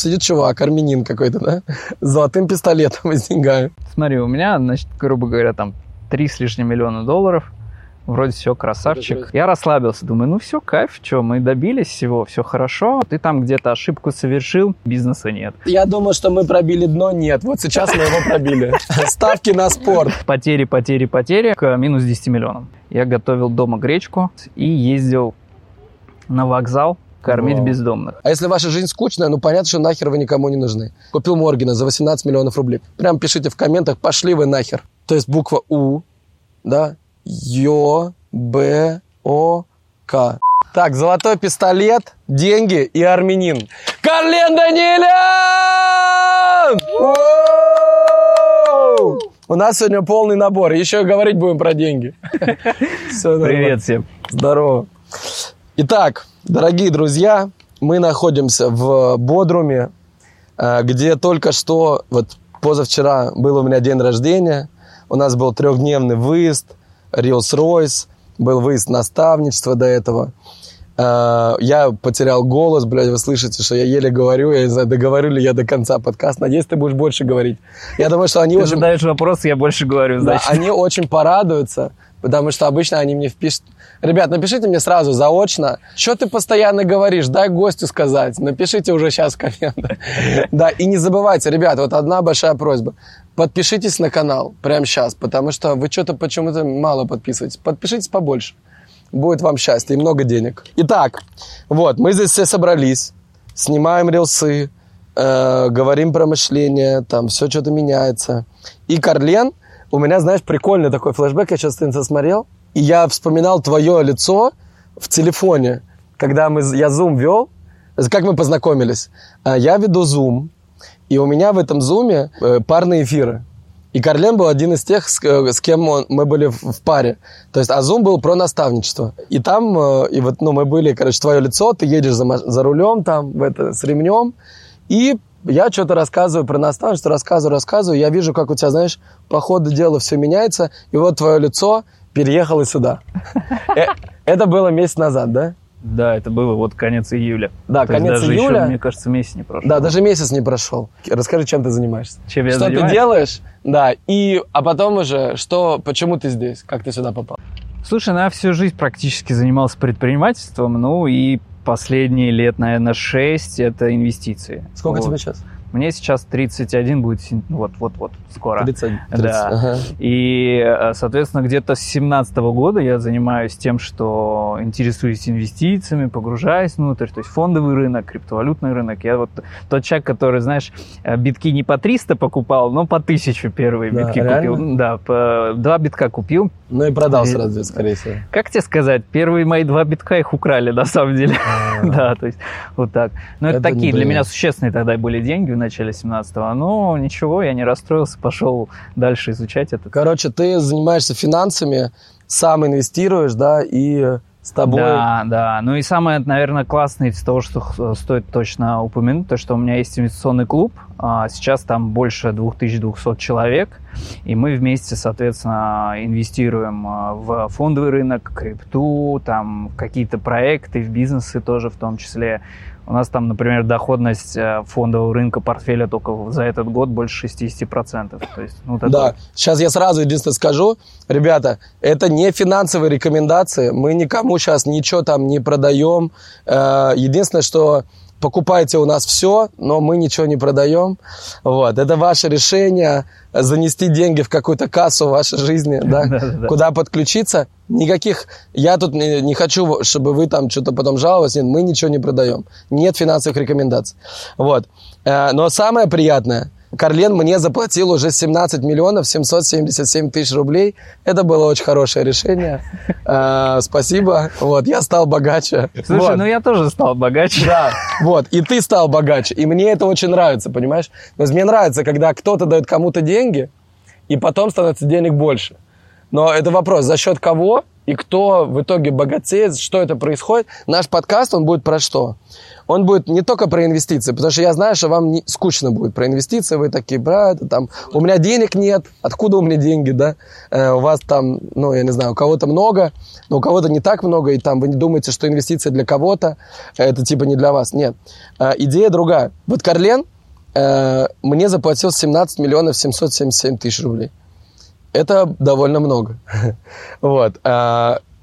сидит чувак, армянин какой-то, да? С золотым пистолетом и с деньгами. Смотри, у меня, значит, грубо говоря, там 3 с лишним миллиона долларов. Вроде все, красавчик. Я расслабился, думаю, ну все, кайф, что, мы добились всего, все хорошо. Ты там где-то ошибку совершил, бизнеса нет. Я думал, что мы пробили дно, нет. Вот сейчас мы его пробили. Ставки на спорт. Потери к минус 10 миллионам. Я готовил дома гречку и ездил на вокзал кормить бездомных. А если ваша жизнь скучная, ну понятно, что нахер вы никому не нужны. Купил Моргена за 18 миллионов рублей. Прям пишите в комментах, пошли вы нахер. То есть буква У, да, Ё, Б, О, К. Так, золотой пистолет, деньги и армянин. Карлен Даниелян! У нас сегодня полный набор. Еще говорить будем про деньги. Привет всем. Здорово. Итак, дорогие друзья, мы находимся в Бодруме, где только что, вот позавчера был у меня день рождения, у нас был 3-дневный выезд, Риос-Ройс, был выезд наставничества до этого. Я потерял голос, блядь, вы слышите, что я еле говорю, я не знаю, договорю ли я до конца подкаста, надеюсь, ты будешь больше говорить. Я думаю, что они уже... Ты задаешь вопрос, я больше говорю, значит. Да, они очень порадуются, потому что обычно они мне впишут... Ребят, напишите мне сразу заочно, что ты постоянно говоришь, дай гостю сказать, напишите уже сейчас в комментах. Да, и не забывайте, ребят, вот одна большая просьба, подпишитесь на канал прямо сейчас, потому что вы что-то почему-то мало подписываетесь, подпишитесь побольше, будет вам счастье и много денег. Итак, вот, мы здесь все собрались, снимаем рилсы, говорим про мышление, там все что-то меняется. И Карлен, у меня, знаешь, прикольный такой флешбэк, я сейчас ты смотрел. И я вспоминал твое лицо в телефоне, когда я Зум вел. Как мы познакомились? Я веду Зум, и у меня в этом Зуме парные эфиры. И Карлен был один из тех, с кем мы были в паре. То есть, а Зум был про наставничество. И там, и вот, ну, мы были, короче, твое лицо, ты едешь за рулем там, с ремнем, и я что-то рассказываю про наставничество, рассказываю, я вижу, как у тебя, знаешь, по ходу дела все меняется, и вот твое лицо... переехала сюда. Это было месяц назад, да? Да, это было вот конец июля. Да, то конец даже июля. Еще, мне кажется, месяц не прошел. Да, даже месяц не прошел. Расскажи, чем ты занимаешься. Чем я занимаюсь? Что ты делаешь? Да, и, а потом уже, почему ты здесь? Как ты сюда попал? Слушай, я всю жизнь практически занимался предпринимательством, ну и последние лет, наверное, 6 это инвестиции. Сколько тебе сейчас? Мне сейчас 31 будет, вот-вот-вот, скоро. 30. Да. Ага. И, соответственно, где-то с 2017 года я занимаюсь тем, что интересуюсь инвестициями, погружаюсь внутрь, то есть фондовый рынок, криптовалютный рынок. Я вот тот человек, который, знаешь, битки не по 300 покупал, но по 1000 первые битки купил. Да, 2 битка купил. Ну и продал сразу, скорее всего. Как тебе сказать, первые мои 2 битка их украли, на самом деле. Да, то есть вот так. Но это такие для меня существенные тогда были деньги, в начале 17-го, но ничего, я не расстроился, пошел дальше изучать это. Короче, ты занимаешься финансами, сам инвестируешь, да, и с тобой... Да, да, ну и самое, наверное, классное из того, что стоит точно упомянуть, то, что у меня есть инвестиционный клуб, сейчас там больше 2200 человек, и мы вместе, соответственно, инвестируем в фондовый рынок, крипту, там, в какие-то проекты, в бизнесы тоже в том числе. У нас там, например, доходность фондового рынка портфеля только за этот год больше 60%. То есть, ну, такой... Да, сейчас я сразу единственное скажу, ребята, это не финансовые рекомендации, мы никому сейчас ничего там не продаем. Единственное, что покупайте у нас все, но мы ничего не продаем. Вот. Это ваше решение занести деньги в какую-то кассу в вашей жизни, да? Куда подключиться. Никаких, я тут не хочу, чтобы вы там что-то потом жаловались, нет, мы ничего не продаем, нет финансовых рекомендаций. Вот. Но самое приятное, Карлен мне заплатил уже 17 миллионов 777 тысяч рублей, это было очень хорошее решение, спасибо, вот, я стал богаче. Слушай, вот. Ну я тоже стал богаче. Да, вот, и ты стал богаче, и мне это очень нравится, понимаешь, то есть мне нравится, когда кто-то дает кому-то деньги, и потом становится денег больше, но это вопрос, за счет кого... и кто в итоге богатеет, что это происходит. Наш подкаст, он будет про что? Он будет не только про инвестиции, потому что я знаю, что вам скучно будет про инвестиции. Вы такие, брат, там, у меня денег нет, откуда у меня деньги, да? У вас там, ну, я не знаю, у кого-то много, но у кого-то не так много, и там вы не думаете, что инвестиции для кого-то, это типа не для вас. Нет. Идея другая. Вот Карлен мне заплатил 17 миллионов 777 тысяч рублей. Это довольно много. Вот.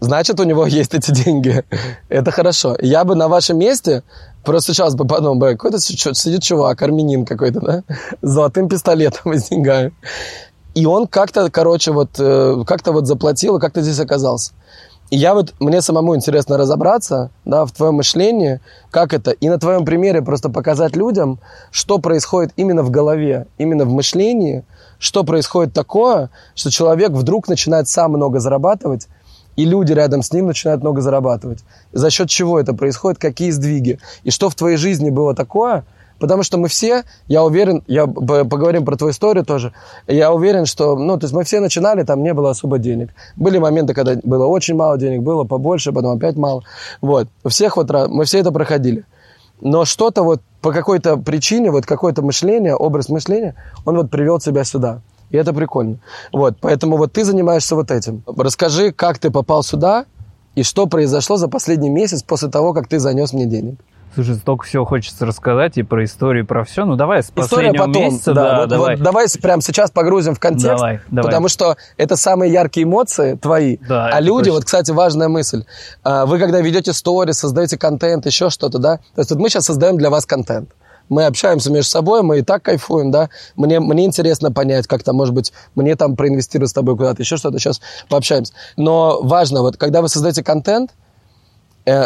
Значит, у него есть эти деньги. Это хорошо. Я бы на вашем месте просто сейчас бы подумал, какой-то сидит чувак, армянин какой-то, да? С золотым пистолетом и с деньгами. И он как-то, короче, вот как-то вот заплатил и как-то здесь оказался. И я вот, мне самому интересно разобраться, да, в твоем мышлении, как это, и на твоем примере просто показать людям, что происходит именно в голове, именно в мышлении, что происходит такое, что человек вдруг начинает сам много зарабатывать, и люди рядом с ним начинают много зарабатывать. За счет чего это происходит, какие сдвиги, и что в твоей жизни было такое, потому что мы все, я уверен, я поговорим про твою историю тоже, я уверен, что, ну, то есть мы все начинали, там не было особо денег. Были моменты, когда было очень мало денег, было побольше, потом опять мало. Вот, у всех вот, мы все это проходили. Но что-то вот по какой-то причине, вот какое-то мышление, образ мышления, он вот привел тебя сюда. И это прикольно. Вот, поэтому вот ты занимаешься вот этим. Расскажи, как ты попал сюда и что произошло за последний месяц после того, как ты занес мне денег. Слушай, столько всего хочется рассказать и про историю, и про все. Ну, давай с последнего месяца. Да, вот, давай. Вот, давай прямо сейчас погрузим в контекст, давай. Потому что это самые яркие эмоции твои. Да, а люди, точно. Вот, кстати, важная мысль. Вы, когда ведете сторис, создаете контент, еще что-то, да? То есть вот мы сейчас создаем для вас контент. Мы общаемся между собой, мы и так кайфуем, да? Мне интересно понять, как там, может быть, мне там проинвестировать с тобой куда-то, еще что-то, сейчас пообщаемся. Но важно, вот, когда вы создаете контент,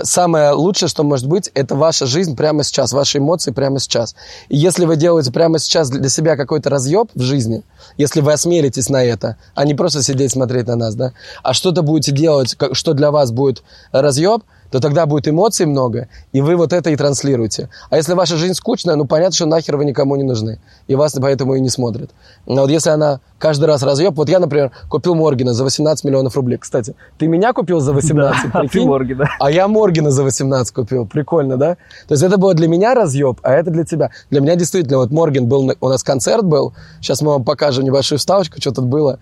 самое лучшее, что может быть, это ваша жизнь прямо сейчас, ваши эмоции прямо сейчас. И если вы делаете прямо сейчас для себя какой-то разъеб в жизни, если вы осмелитесь на это, а не просто сидеть смотреть на нас, да, а что-то будете делать, что для вас будет разъеб, то тогда будет эмоций много, и вы вот это и транслируете. А если ваша жизнь скучная, ну, понятно, что нахер вы никому не нужны, и вас поэтому и не смотрят. Но вот если она каждый раз разъеб... Вот я, например, купил Моргена за 18 миллионов рублей. Кстати, ты меня купил за 18, да, прикинь? А ты Моргена. А я Моргена за 18 купил. Прикольно, да? То есть это было для меня разъеб, а это для тебя. Для меня действительно, вот Морген был... У нас концерт был. Сейчас мы вам покажем небольшую вставочку, что тут было.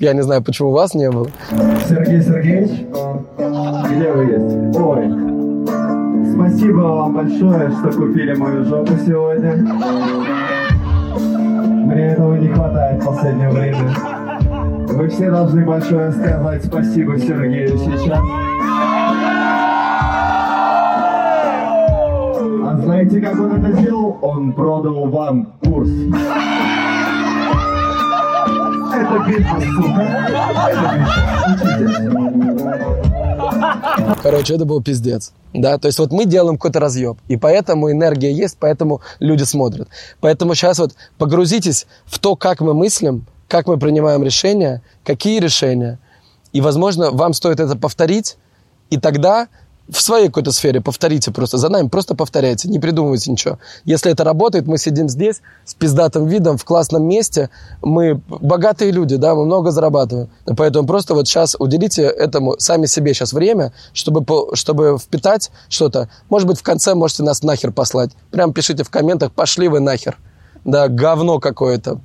Я не знаю, почему вас не было. Сергей Сергеевич, где вы есть? Ой, спасибо вам большое, что купили мою жопу сегодня. Мне этого не хватает в последнее время. Вы все должны большое сказать спасибо Сергею сейчас. А знаете, как он это сделал? Он продал вам курс. Это бизнес, сука. Это бизнес. Короче, это был пиздец. Да, то есть вот мы делаем какой-то разъеб, и поэтому энергия есть, поэтому люди смотрят. Поэтому сейчас вот погрузитесь в то, как мы мыслим, как мы принимаем решения, какие решения. И, возможно, вам стоит это повторить, и тогда... В своей какой-то сфере повторите просто. За нами просто повторяйте, не придумывайте ничего. Если это работает, мы сидим здесь с пиздатым видом, в классном месте. Мы богатые люди, да, мы много зарабатываем. Поэтому просто вот сейчас уделите этому сами себе сейчас время, чтобы впитать что-то. Может быть, в конце можете нас нахер послать. Прям пишите в комментах, пошли вы нахер. Да, говно какое-то.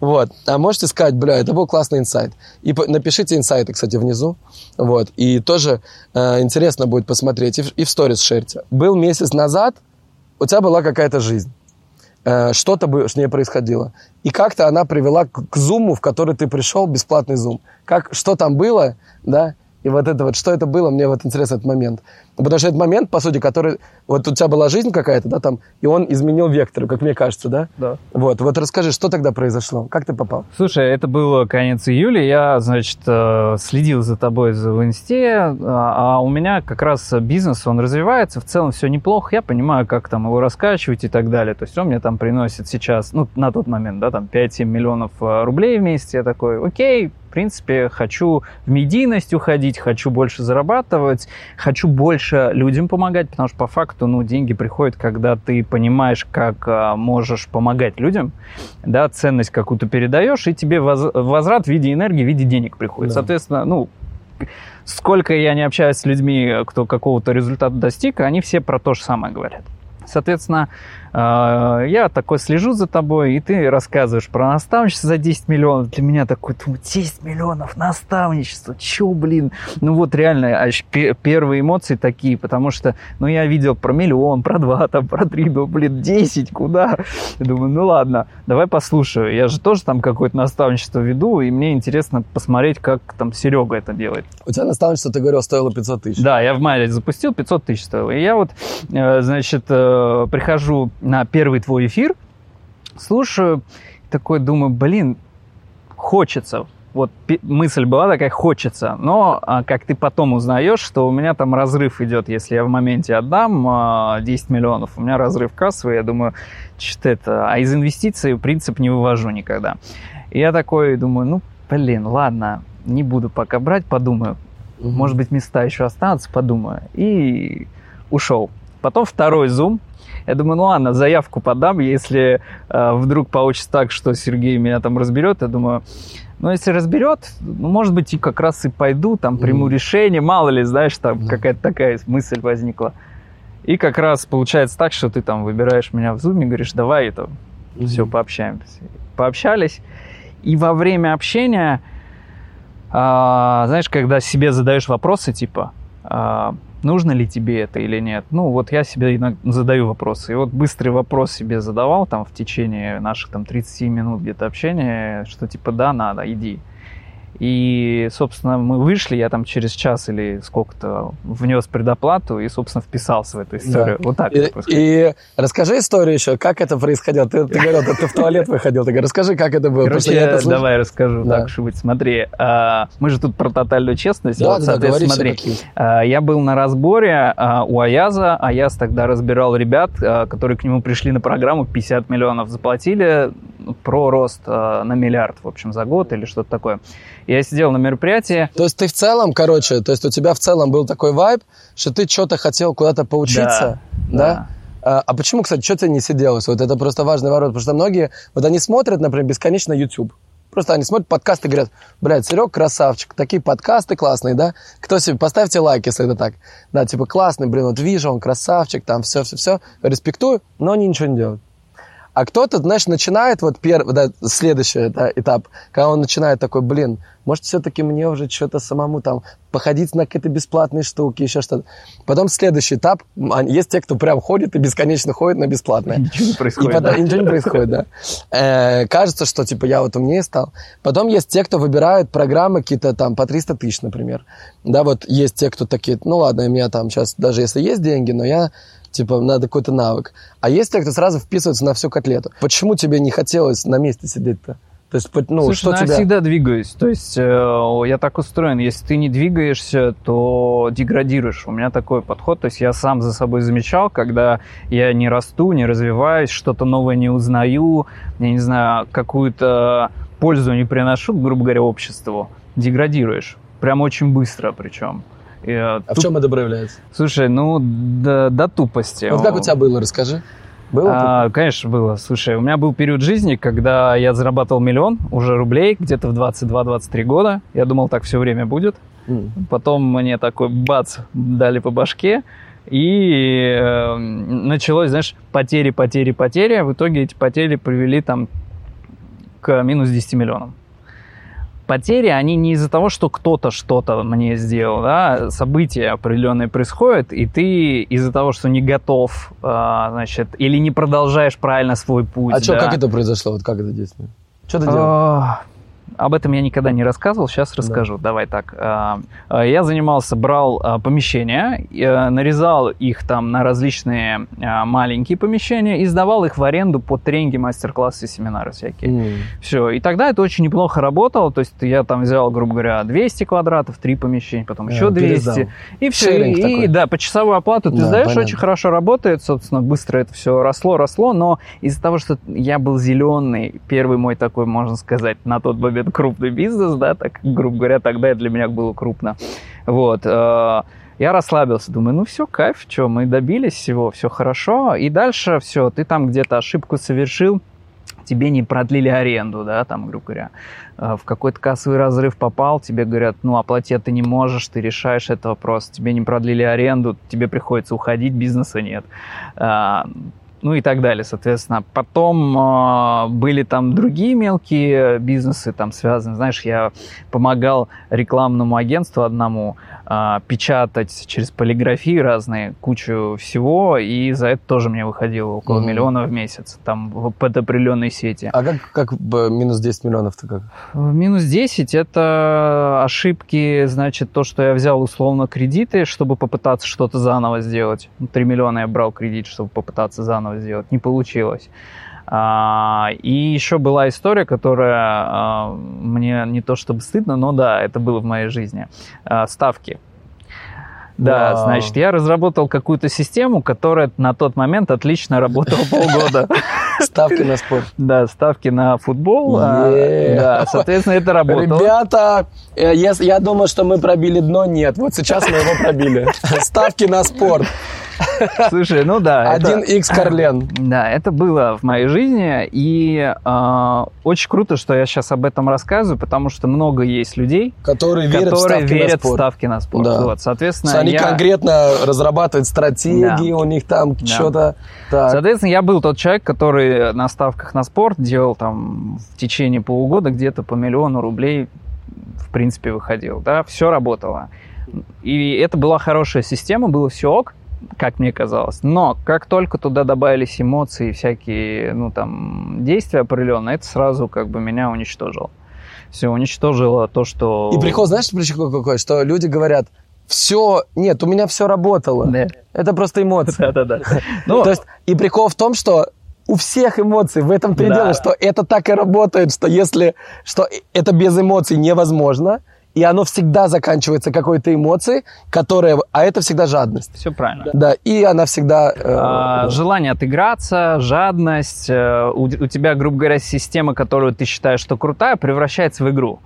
Вот. А можете сказать, бля, это был классный инсайт. И напишите инсайты, кстати, внизу. Вот. И тоже интересно будет посмотреть. И в сторис шерьте. Был месяц назад, у тебя была какая-то жизнь. Что-то с ней происходило. И как-то она привела к зуму, в который ты пришел, бесплатный зум. Что там было, да? И вот это вот, что это было, мне вот интересен этот момент. Потому что этот момент, по сути, который... Вот у тебя была жизнь какая-то, да, там, и он изменил вектор, как мне кажется, да? Да. Вот расскажи, что тогда произошло? Как ты попал? Слушай, это было конец июля, я, значит, следил за тобой в инсте, а у меня как раз бизнес, он развивается, в целом все неплохо, я понимаю, как там его раскачивать и так далее. То есть он мне там приносит сейчас, ну, на тот момент, да, там, 5-7 миллионов рублей в месяц, я такой, окей, в принципе, хочу в медийность уходить, хочу больше зарабатывать, хочу больше людям помогать, потому что по факту, ну, деньги приходят, когда ты понимаешь, как можешь помогать людям, да, ценность какую-то передаешь, и тебе возврат в виде энергии, в виде денег приходит. Да. Соответственно, ну, сколько я не общаюсь с людьми, кто какого-то результата достиг, они все про то же самое говорят. Соответственно, я такой слежу за тобой, и ты рассказываешь про наставничество за 10 миллионов. Для меня такой, думаю, 10 миллионов наставничество, чё, блин? Ну вот реально аж первые эмоции такие, потому что, ну я видел про миллион, про 2, там, про 3, ну блин, 10, куда? Я думаю, ну ладно, давай послушаю. Я же тоже там какое-то наставничество веду, и мне интересно посмотреть, как там Серега это делает. У тебя наставничество, ты говорил, стоило 500 тысяч. Да, я в мае запустил, 500 тысяч стоило. И я вот, значит, прихожу на первый твой эфир, слушаю, такой думаю, блин, хочется. Вот мысль была такая, хочется. Но как ты потом узнаешь, что у меня там разрыв идет, если я в моменте отдам 10 миллионов, у меня разрыв кассовый, я думаю, что это... А из инвестиций, в принципе, не вывожу никогда. И я такой думаю, ну, блин, ладно, не буду пока брать, подумаю. Может быть, места еще останутся, подумаю. И ушел. Потом второй зум. Я думаю, ну ладно, заявку подам, если вдруг получится так, что Сергей меня там разберет. Я думаю, ну если разберет, ну, может быть, и как раз и пойду, там приму решение, мало ли, знаешь, там какая-то такая мысль возникла. И как раз получается так, что ты там выбираешь меня в зуме, говоришь, давай это, все, пообщаемся. Пообщались. И во время общения, знаешь, когда себе задаешь вопросы, типа... нужно ли тебе это или нет? Ну, вот я себе иногда задаю вопросы. И вот быстрый вопрос себе задавал там в течение наших там 30 минут где-то общения, что типа да, надо, иди. И, собственно, мы вышли, я там через час или сколько-то внес предоплату и, собственно, вписался в эту историю. Да. Вот так. И расскажи историю еще, как это происходило. Ты говорил, ты в туалет выходил. Ты говоришь, расскажи, как это было. Короче, давай расскажу. Да. Так, шибыть. Смотри, мы же тут про тотальную честность. Да, вот, да, говори, смотри. Я был на разборе у Аяза. Аяз тогда разбирал ребят, которые к нему пришли на программу, 50 миллионов заплатили про рост на миллиард, в общем, за год или что-то такое. Я сидел на мероприятии. То есть ты в целом, короче, то есть у тебя в целом был такой вайб, что ты что-то хотел куда-то поучиться, да? А почему, кстати, что тебе не сиделось? Вот это просто важный вопрос, потому что многие, вот они смотрят, например, бесконечно YouTube. Просто они смотрят подкасты и говорят, блядь, Серег, красавчик, такие подкасты классные, да? Кто себе, поставьте лайк, если это так. Да, типа, классный, блин, вот вижу, он красавчик, там, все-все-все, респектую, но они ничего не делают. А кто-то, знаешь, начинает, вот первый, да, следующий да, этап, когда он начинает такой, блин, может, все-таки мне уже что-то самому там походить на какие-то бесплатные штуки, еще что-то. Потом следующий этап, есть те, кто прям ходит и бесконечно ходит на бесплатное. Ничего не происходит. Ничего не происходит, да. Кажется, что, типа, я вот умнее стал. Потом есть те, кто выбирают программы какие-то там по 300 тысяч, например. Да, вот есть те, кто такие, ну, ладно, у меня там сейчас, даже если есть деньги, но я... Типа, надо какой-то навык. А есть те, кто сразу вписывается на всю котлету. Почему тебе не хотелось на месте сидеть-то? То есть, ну, слушай, что я всегда двигаюсь. То есть, я так устроен. Если ты не двигаешься, то деградируешь. У меня такой подход. То есть, я сам за собой замечал, когда я не расту, не развиваюсь, что-то новое не узнаю, я не знаю, какую-то пользу не приношу, грубо говоря, обществу. Деградируешь. Прям очень быстро причем. В чем это проявляется? Слушай, ну, до тупости. Вот как у тебя было, расскажи. Было? Конечно, было. Слушай, у меня был период жизни, когда я зарабатывал миллион уже рублей, где-то в 22-23 года. Я думал, так все время будет. Потом мне такой бац дали по башке. И началось, знаешь, потери. В итоге эти потери привели там к минус 10 миллионам. Потери, они не из-за того, что кто-то что-то мне сделал, да, события определенные происходят, и ты из-за того, что не готов, значит, или не продолжаешь правильно свой путь. А да? Что, как это произошло, вот как это действует? Что ты делал? Об этом я никогда не рассказывал, сейчас расскажу. Да. Давай так. Я занимался, брал помещения, нарезал их там на различные маленькие помещения и сдавал их в аренду под тренинги, мастер-классы, семинары всякие. Все. И тогда это очень неплохо работало. То есть я там взял, грубо говоря, 200 квадратов, 3 помещения, потом еще 200. Пересдал. И все. И да, по часовую оплату ты сдаешь, понятно. Очень хорошо работает. Собственно, быстро это все росло. Но из-за того, что я был зеленый, первый мой такой, можно сказать, на тот момент, это крупный бизнес, да, так, грубо говоря, тогда для меня было крупно. Вот. Я расслабился, думаю, ну все, кайф, что, мы добились всего, все хорошо. И дальше все, ты там где-то ошибку совершил, тебе не продлили аренду, да, там, грубо говоря, в какой-то кассовый разрыв попал, тебе говорят, ну, оплатить ты не можешь, ты решаешь этот вопрос, тебе не продлили аренду, тебе приходится уходить, бизнеса нет. Ну и так далее, соответственно. Потом были там другие мелкие бизнесы там связаны. Знаешь, я помогал рекламному агентству одному печатать через полиграфии разные кучу всего, и за это тоже мне выходило около миллиона в месяц, там, под определенные сети. А как минус 10 миллионов-то как? Минус 10 – это ошибки, значит, то, что я взял условно кредиты, чтобы попытаться что-то заново сделать. 3 миллиона я брал кредит, чтобы попытаться заново сделать. Не получилось. И еще была история, которая мне не то чтобы стыдно, но да, это было в моей жизни. Ставки. Да, значит, я разработал какую-то систему, которая на тот момент отлично работала полгода. Ставки на спорт. Да, ставки на футбол. Да, соответственно, это работало. Ребята, я думал, что мы пробили дно, нет. Вот сейчас мы его пробили. Ставки на спорт. Слушай, ну да. 1x Карлен. Да, это было в моей жизни. И очень круто, что я сейчас об этом рассказываю, потому что много есть людей, которые верят в ставки на спорт. Да. Вот, соответственно, они конкретно разрабатывают стратегии, да. У них там что-то. Так. Соответственно, я был тот человек, который на ставках на спорт делал там в течение полугода где-то по миллиону рублей, в принципе, выходил. Да? Все работало. И это была хорошая система, было все ок, как мне казалось. Но как только туда добавились эмоции и всякие, ну, там, действия определенные, это сразу как бы меня уничтожило. Все уничтожило то, что... И прикол, знаешь, какой? Что люди говорят, все, нет, у меня все работало. Да. Это просто эмоции. Да-да-да. То есть, и прикол в том, что у всех эмоций, в этом предел, что это так и работает, что если... Что это без эмоций невозможно, и оно всегда заканчивается какой-то эмоцией, которая... А это всегда жадность. Все правильно. Да, и она всегда... желание отыграться, жадность. У тебя, грубо говоря, система, которую ты считаешь, что крутая, превращается в игру.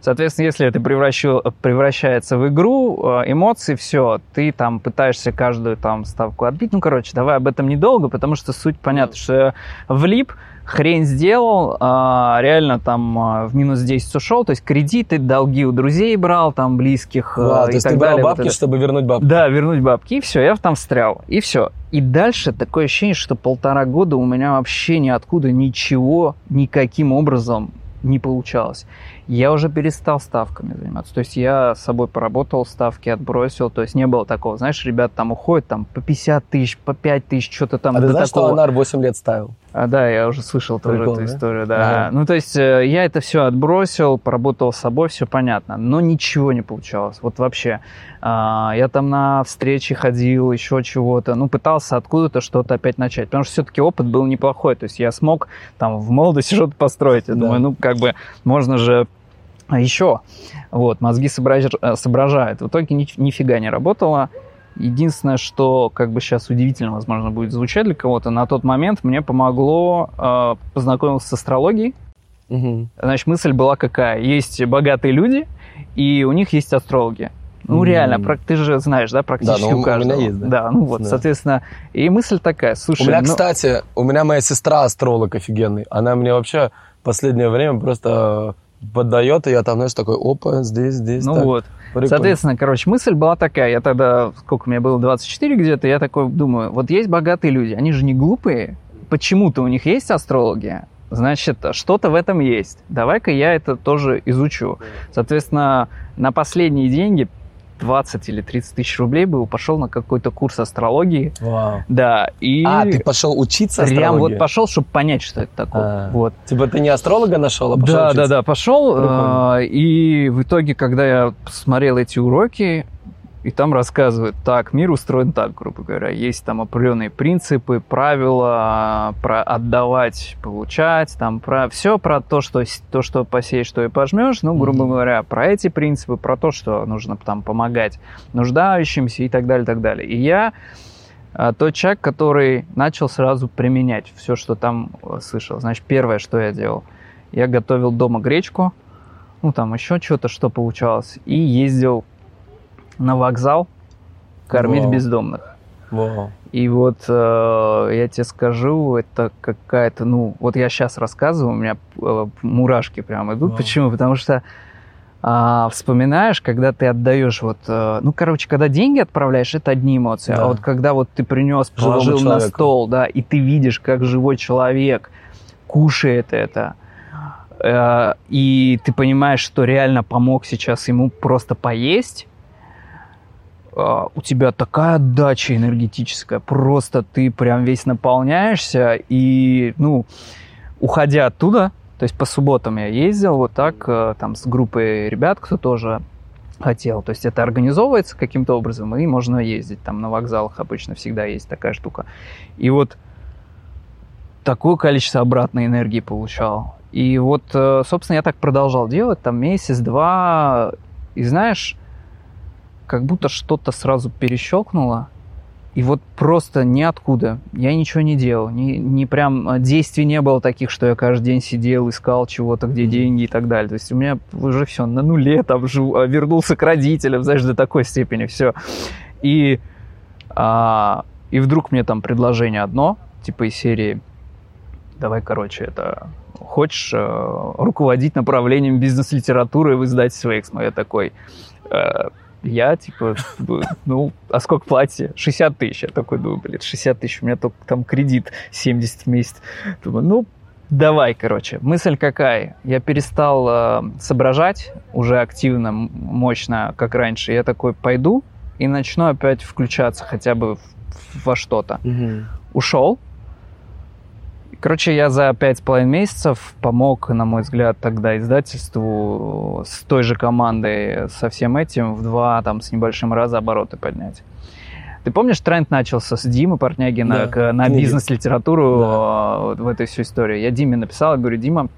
Соответственно, если это превращается в игру, эмоции, все, ты там пытаешься каждую там ставку отбить. Ну, короче, давай об этом недолго, потому что суть понятна, что я влип, хрень сделал, реально там в минус 10 ушел, то есть кредиты, долги у друзей брал, там близких и так далее. То есть ты брал бабки, вот чтобы вернуть бабки? Да, вернуть бабки, и все, я там встрял, и все. И дальше такое ощущение, что полтора года у меня вообще ниоткуда ничего, никаким образом не получалось. Я уже перестал ставками заниматься. То есть я с собой поработал, ставки отбросил. То есть не было такого. Знаешь, ребята там уходят там, по 50 тысяч, по 5 тысяч, что-то там. А ты знаешь, что Анар 8 лет ставил? Да, я уже слышал тоже эту историю. Да. Ага. Ну, то есть я это все отбросил, поработал с собой, все понятно. Но ничего не получалось. Вот вообще. Я там на встречи ходил, еще чего-то. Ну, пытался откуда-то что-то опять начать. Потому что все-таки опыт был неплохой. То есть я смог там в молодости что-то построить. Я думаю, ну, как бы можно же... А еще, вот, мозги соображают. В итоге нифига не работало. Единственное, что, как бы сейчас удивительно, возможно, будет звучать для кого-то, на тот момент мне помогло, познакомился с астрологией. Значит, мысль была какая? Есть богатые люди, и у них есть астрологи. Ну, реально, ты же знаешь, да, практически у каждого. У меня есть, да. Да, ну вот, соответственно, и мысль такая, слушай... У меня, кстати, моя сестра астролог офигенный. Она мне вообще в последнее время просто... поддает, и я там, знаешь, такой, опа, здесь, ну так. Вот. Прикольно. Соответственно, короче, мысль была такая, я тогда, сколько мне было, 24 где-то, я такой думаю, вот есть богатые люди, они же не глупые, почему-то у них есть астрологи, значит, что-то в этом есть, давай-ка я это тоже изучу. Соответственно, на последние деньги, 20 или 30 тысяч рублей был, пошел на какой-то курс астрологии. Вау. Да, и... А, ты пошел учиться астрологии? Прям вот пошел, чтобы понять, что это такое. Вот. Типа ты не астролога нашел, а пошел учиться? Да, пошел. И в итоге, когда я смотрел эти уроки, и там рассказывают, так, мир устроен так, грубо говоря. Есть там определенные принципы, правила, про отдавать, получать, там про все про то, что посеешь, то и пожмешь. Ну, грубо говоря, про эти принципы, про то, что нужно там помогать нуждающимся и так далее, так далее. И я тот человек, который начал сразу применять все, что там слышал. Значит, первое, что я делал, я готовил дома гречку, ну, там еще что-то, что получалось, и ездил на вокзал кормить бездомных. Wow. И вот я тебе скажу, это какая-то, ну, вот я сейчас рассказываю, у меня мурашки прям идут. Wow. Почему? Потому что вспоминаешь, когда ты отдаешь вот, ну, короче, когда деньги отправляешь, это одни эмоции, да. А вот когда вот ты принес, положил на стол, да, и ты видишь, как живой человек кушает это, и ты понимаешь, что реально помог сейчас ему просто поесть, у тебя такая отдача энергетическая, просто ты прям весь наполняешься, и, ну, уходя оттуда, то есть по субботам я ездил вот так, там с группой ребят, кто тоже хотел. То есть это организовывается каким-то образом, и можно ездить. Там на вокзалах обычно всегда есть такая штука. И вот такое количество обратной энергии получал. И вот, собственно, я так продолжал делать, там месяц-два. И знаешь, как будто что-то сразу перещелкнуло. И вот просто ниоткуда. Я ничего не делал. Не прям действий не было таких, что я каждый день сидел, искал чего-то, где деньги и так далее. То есть у меня уже все на нуле, там вернулся к родителям, знаешь, до такой степени все. И вдруг мне там предложение одно, типа из серии, давай, короче, это хочешь руководить направлением бизнес-литературы в издательстве «Эксмо». Я такой... Я, типа, ну, а сколько платье? 60 тысяч. Я такой думаю, блин, 60 тысяч, у меня только там кредит 70 в месяц. Думаю, ну, давай, короче. Мысль какая? Я перестал соображать уже активно, мощно, как раньше. Я такой пойду и начну опять включаться хотя бы во что-то. Угу. Ушел. Короче, я за 5,5 месяцев помог, на мой взгляд, тогда издательству с той же командой, со всем этим, в 2 там, с небольшим раза обороты поднять. Ты помнишь, тренд начался с Димы Портнягина, да, на бизнес-литературу, да, в этой всей истории? Я Диме написал, говорю, Дима,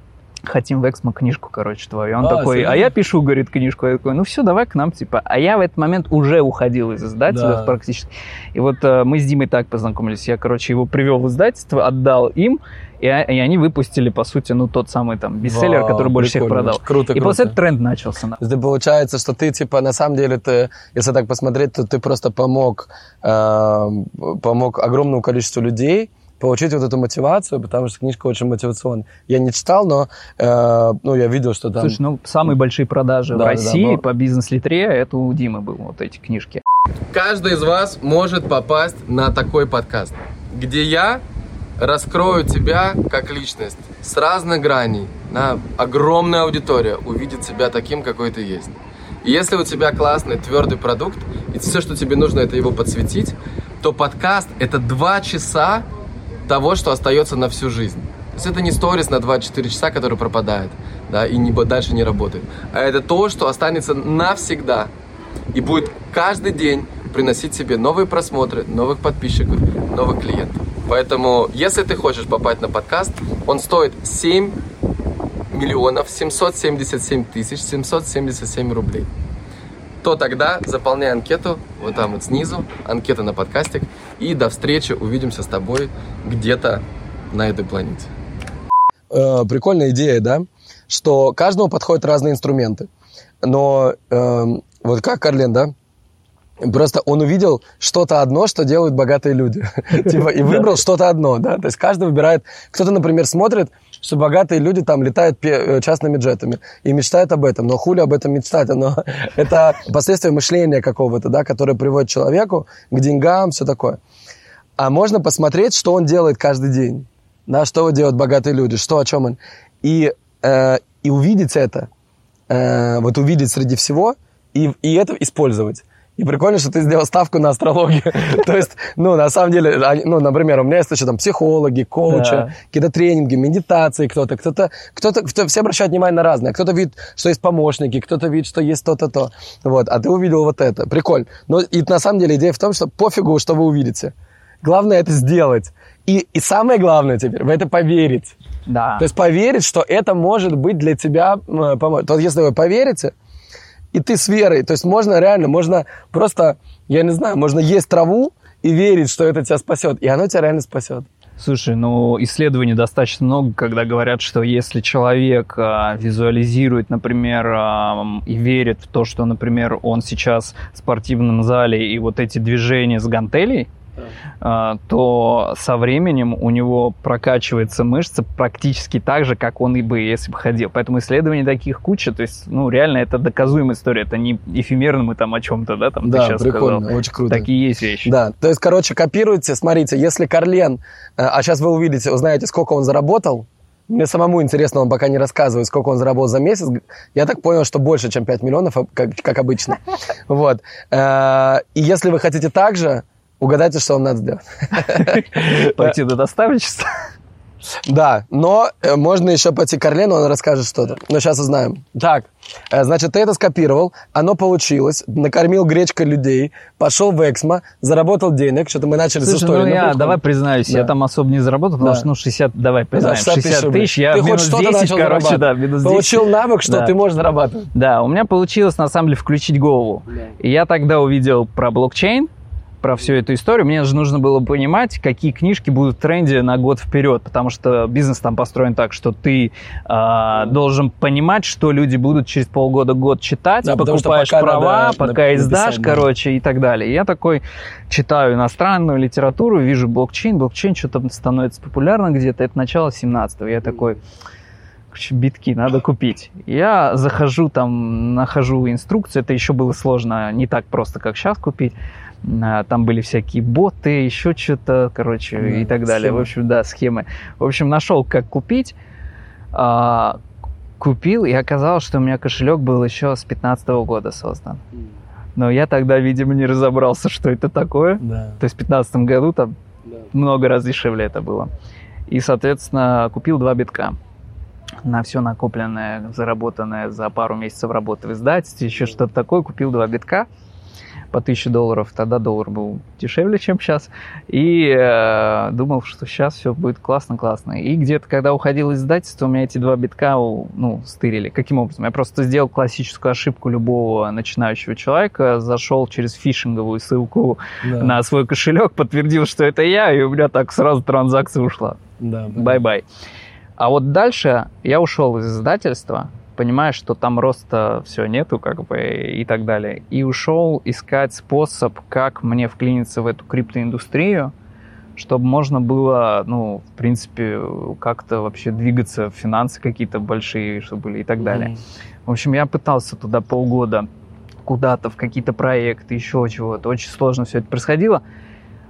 хотим в Эксмо книжку, короче, твою. Он такой, серьезно? А я пишу, говорит, книжку. Я такой, ну все, давай к нам, типа. А я в этот момент уже уходил из издательства, да, практически. И вот мы с Димой так познакомились. Я, короче, его привел в издательство, отдал им, и они выпустили, по сути, ну, тот самый там бестселлер, который больше всех продал. Круто, и круто. После этого тренд начался. То есть, получается, что ты, типа, на самом деле, ты, если так посмотреть, то ты просто помог огромному количеству людей получить вот эту мотивацию, потому что книжка очень мотивационная. Я не читал, но ну, я видел, что там... Слушай, ну, самые большие продажи, да, в России, да, но... по бизнес-литре, это у Димы были вот эти книжки. Каждый из вас может попасть на такой подкаст, где я раскрою тебя как личность с разных граней. Огромная аудитория увидит тебя таким, какой ты есть. И если у тебя классный твердый продукт, и все, что тебе нужно, это его подсветить, то подкаст — это 2 часа того, что остается на всю жизнь. То есть это не сторис на 2-4 часа, который пропадает, да, и дальше не работает. А это то, что останется навсегда и будет каждый день приносить себе новые просмотры, новых подписчиков, новых клиентов. Поэтому, если ты хочешь попасть на подкаст, он стоит 7 777 777 рублей. То тогда заполняй анкету, вот там вот снизу, анкета на подкастик. И до встречи, увидимся с тобой где-то на этой планете. Прикольная идея, да? Что каждому подходят разные инструменты. Но вот как Карлен, да? Просто он увидел что-то одно, что делают богатые люди. Типа, и выбрал что-то одно, да? То есть каждый выбирает... Кто-то, например, смотрит, что богатые люди там летают частными джетами и мечтают об этом. Но хули об этом мечтать? Но это последствия мышления какого-то, да, которое приводит человеку к деньгам, все такое. А можно посмотреть, что он делает каждый день. Да, что делают богатые люди, что, о чем он. И увидеть это, вот увидеть среди всего и это использовать. И прикольно, что ты сделал ставку на астрологию. То есть, ну, на самом деле, ну, например, у меня есть еще там психологи, коучи, да, какие-то тренинги, медитации, кто-то, все обращают внимание на разное. Кто-то видит, что есть помощники, кто-то видит, что есть то-то-то. Вот, а ты увидел вот это. Прикольно. Но и на самом деле идея в том, что пофигу, что вы увидите. Главное это сделать. И самое главное теперь, в это поверить. Да. То есть поверить, что это может быть для тебя помочь. То есть, если вы поверите, и ты с верой, то есть можно реально, можно просто, я не знаю, можно есть траву и верить, что это тебя спасет, и оно тебя реально спасет. Слушай, ну исследований достаточно много, когда говорят, что если человек визуализирует, например, и верит в то, что, например, он сейчас в спортивном зале и вот эти движения с гантелей, то со временем у него прокачивается мышца практически так же, как он и бы, если бы ходил. Поэтому исследований таких куча, то есть, ну, реально, это доказуемая история, это не эфемерно мы там о чем-то, да, там, да, ты сейчас прикольно, сказал. Очень круто. Такие есть вещи. Да, то есть, короче, копируйте, смотрите, если Карлен, а сейчас вы увидите, узнаете, сколько он заработал. Мне самому интересно, он пока не рассказывает, сколько он заработал за месяц. Я так понял, что больше, чем 5 миллионов, как обычно. Вот. И если вы хотите так же, угадайте, что вам надо сделать. Пойти до доставщица. Да, но можно еще пойти к Карлену, он расскажет что-то. Но сейчас узнаем. Так, значит, ты это скопировал, оно получилось, накормил гречкой людей, пошел в Эксмо, заработал денег, что-то мы начали с истории. Ну я, давай признаюсь, я там особо не заработал, потому что, ну, 60, давай признаем, 60 тысяч, я минус 10, короче, да, минус 10. Получил навык, что ты можешь зарабатывать. Да, у меня получилось, на самом деле, включить голову. И я тогда увидел про блокчейн, про всю эту историю, мне же нужно было понимать, какие книжки будут в тренде на год вперед, потому что бизнес там построен так, что ты должен понимать, что люди будут через полгода-год читать, да, покупаешь пока права, надо, пока издашь, да, короче, и так далее. И я такой читаю иностранную литературу, вижу блокчейн что-то становится популярно где-то, это начало 17-го, я такой... битки надо купить. Я захожу там, нахожу инструкцию, это еще было сложно, не так просто, как сейчас купить. Там были всякие боты, еще что-то, короче, да, и так далее. Схемы. В общем, да, схемы. В общем, нашел, как купить. Купил, и оказалось, что у меня кошелек был еще с 2015 года создан. Но я тогда, видимо, не разобрался, что это такое. Да. То есть в 2015 году там много раз дешевле это было. И, соответственно, купил 2 битка. На все накопленное, заработанное за пару месяцев работы в издательстве, еще что-то такое, купил 2 битка по $1000, тогда доллар был дешевле, чем сейчас, и думал, что сейчас все будет классно-классно. И где-то, когда уходил из издательства, у меня эти 2 битка, ну, стырили. Каким образом? Я просто сделал классическую ошибку любого начинающего человека, зашел через фишинговую ссылку на свой кошелек, подтвердил, что это я, и у меня так сразу транзакция ушла. Да, бай-бай. А вот дальше я ушел из издательства, понимая, что там роста все нету, как бы, и так далее. И ушел искать способ, как мне вклиниться в эту криптоиндустрию, чтобы можно было, ну, в принципе, как-то вообще двигаться, финансы какие-то большие, чтобы были и так далее. В общем, я пытался туда полгода куда-то, в какие-то проекты, еще чего-то. Очень сложно все это происходило.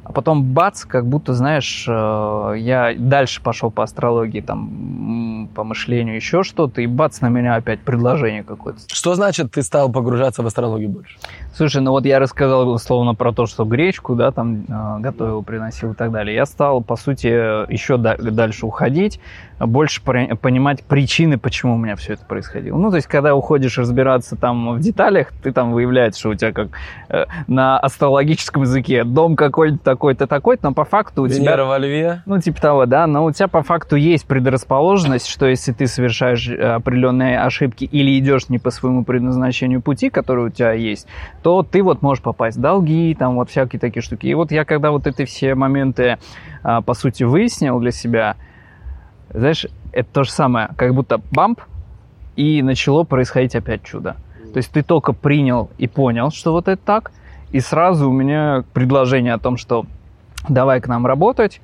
А потом бац, как будто, знаешь, я дальше пошел по астрологии, там, по мышлению, еще что-то, и бац, на меня опять предложение какое-то. Что значит, ты стал погружаться в астрологию больше? Слушай, ну вот я рассказал, условно, про то, что гречку, да, там, готовил, приносил и так далее. Я стал, по сути, еще дальше уходить, больше понимать причины, почему у меня все это происходило. Ну, то есть, когда уходишь разбираться там в деталях, ты там выявляешь, что у тебя как на астрологическом языке дом какой-то такой-то, но по факту у тебя... Венера во Льве. Ну, типа того, да, но у тебя по факту есть предрасположенность, что если ты совершаешь определенные ошибки или идешь не по своему предназначению пути, который у тебя есть, то ты вот можешь попасть в долги, там вот всякие такие штуки. И вот я, когда вот эти все моменты, по сути, выяснил для себя, знаешь, это то же самое, как будто бамп, и начало происходить опять чудо. То есть ты только принял и понял, что вот это так, и сразу у меня предложение о том, что давай к нам работать.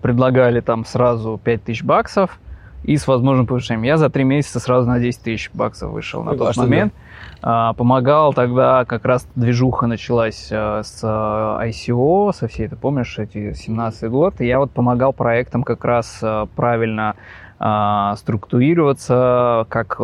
Предлагали там сразу $5000 и с возможным повышением. Я за 3 месяца сразу на $10 000 вышел на тот момент. Да. Помогал тогда, как раз движуха началась с ICO, со всей, ты помнишь, эти 17-й год. И я вот помогал проектам как раз правильно структурироваться как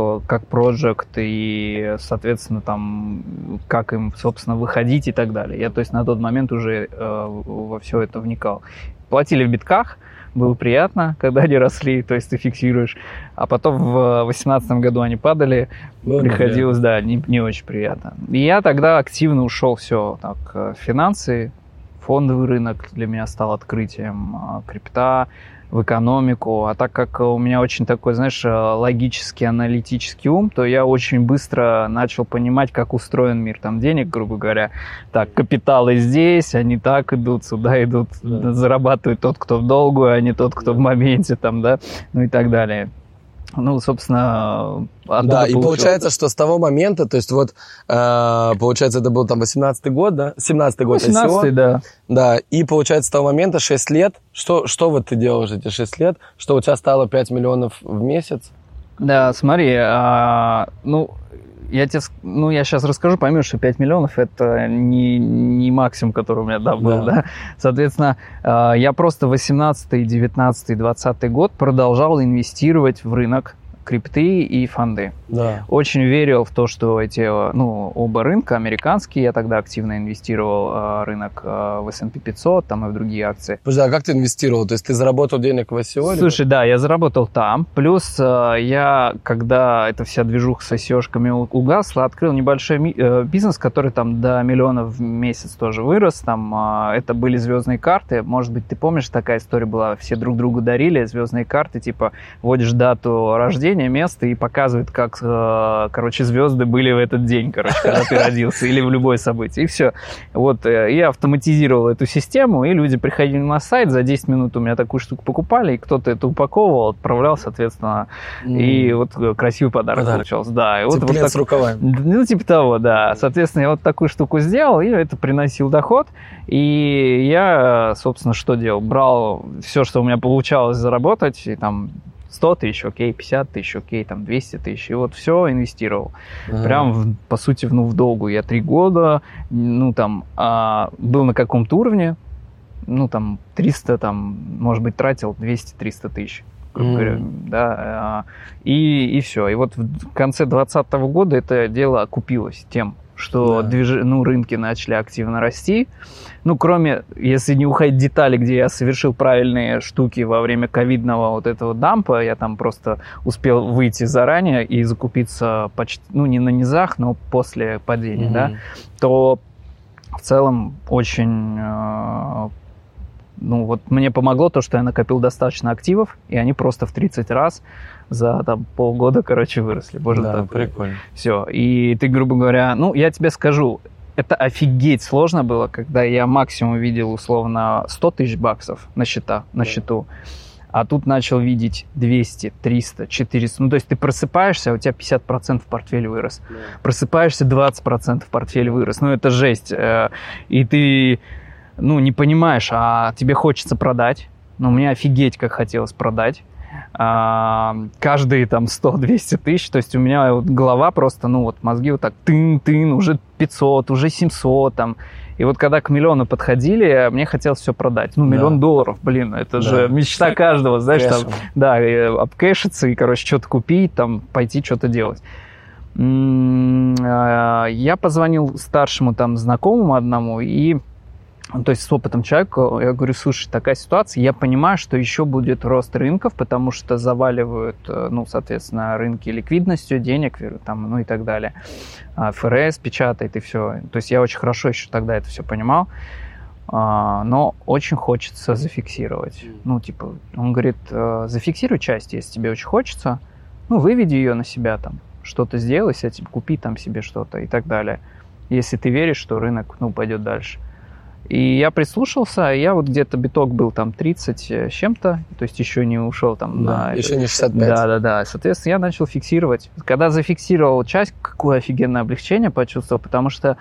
проект и, соответственно, там, как им, собственно, выходить и так далее. Я, то есть, на тот момент уже во все это вникал. Платили в битках, было приятно, когда они росли, то есть ты фиксируешь. А потом в 2018 году они падали, было приходилось, да, не очень приятно. И я тогда активно ушел все так, в финансы, фондовый рынок для меня стал открытием, крипта, в экономику, а так как у меня очень такой, знаешь, логический, аналитический ум, то я очень быстро начал понимать, как устроен мир там денег, грубо говоря. Так, капиталы здесь, они так идут, сюда идут, зарабатывает тот, кто в долгую, а не тот, кто в моменте там, да, ну и так далее. Ну, собственно... Да, и получается, что с того момента, то есть вот, получается, это был там 18-й год, да? 17-й год. 18-й, да. Да, и получается, с того момента 6 лет, что вот ты делаешь эти 6 лет, что у тебя стало 5 миллионов в месяц? Да, смотри, я сейчас расскажу, поймешь, что 5 миллионов – это не максимум, который у меня был, да. Соответственно, я просто 18-й, 19-й, 20-й год продолжал инвестировать в рынок крипты и фонды. Да. Очень верил в то, что оба рынка, американский, я тогда активно инвестировал рынок в S&P 500 там, и в другие акции. Подожди, а как ты инвестировал? То есть ты заработал денег в ICO? Слушай, да, я заработал там. Плюс я, когда эта вся движуха с ICO-шками угасла, открыл небольшой бизнес, который там до миллиона в месяц тоже вырос. Там это были звездные карты. Может быть, ты помнишь, такая история была, все друг другу дарили звездные карты, типа вводишь дату рождения, место и показывает, как, звезды были в этот день, когда ты родился, или в любое событие, и все. Вот, я автоматизировал эту систему, и люди приходили на сайт, за 10 минут у меня такую штуку покупали, и кто-то это упаковывал, отправлял, соответственно, и вот красивый подарок получался. Да, и вот так, с рукавами. Ну, типа того, да. Соответственно, я вот такую штуку сделал, и это приносил доход, и я, собственно, что делал? Брал все, что у меня получалось заработать, и там 100 тысяч, окей, 50 тысяч, окей, там 200 тысяч, и вот все инвестировал. Прям, по сути, в долгу. Я 3 года, был на каком-то уровне, 300, может быть, тратил 200-300 тысяч. Да, и все. И вот в конце 2020 года это дело окупилось тем, что рынки начали активно расти. Кроме, если не уходить в детали, где я совершил правильные штуки во время ковидного вот этого дампа, я там просто успел выйти заранее и закупиться почти, не на низах, но после падения, да, то в целом очень... мне помогло то, что я накопил достаточно активов, и они просто в 30 раз за полгода, выросли. Боже, да, так. Прикольно. Все. И ты, грубо говоря, я тебе скажу, это офигеть сложно было, когда я максимум видел, условно, 100 тысяч баксов на счету, а тут начал видеть 200, 300, 400. То есть ты просыпаешься, а у тебя 50% портфель вырос. Да. Просыпаешься, 20% портфель вырос. Это жесть. И ты... не понимаешь, а тебе хочется продать. Мне офигеть, как хотелось продать. Каждые 100-200 тысяч. То есть у меня голова просто, мозги тын-тын, уже 500, уже 700 . И когда к миллиону подходили, мне хотелось все продать. Миллион долларов, блин, это же мечта каждого, знаешь, кэшем. Обкэшиться и, что-то купить, пойти что-то делать. Я позвонил старшему знакомому одному и... То есть с опытом человека, я говорю, слушай, такая ситуация, я понимаю, что еще будет рост рынков, потому что заваливают, соответственно, рынки ликвидностью, денег, и так далее. ФРС печатает и все. То есть я очень хорошо еще тогда это все понимал, но очень хочется зафиксировать. Он говорит, зафиксируй часть, если тебе очень хочется, выведи ее на себя, что-то сделай с этим, купи себе что-то и так далее. Если ты веришь, что рынок, пойдет дальше. И я прислушался, я где-то биток был 30 с чем-то, то есть еще не ушел Еще не 65. Да. Соответственно, я начал фиксировать. Когда зафиксировал часть, какое офигенное облегчение почувствовал, потому что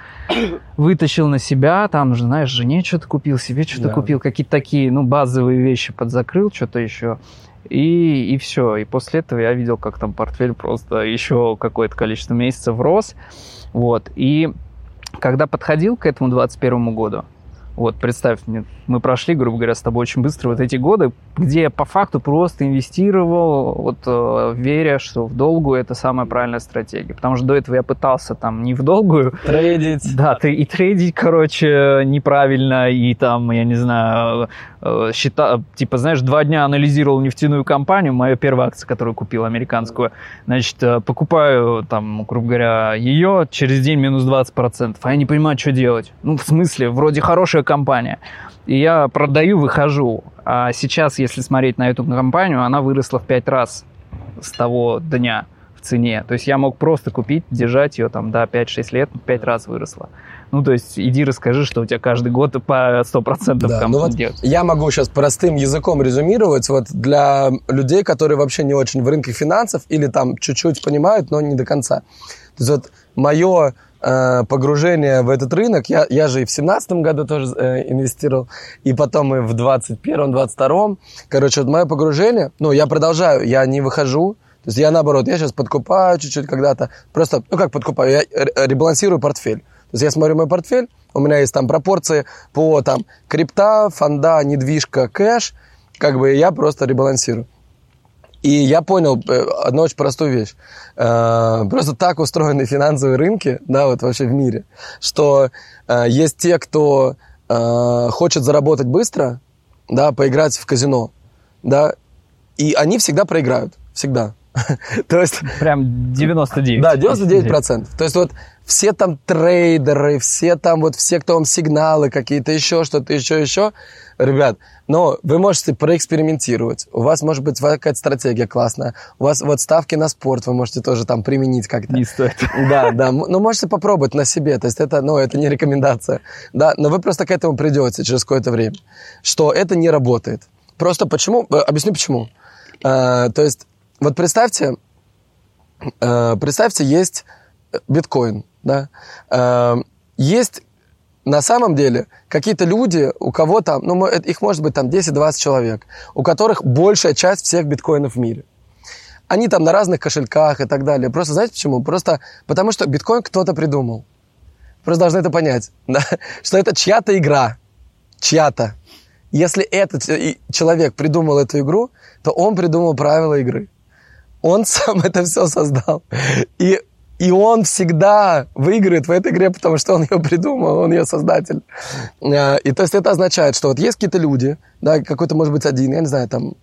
вытащил на себя, жене что-то купил, себе что-то купил, какие-то такие, базовые вещи подзакрыл, что-то еще. И все. И после этого я видел, как портфель просто еще какое-то количество месяцев рос. Вот. И когда подходил к этому 2021 году, представь, мы прошли, грубо говоря, с тобой очень быстро эти годы, где я по факту просто инвестировал, веря, что в долгую это самая правильная стратегия. Потому что до этого я пытался не в долгую. Трейдить. Да, и трейдить, неправильно, и я не знаю, счета, 2 дня анализировал нефтяную компанию, моя первая акция, которую купил, американскую, покупаю, грубо говоря, ее, через день минус 20%, а я не понимаю, что делать. В смысле, вроде хорошая компания. И я продаю, выхожу. А сейчас, если смотреть на эту компанию, она выросла в 5 раз с того дня в цене. То есть я мог просто купить, держать ее 5-6 лет, 5 раз выросла. Ну, то есть, иди расскажи, что у тебя каждый год по 100% да, там вот делать. Я могу сейчас простым языком резюмировать. Вот для людей, которые вообще не очень в рынке финансов или там чуть-чуть понимают, но не до конца. То есть, вот мое погружение в этот рынок, я же и в 2017 году тоже инвестировал, и потом и в 2021-2022. Короче, вот мое погружение, ну, я продолжаю, я не выхожу. То есть я наоборот, я сейчас подкупаю чуть-чуть когда-то, просто, ну как подкупаю, я ребалансирую портфель. То есть я смотрю мой портфель, у меня есть там пропорции по там крипта, фонда, недвижка, кэш, как бы я просто ребалансирую. И я понял одну очень простую вещь. Просто так устроены финансовые рынки, да, вот вообще в мире, что есть те, кто хочет заработать быстро, да, поиграть в казино, да, и они всегда проиграют, всегда. То есть... Прям 99%. Да, 99%. То есть вот все там трейдеры, все там вот, все, кто вам сигналы какие-то, еще что-то, еще. Ребят, ну, вы можете проэкспериментировать. У вас может быть какая-то стратегия классная. У вас вот ставки на спорт вы можете тоже там применить как-то. Не стоит. Да. Ну, можете попробовать на себе. То есть это, ну, это не рекомендация. Да, но вы просто к этому придете через какое-то время. Что это не работает. Просто почему? Объясню почему. То есть вот представьте, есть биткоин, да? Есть на самом деле какие-то люди, у кого там, ну, их может быть там 10-20 человек, у которых большая часть всех биткоинов в мире. Они там на разных кошельках и так далее. Просто знаете почему? Просто потому что биткоин кто-то придумал. Просто должны это понять, да? Что это чья-то игра, чья-то. Если этот человек придумал эту игру, то он придумал правила игры. Он сам это все создал. И он всегда выиграет в этой игре, потому что он ее придумал, он ее создатель. И то есть это означает, что вот есть какие-то люди, да, какой-то, может быть, один, я не знаю, там...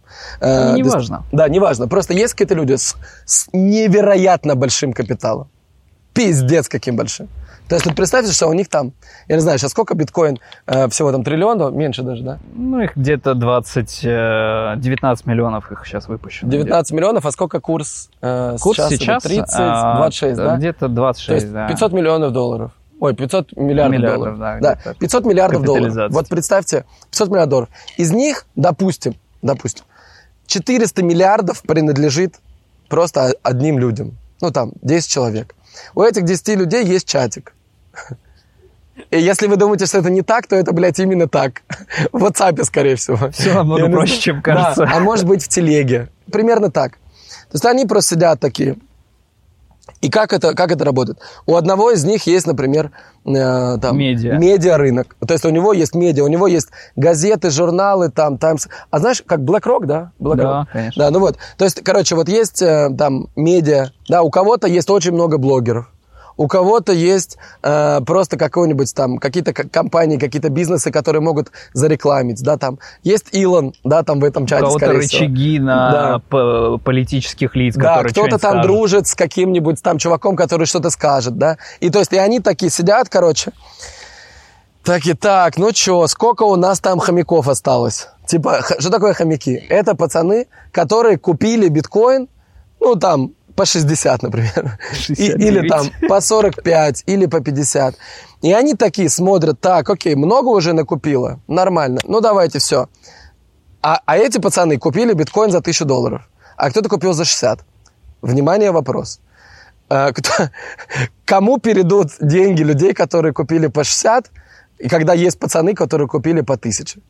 Неважно. Да, неважно. Просто есть какие-то люди с невероятно большим капиталом. Пиздец, каким большим. То есть, вот представьте, что у них там, я не знаю, сейчас сколько биткоин, всего там триллион, меньше даже, да? Ну, их где-то 19 миллионов их сейчас выпущено. 19 миллионов, а сколько курс, сейчас? 30, 26, да? Где-то 26, то есть, да. 500 миллионов долларов. Ой, 500 миллиардов долларов. Да, 500 миллиардов долларов. Вот представьте, 500 миллиардов долларов. Из них, допустим, 400 миллиардов принадлежит просто одним людям. Ну, там, 10 человек. У этих 10 людей есть чатик. И если вы думаете, что это не так, то это, блядь, именно так. В WhatsApp, скорее всего. Все намного проще, чем кажется. Да, а может быть, в телеге. Примерно так. То есть они просто сидят такие. И как это работает? У одного из них есть, например, там, медиарынок. То есть у него есть медиа, у него есть газеты, журналы, там, Times. А знаешь, как BlackRock, да? BlackRock. Да, конечно. Да, ну вот. То есть, короче, вот есть там медиа, да, у кого-то есть очень много блогеров, у кого-то есть просто какой-нибудь там, какие-то компании, какие-то бизнесы, которые могут зарекламить, да, там. Есть Илон, да, там в этом чате, скорее всего. У кого-то рычаги на политических лиц, да, которые кто-то там дружит с каким-нибудь там чуваком, который что-то скажет, да. И то есть, и они такие сидят, короче, такие, так, ну чё, сколько у нас там хомяков осталось? Типа, что такое хомяки? Это пацаны, которые купили биткоин, ну, там, по 60, например, или там по 45, или по 50. И они такие смотрят, так, окей, много уже накупило, нормально, ну давайте все. А эти пацаны купили биткоин за $1000, а кто-то купил за 60. Внимание, вопрос. Кому перейдут деньги людей, которые купили по 60, и когда есть пацаны, которые купили по 1000?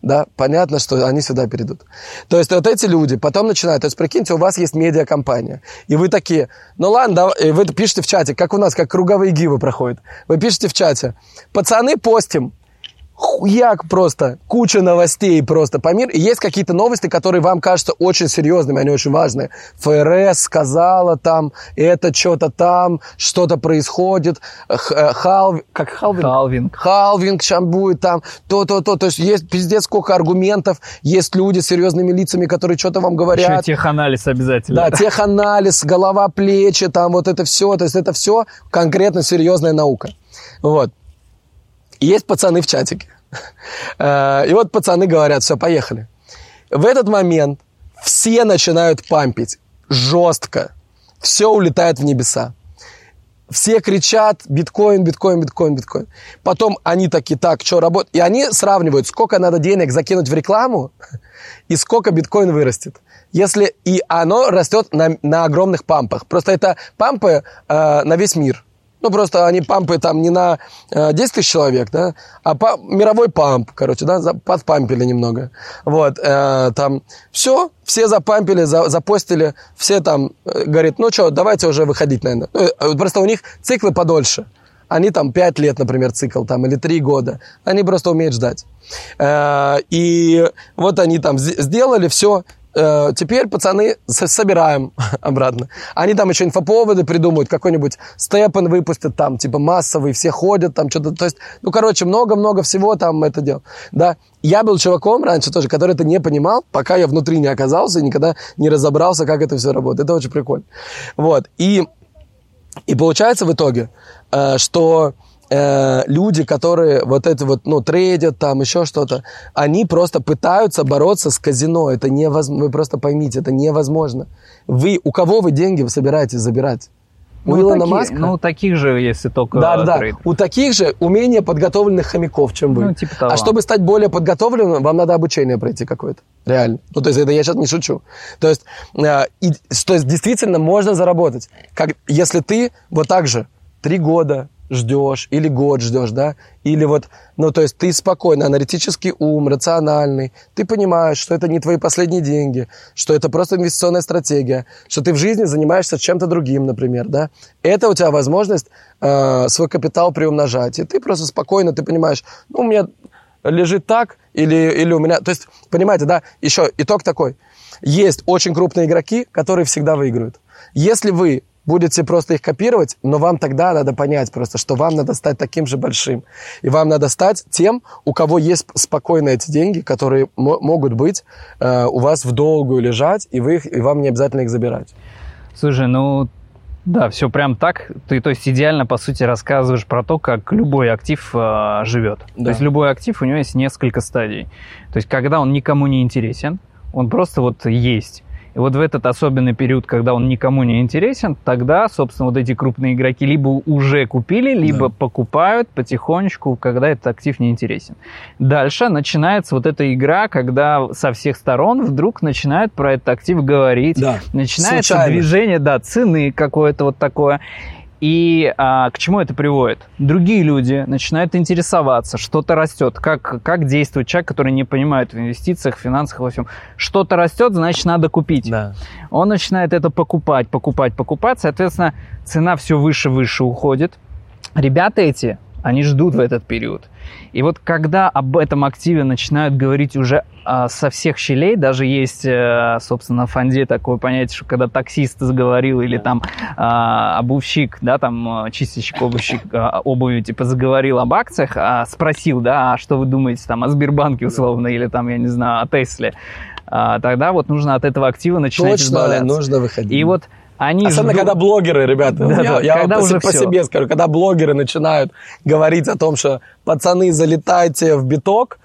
Да, понятно, что они сюда перейдут. То есть вот эти люди потом начинают, то есть прикиньте, у вас есть медиакомпания, и вы такие, ну ладно, давай, вы пишете в чате, как у нас, как круговые гивы проходят, вы пишете в чате, пацаны, постим, хуяк просто, куча новостей просто по миру, и есть какие-то новости, которые вам кажутся очень серьезными, они очень важные, ФРС сказала там, это что-то там, что-то происходит, халвинг сейчас будет там, то есть есть пиздец сколько аргументов, есть люди с серьезными лицами, которые что-то вам говорят. Еще теханализ обязательно. Да, теханализ, голова, плечи, там вот это все, то есть это все конкретно серьезная наука, вот. И есть пацаны в чатике. И вот пацаны говорят, все, поехали. В этот момент все начинают пампить жестко. Все улетает в небеса. Все кричат биткоин, биткоин, биткоин, биткоин. Потом они такие, так, что работает? И они сравнивают, сколько надо денег закинуть в рекламу и сколько биткоин вырастет. Если и оно растет на огромных пампах. Просто это пампы на весь мир. Ну, просто они пампы там не на 10 тысяч человек, да, а мировой памп, короче, да, подпампили немного. Вот, там все запампили, запостили, все там, говорит, ну что, давайте уже выходить, наверное. Просто у них циклы подольше. Они там 5 лет, например, цикл, там, или 3 года. Они просто умеют ждать. И вот они там сделали все. Теперь, пацаны, собираем обратно. Они там еще инфоповоды придумают, какой-нибудь степен выпустят там, типа массовый, все ходят там, что-то, то есть, ну, короче, много-много всего там это дело, да. Я был чуваком раньше тоже, который это не понимал, пока я внутри не оказался и никогда не разобрался, как это все работает. Это очень прикольно. Вот, и получается в итоге, что... люди, которые вот это вот, ну, трейдят там, еще что-то, они просто пытаются бороться с казино. Это невозможно. Вы просто поймите, это невозможно. Вы, у кого вы деньги собираетесь забирать? У Илона Маска? Ну, у таких же, если только... Да. У таких же умение подготовленных хомяков, чем вы. Ну, типа того. А чтобы стать более подготовленным, вам надо обучение пройти какое-то. Реально. Ну, то есть, это я сейчас не шучу. То есть действительно можно заработать. Как, если ты вот так же 3 года ждешь, или год ждешь, да, или вот, ну, то есть ты спокойно, аналитический ум, рациональный, ты понимаешь, что это не твои последние деньги, что это просто инвестиционная стратегия, что ты в жизни занимаешься чем-то другим, например, да, это у тебя возможность свой капитал приумножать, и ты просто спокойно, ты понимаешь, ну, у меня лежит так, или у меня, то есть, понимаете, да, еще итог такой, есть очень крупные игроки, которые всегда выиграют. Если вы будете просто их копировать, но вам тогда надо понять просто, что вам надо стать таким же большим. И вам надо стать тем, у кого есть спокойно эти деньги, которые могут быть у вас в долгую лежать, и вам не обязательно их забирать. Слушай, ну да, все прям так. Ты, то есть, идеально, по сути, рассказываешь про то, как любой актив живет. Да. То есть любой актив, у него есть несколько стадий. То есть когда он никому не интересен, он просто вот есть. И вот в этот особенный период, когда он никому не интересен, тогда, собственно, вот эти крупные игроки либо уже купили, либо покупают потихонечку, когда этот актив не интересен. Дальше начинается вот эта игра, когда со всех сторон вдруг начинают про этот актив говорить. Да. Начинается движение, да, цены какое-то вот такое. И к чему это приводит? Другие люди начинают интересоваться, что-то растет. Как действует человек, который не понимает в инвестициях, в финансах, во всем? Что-то растет, значит, надо купить. Да. Он начинает это покупать. Соответственно, цена все выше уходит. Ребята эти, они ждут в этот период. И вот когда об этом активе начинают говорить уже со всех щелей, даже есть, собственно, в фонде такое понятие, что когда таксист заговорил или там обувщик, да, там чистильщик, обувщик обуви, типа, заговорил об акциях, спросил, да, а что вы думаете там о Сбербанке условно или там, я не знаю, о Тесле, тогда вот нужно от этого актива начинать избавляться. Точно, нужно выходить. И вот они особенно ждут... когда блогеры, ребята, да, я вам уже по себе скажу, когда блогеры начинают говорить о том, что пацаны, залетайте в биток,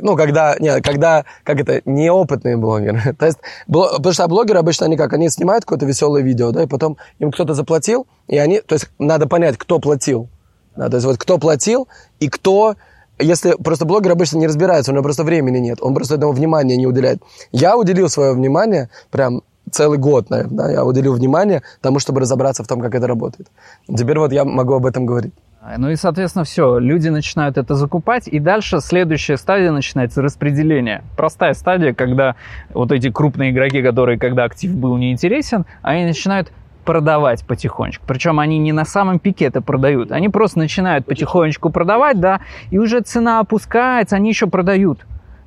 ну, когда неопытные блогеры, то есть, потому что блогеры обычно они как, они снимают какое-то веселое видео, да, и потом им кто-то заплатил, и они, то есть, надо понять, кто платил, да, то есть, вот кто платил и кто... Если просто блогер обычно не разбирается, у него просто времени нет, он просто этому внимания не уделяет. Я уделил свое внимание прям целый год, наверное, да, я уделил внимание тому, чтобы разобраться в том, как это работает. Теперь вот я могу об этом говорить. Ну и, соответственно, все, люди начинают это закупать, и дальше следующая стадия начинается распределение. Простая стадия, когда вот эти крупные игроки, которые, когда актив был неинтересен, они начинают продавать потихонечку. Причем они не на самом пике это продают, они просто начинают потихонечку продавать, да, и уже цена опускается, они еще продают.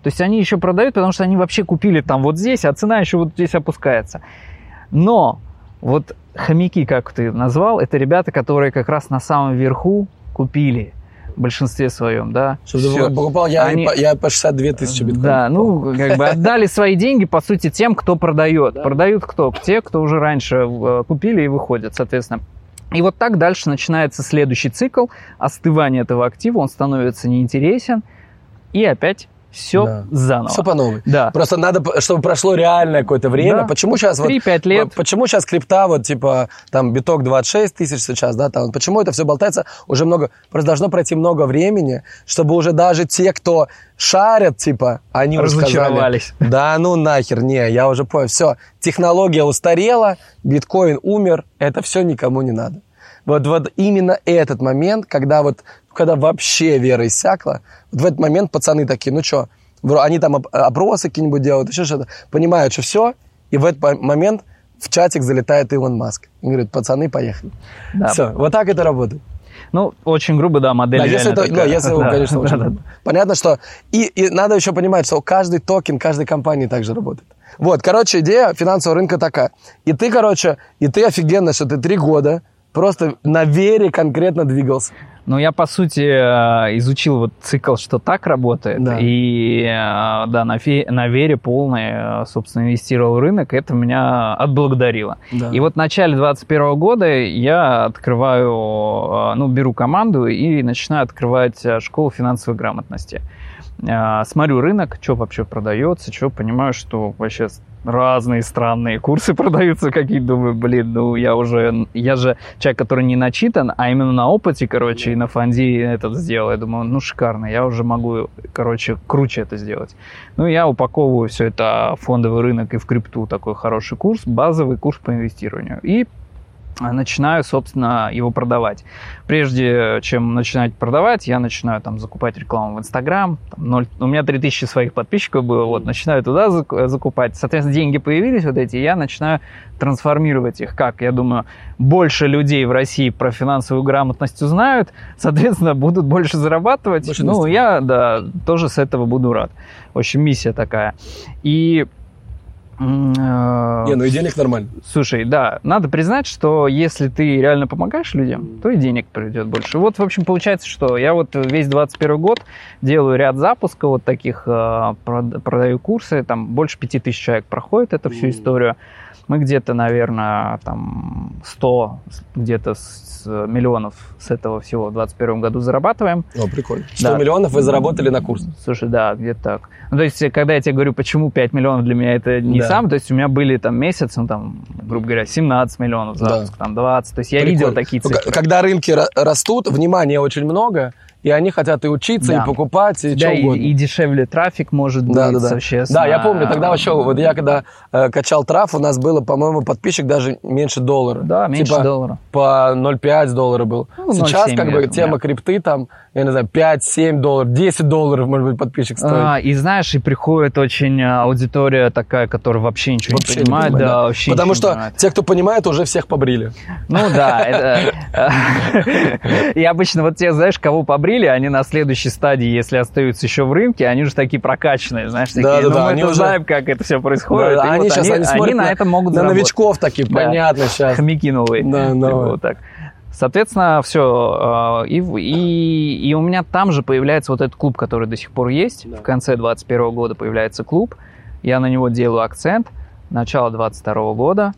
То есть они еще продают, потому что они вообще купили там вот здесь, а цена еще вот здесь опускается. Но вот хомяки, как ты назвал, это ребята, которые как раз на самом верху купили в большинстве своем, да. Чтобы покупал, я по 62 тысячи биткоинов. Да, ну, как бы отдали свои деньги, по сути, тем, кто продает. Продают кто? Те, кто уже раньше купили и выходят, соответственно. И вот так дальше начинается следующий цикл остывания этого актива, он становится неинтересен, и опять все заново. Все по новой. Да. Просто надо, чтобы прошло реально какое-то время. Да. Почему сейчас 3-5 вот, лет. Почему сейчас крипта, вот типа там биток 26 тысяч сейчас, да, там, почему это все болтается уже много, просто должно пройти много времени, чтобы уже даже те, кто шарят, типа, они уже сказали, да ну нахер, не, я уже понял, все, технология устарела, биткоин умер, это все никому не надо. Вот именно этот момент, когда вообще вера иссякла, вот в этот момент пацаны такие, ну что, они там опросы какие-нибудь делают, еще что-то, понимают, что все, и в этот момент в чатик залетает Илон Маск. Он говорит, пацаны, поехали. Да. Все, вот так это работает. Ну, очень грубо, да, модель. Да, если это, да, если, да, конечно, да, очень грубо. Да. Понятно, что... И надо еще понимать, что каждый токен, каждой компании также работает. Вот, короче, идея финансового рынка такая. И ты, короче, офигенно, что ты 3 года просто на вере конкретно двигался. Ну, я, по сути, изучил вот цикл, что так работает, да. И, да, на вере полной, собственно, инвестировал в рынок, это меня отблагодарило. Да. И вот в начале 2021 года я открываю, ну, беру команду и начинаю открывать школу финансовой грамотности. Смотрю рынок, что вообще продается, что понимаю, что вообще... Разные странные курсы продаются какие-то. Думаю, блин, ну я же человек, который не начитан, а именно на опыте, короче, и на фонде этот сделал. Я думаю, ну шикарно, я уже могу, короче, круче это сделать. Ну я упаковываю все это в фондовый рынок и в крипту. Такой хороший курс, базовый курс по инвестированию. И начинаю, собственно, его продавать. Прежде чем начинать продавать, я начинаю там закупать рекламу в Инстаграм. У меня 3000 своих подписчиков было, вот, начинаю туда закупать. Соответственно, деньги появились вот эти, и я начинаю трансформировать их. Как? Я думаю, больше людей в России про финансовую грамотность узнают, соответственно, будут больше зарабатывать. Больше ну, я, да, тоже с этого буду рад. В общем, миссия такая. И... Не, ну и денег нормально. Слушай, да, надо признать, что если ты реально помогаешь людям, то и денег придет больше. Вот, в общем, получается, что я вот весь 21 год делаю ряд запусков вот таких, продаю курсы, там больше 5000 человек проходит эту всю историю. Мы где-то, наверное, там 100, где-то миллионов с этого всего в 2021 году зарабатываем. О, прикольно. 100 да. миллионов вы заработали на курс. Слушай, да, где-то так. Ну, то есть, когда я тебе говорю, почему 5 миллионов для меня это не да. сам, то есть у меня были там месяц, ну, там, грубо говоря, 17 миллионов запуск, да. там 20. То есть я прикольно. Видел такие цифры. Когда рынки растут, внимания очень много, и они хотят и учиться, да. и покупать, и да, что угодно. И дешевле трафик может да, быть да, да. существенно. Да, я помню, тогда вообще, вот я когда качал траф, у нас было, по-моему, подписчик даже меньше $1. Да, меньше типа доллара. По $0.5 был. Ну, сейчас как бы тема крипты там, я не знаю, $5-7, $10, может быть, подписчик стоит. И знаешь, и приходит очень аудитория такая, которая вообще ничего вообще не понимает. Да, да. Вообще потому что понимает. Те, кто понимает, уже всех побрили. Ну да. И обычно вот те, знаешь, кого побрили, они на следующей стадии, если остаются еще в рынке, они уже такие прокачанные, знаешь, такие, да, да, ну да, мы уже знаем, как это все происходит, да, и они, вот сейчас, они на это могут заработать. На новичков такие, да. понятно сейчас. Хомяки новые. Да, новые. Вот так. Соответственно, все. И у меня там же появляется вот этот клуб, который до сих пор есть. Да. В конце 2021 года появляется клуб. Я на него делаю акцент. Начало 2022 года.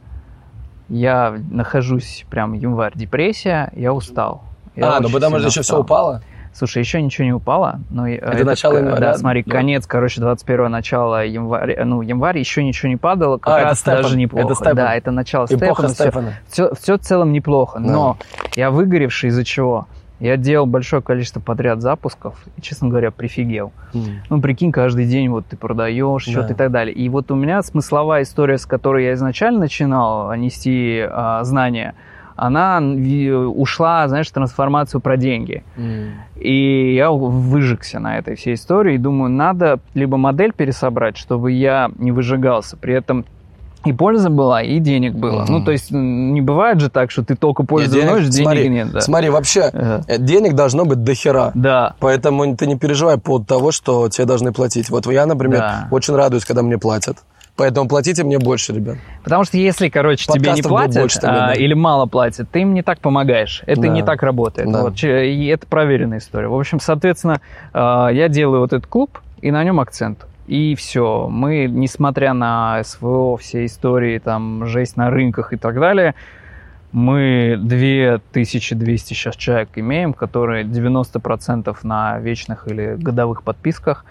Я нахожусь прям январь, депрессия, я устал. Я ну потому что еще все упало? Слушай, еще ничего не упало. Но это начало января? Да, смотри, да. конец, короче, 21-го, начало января. Ну, январь еще ничего не падало, как раз даже неплохо. Это Степан. Да, это начало Степана. Все в целом неплохо. Да. Но я выгоревший из-за чего? Я делал большое количество подряд запусков и, честно говоря, прифигел. Ну, прикинь, каждый день вот ты продаешь, что-то и так далее. И вот у меня смысловая история, с которой я изначально начинал нести знания, она ушла, знаешь, в трансформацию про деньги. И я выжегся на этой всей истории. И думаю, надо либо модель пересобрать, чтобы я не выжигался. При этом и польза была, и денег было. Ну, то есть не бывает же так, что ты только пользу вносишь, денег нет. Да. Смотри, вообще денег должно быть дохера. Да. Поэтому ты не переживай по поводу того, что тебе должны платить. Вот я, например, очень радуюсь, когда мне платят. Поэтому платите мне больше, ребят. Потому что если, короче, подкастов тебе не платят больше, или мало платят, ты им не так помогаешь. Это не так работает. Да. Вот, и это проверенная история. В общем, соответственно, я делаю вот этот клуб и на нем акцент. И все. Мы, несмотря на СВО, все истории, там, жесть на рынках и так далее, мы 2200 сейчас человек имеем, которые 90% на вечных или годовых подписках.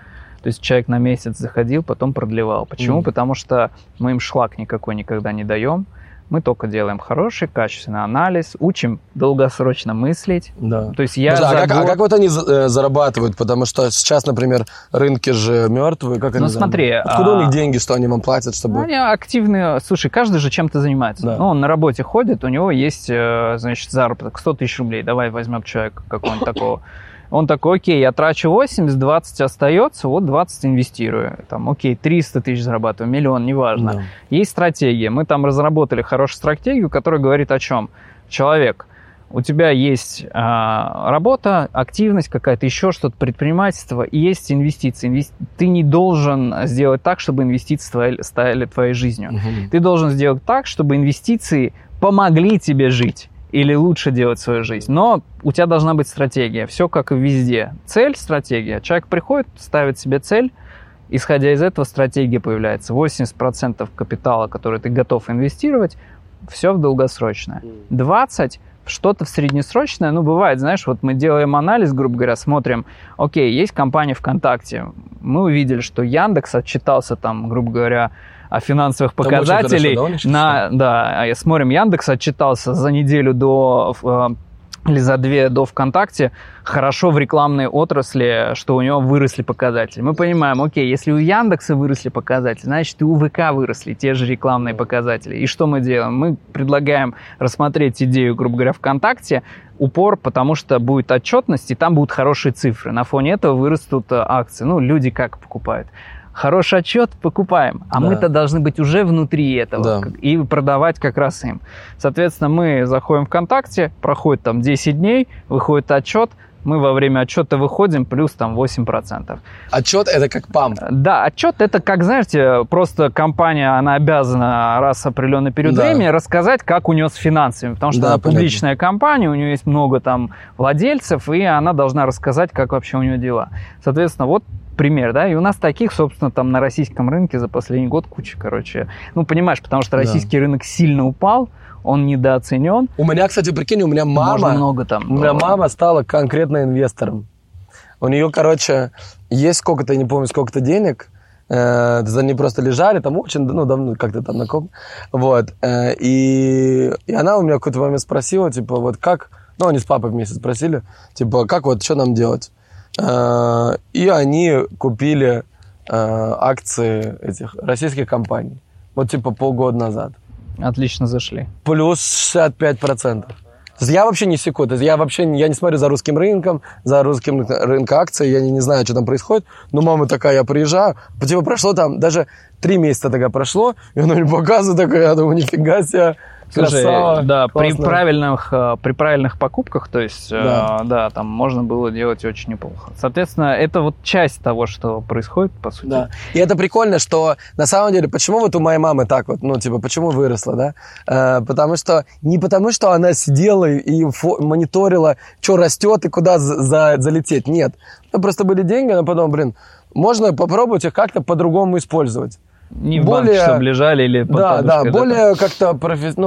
То есть человек на месяц заходил, потом продлевал. Почему? Потому что мы им шлак никакой никогда не даем. Мы только делаем хороший, качественный анализ, учим долгосрочно мыслить. Да. То есть я как вот они зарабатывают? Потому что сейчас, например, рынки же мертвые. Как они откуда у них деньги, что они вам платят? Чтобы... Они активные. Слушай, каждый же чем-то занимается. Да. Ну, он на работе ходит, у него есть, значит, заработок 100 тысяч рублей. Давай возьмем человека какого-нибудь такого. Он такой: окей, я трачу 80, 20 остается, вот 20 инвестирую. Там, окей, 300 тысяч зарабатываю, миллион, неважно. Да. Есть стратегия. Мы там разработали хорошую стратегию, которая говорит о чем? Человек, у тебя есть работа, активность какая-то, еще что-то, предпринимательство, и есть инвестиции. Ты не должен сделать так, чтобы инвестиции стали твоей жизнью. Угу. Ты должен сделать так, чтобы инвестиции помогли тебе жить. Или лучше делать свою жизнь. Но у тебя должна быть стратегия. Все как и везде. Цель, стратегия. Человек приходит, ставит себе цель. Исходя из этого, стратегия появляется. 80% капитала, который ты готов инвестировать, все в долгосрочное. 20% в что-то в среднесрочное. Ну, бывает, знаешь, вот мы делаем анализ, грубо говоря, смотрим. Окей, есть компания ВКонтакте. Мы увидели, что Яндекс отчитался там, грубо говоря, о финансовых показателей. Смотрим, Яндекс отчитался за неделю до или за две до ВКонтакте хорошо в рекламной отрасли, что у него выросли показатели. Мы понимаем, окей, если у Яндекса выросли показатели, значит и у ВК выросли те же рекламные показатели. И что мы делаем? Мы предлагаем рассмотреть идею, грубо говоря, ВКонтакте, упор, потому что будет отчетность, и там будут хорошие цифры. На фоне этого вырастут акции. Ну, люди как покупают? Хороший отчет, покупаем. А да. мы-то должны быть уже внутри этого да. и продавать как раз им. Соответственно, мы заходим в ВКонтакте, проходит там 10 дней, выходит отчет, мы во время отчета выходим, плюс там 8%. Отчет это как пам? Да, отчет это как, знаете, просто компания, она обязана раз определенный период да. времени рассказать, как у нее с финансами, потому что да, она публичная компания, у нее есть много там владельцев, и она должна рассказать, как вообще у нее дела. Соответственно, вот пример, да, и у нас таких, собственно, там на российском рынке за последний год куча, короче. Ну, понимаешь, потому что российский да. рынок сильно упал, он недооценен. У меня, кстати, прикинь, у меня мама... Много там у меня мама стала конкретно инвестором. У нее, короче, есть сколько-то, я не помню, сколько-то денег, они просто лежали там очень, ну, давно как-то там накоп. Вот, и она у меня в какой-то момент спросила, типа, вот как... Ну, они с папой вместе спросили, типа, как вот, что нам делать? И они купили акции этих российских компаний. Вот типа полгода назад. Отлично зашли. Плюс 65%. Я вообще не секу. То есть я не смотрю за русским рынком, за русским рынком акций. Я не знаю, что там происходит. Но мама такая, я приезжаю. Типа прошло там даже 3 месяца такая прошло. И она мне показывает такая. Я думаю, нифига себе. Слушай, красава, да, при правильных покупках, то есть, да. Да, там можно было делать очень неплохо. Соответственно, это вот часть того, что происходит, по сути. Да. И это прикольно, что на самом деле, почему вот у моей мамы так вот, ну, типа, почему выросла, да? Потому что, не потому что она сидела и мониторила, что растет и куда залететь, нет. Ну, просто были деньги, она подумала, блин, можно попробовать их как-то по-другому использовать. Не в банке, чтобы лежали или под подушкой. Да, более как-то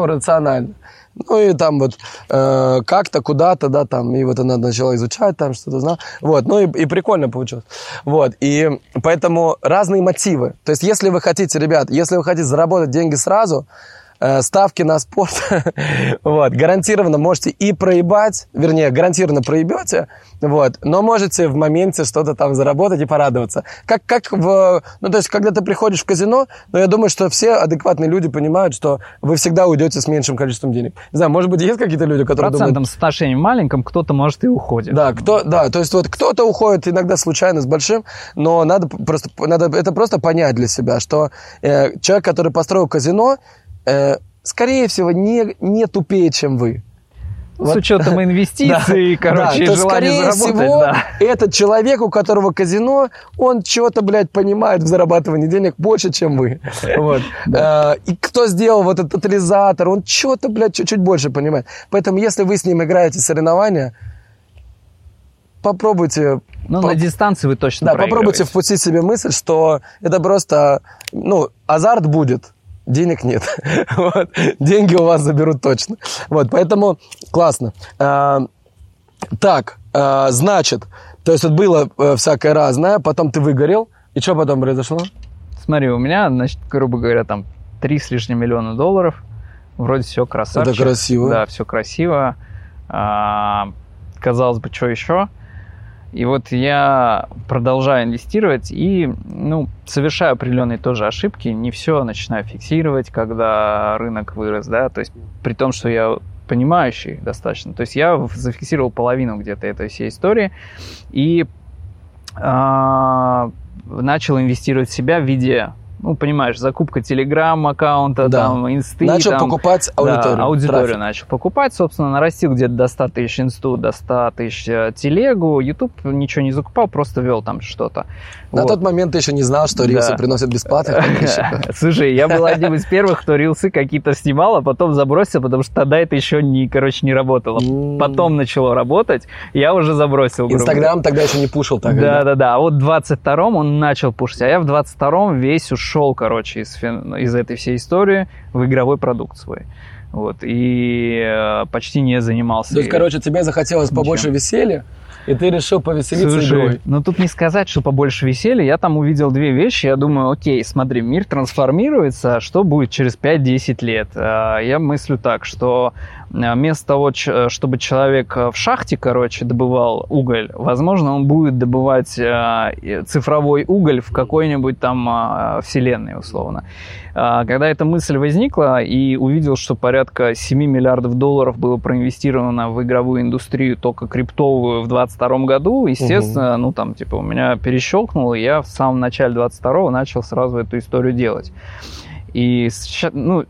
рационально. Ну и там вот как-то, куда-то, да, там, и вот она начала изучать, там что-то знала. Вот, ну и прикольно получилось. Вот, и поэтому разные мотивы. То есть если вы хотите, ребят, если вы хотите заработать деньги сразу, ставки на спорт, вот, гарантированно можете и проебать, вернее, гарантированно проебете, вот, но можете в моменте что-то там заработать и порадоваться. То есть, когда ты приходишь в казино, но я думаю, что все адекватные люди понимают, что вы всегда уйдете с меньшим количеством денег. Не знаю, может быть, есть какие-то люди, которые думают... Процентом соотношением маленьким кто-то, может, и уходит. Да, то есть, вот, кто-то уходит иногда случайно с большим, но надо это просто понять для себя, что человек, который построил казино, скорее всего, не тупее, чем вы. С учетом инвестиций, короче, и желания заработать. Этот человек, у которого казино, он чего-то, блядь, понимает в зарабатывании денег больше, чем вы. И кто сделал вот этот тотализатор, он чего-то, блядь, чуть-чуть больше понимает. Поэтому, если вы с ним играете в соревнования, попробуйте... на дистанции вы точно проиграете. Да, попробуйте впустить себе мысль, что это просто... Ну, азарт будет. Денег нет. Вот. Деньги у вас заберут точно. Вот, поэтому классно. Значит, то есть вот было всякое разное, потом ты выгорел, И что потом произошло? Смотри, у меня, значит, грубо говоря, там 3 с лишним миллиона долларов. Вроде все красавчик. Это красиво. Да, все красиво. Казалось бы, что еще? И вот я продолжаю инвестировать и, ну, совершаю определенные тоже ошибки. Не все начинаю фиксировать, когда рынок вырос, да, то есть при том, что я понимающий достаточно. То есть я зафиксировал половину где-то этой всей истории и начал инвестировать в себя в виде, ну, понимаешь, закупка Телеграм-аккаунта, да, там, инсты. Начал там, покупать аудиторию. Да, аудиторию трафик начал покупать, собственно, нарастил где-то до 100 тысяч инсту, до 100 тысяч телегу. YouTube ничего не закупал, просто вел там что-то. На вот тот момент ты еще не знал, что рилсы приносят бесплатно. Слушай, я был одним из первых, кто рилсы какие-то снимал, а потом забросил, потому что тогда это еще не, короче, не работало. Потом начало работать, я уже забросил. Инстаграм тогда еще не пушил. Да-да-да, а вот в 22-м он начал пушить, а я в 22-м весь ушел, короче, из этой всей истории в игровой продукт свой. Вот. И почти не занимался. То есть, короче, тебе захотелось побольше веселья, и ты решил повеселиться. Слушай, игрой. Ну тут не сказать, что побольше веселья. Я там увидел две вещи. Я думаю, окей, смотри, мир трансформируется, что будет через 5-10 лет? Я мыслю так, что вместо того, чтобы человек в шахте, короче, добывал уголь, возможно, он будет добывать цифровой уголь в какой-нибудь там вселенной, условно. Когда эта мысль возникла и увидел, что порядка 7 миллиардов долларов было проинвестировано в игровую индустрию, только криптовую, в 2022 году, естественно, ну там типа у меня перещелкнуло, и я в самом начале 2022 начал сразу эту историю делать. И сейчас, ну,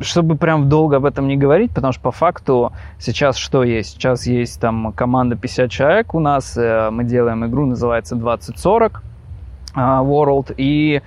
чтобы прям долго об этом не говорить, потому что по факту сейчас что есть? Сейчас есть там команда 50 человек у нас, мы делаем игру, называется 2040 World, и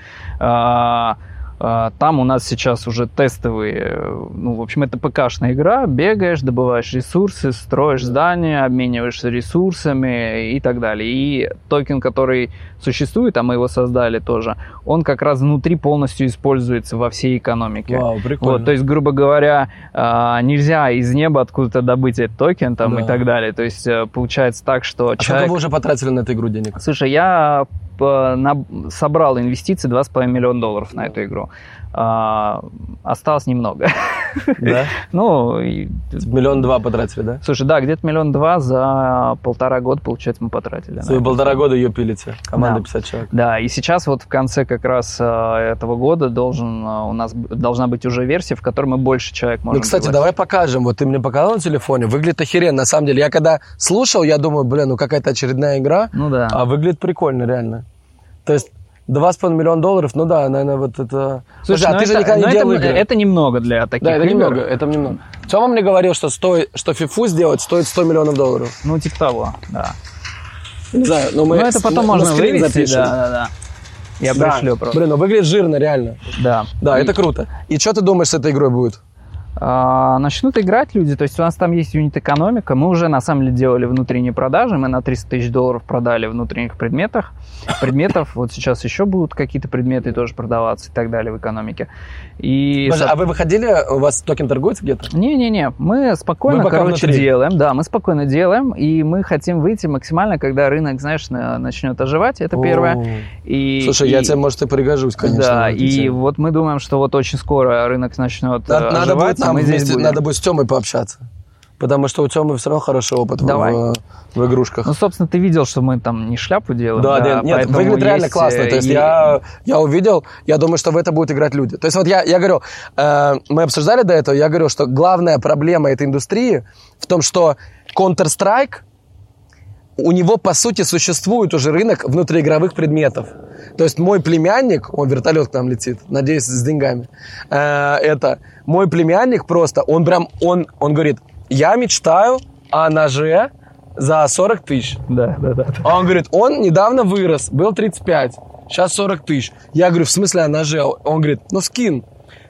там у нас сейчас уже тестовые, ну, в общем, это ПК-шная игра, бегаешь, добываешь ресурсы, строишь здания, обмениваешься ресурсами и так далее. И токен, который существует, а мы его создали тоже, он как раз внутри полностью используется во всей экономике. Вау, прикольно. Вот, то есть, грубо говоря, нельзя из неба откуда-то добыть этот токен там, да, и так далее. То есть, получается так, что человек... сколько вы уже потратили на эту игру денег? Слушай, я собрал инвестиции $2,5 миллиона на эту игру. Осталось немного. Да? Ну, $1,2 миллиона потратили, да? Слушай, да, где-то $1,2 миллиона за 1,5 года, получается, мы потратили. За 1,5 года ее пилите, команда 50 человек. Да, и сейчас вот в конце как раз этого года у нас должна быть уже версия, в которой мы больше человек можем. Ну, кстати, давай покажем. Вот ты мне показал на телефоне, выглядит охеренно, на самом деле. Я когда слушал, я думаю, блин, ну какая-то очередная игра, ну, да, а выглядит прикольно, реально. То есть $2,5 миллиона, ну да, наверное, вот это... Слушай, а ты же никогда не делал игры. Это немного для таких игр. Да, это немного, это немного. Тёма мне говорил, что фифу сделать стоит $100 миллионов. Ну, типа того, да. Не знаю, но мы... Ну, это потом можно вывести, да-да-да. Я пришлю просто. Блин, ну выглядит жирно, реально. Да. Да, это круто. И что ты думаешь с этой игрой будет? Начнут играть люди, то есть у нас там есть юнит-экономика, мы уже на самом деле делали внутренние продажи, мы на $300 тысяч продали внутренних предметов, вот сейчас еще будут какие-то предметы тоже продаваться и так далее в экономике. И... Боже, а вы выходили, у вас токен торгуется где-то? Не-не-не, мы спокойно, короче, делаем, да, мы спокойно делаем, и мы хотим выйти максимально, когда рынок, знаешь, начнет оживать, это первое. И, слушай, я тебе, может, и пригожусь, конечно. Да, и вот мы думаем, что вот очень скоро рынок начнет оживать. Нам вместе надо будет с Тёмой пообщаться, потому что у Тёмы все равно хороший опыт в игрушках. Ну, собственно, ты видел, что мы там не шляпу делаем. Да, да, нет, выглядит реально классно. То есть я увидел, я думаю, что в это будут играть люди. То есть вот я говорю, мы обсуждали до этого, я говорю, что главная проблема этой индустрии в том, что Counter-Strike, у него, по сути, существует уже рынок внутриигровых предметов. То есть мой племянник, он вертолет к нам летит, надеюсь, с деньгами, это мой племянник просто, он прям, он говорит, я мечтаю о ноже за 40 тысяч. Да, да, да. А он говорит, он недавно вырос, был 35, сейчас 40 тысяч. Я говорю, в смысле о ноже? Он говорит, ну скин.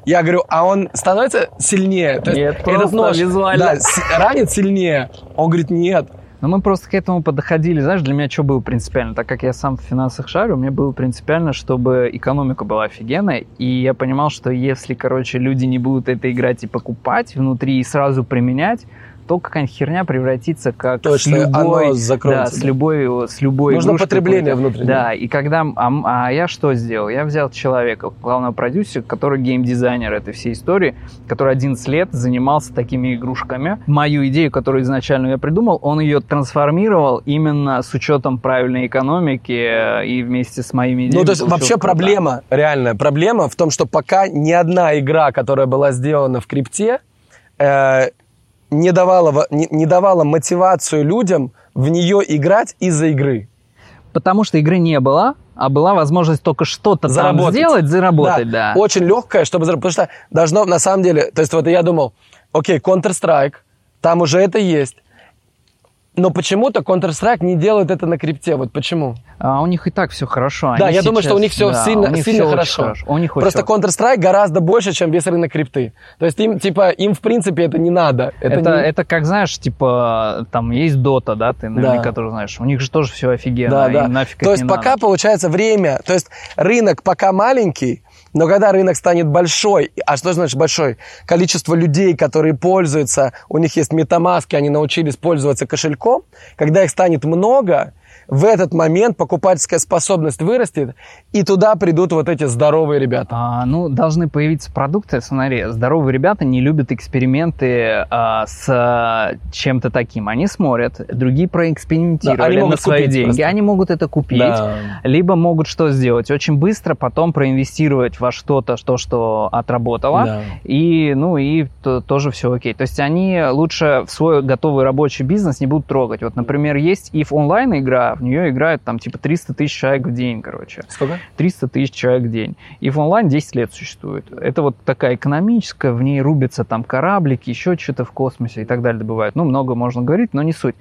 Я говорю, а он становится сильнее? То нет, есть этот нож визуально. Да, ранит сильнее. Он говорит, нет. Но мы просто к этому подходили. Знаешь, для меня что было принципиально? Так как я сам в финансах шарю, мне было принципиально, чтобы экономика была офигенная. И я понимал, что если, короче, люди не будут это играть и покупать внутри и сразу применять, то какая-нибудь херня превратится как с любой нужно потребление внутреннее. Да, и когда... я что сделал? Я взял человека, главного продюсера, который геймдизайнер этой всей истории, который 11 лет занимался такими игрушками. Мою идею, которую изначально я придумал, он ее трансформировал именно с учетом правильной экономики и вместе с моими идеями. Ну, то есть вообще проблема, реальная проблема в том, что пока ни одна игра, которая была сделана в крипте, не давала мотивацию людям в нее играть из-за игры. Потому что игры не было, а была возможность только что-то там сделать, заработать. Да. Очень легкое, чтобы заработать. Потому что должно, на самом деле, то есть вот я думал, окей, Counter-Strike, там уже это есть. Но почему-то Counter-Strike не делают это на крипте. Вот почему? У них и так все хорошо. Они я думаю, что у них все сильно хорошо. Просто Counter-Strike гораздо больше, чем весь рынок крипты. То есть им в принципе это не надо. Это как, знаешь, типа там есть Dota, да, ты наверняка тоже знаешь. У них же тоже все офигенно. Да. Им нафиг это не надо. То есть пока получается время. То есть рынок пока маленький, но когда рынок станет большой, а что значит большой? Количество людей, которые пользуются, у них есть метамаски, они научились пользоваться кошельком, когда их станет много, в этот момент покупательская способность вырастет, и туда придут вот эти здоровые ребята. Должны появиться продукты, смотри, здоровые ребята не любят эксперименты с чем-то таким. Они смотрят, другие проэкспериментировали на свои деньги. Просто. Они могут это купить, либо могут что сделать? Очень быстро потом проинвестировать во что-то, что отработало, и тоже все окей. То есть они лучше в свой готовый рабочий бизнес не будут трогать. Вот, например, есть EVE Online игра, в нее играют там типа 300 тысяч человек в день, короче. Сколько? 300 тысяч человек в день. И в онлайн 10 лет существует. Это вот такая экономическая, в ней рубятся там кораблики, еще что-то в космосе и так далее добывают. Много можно говорить, но не суть.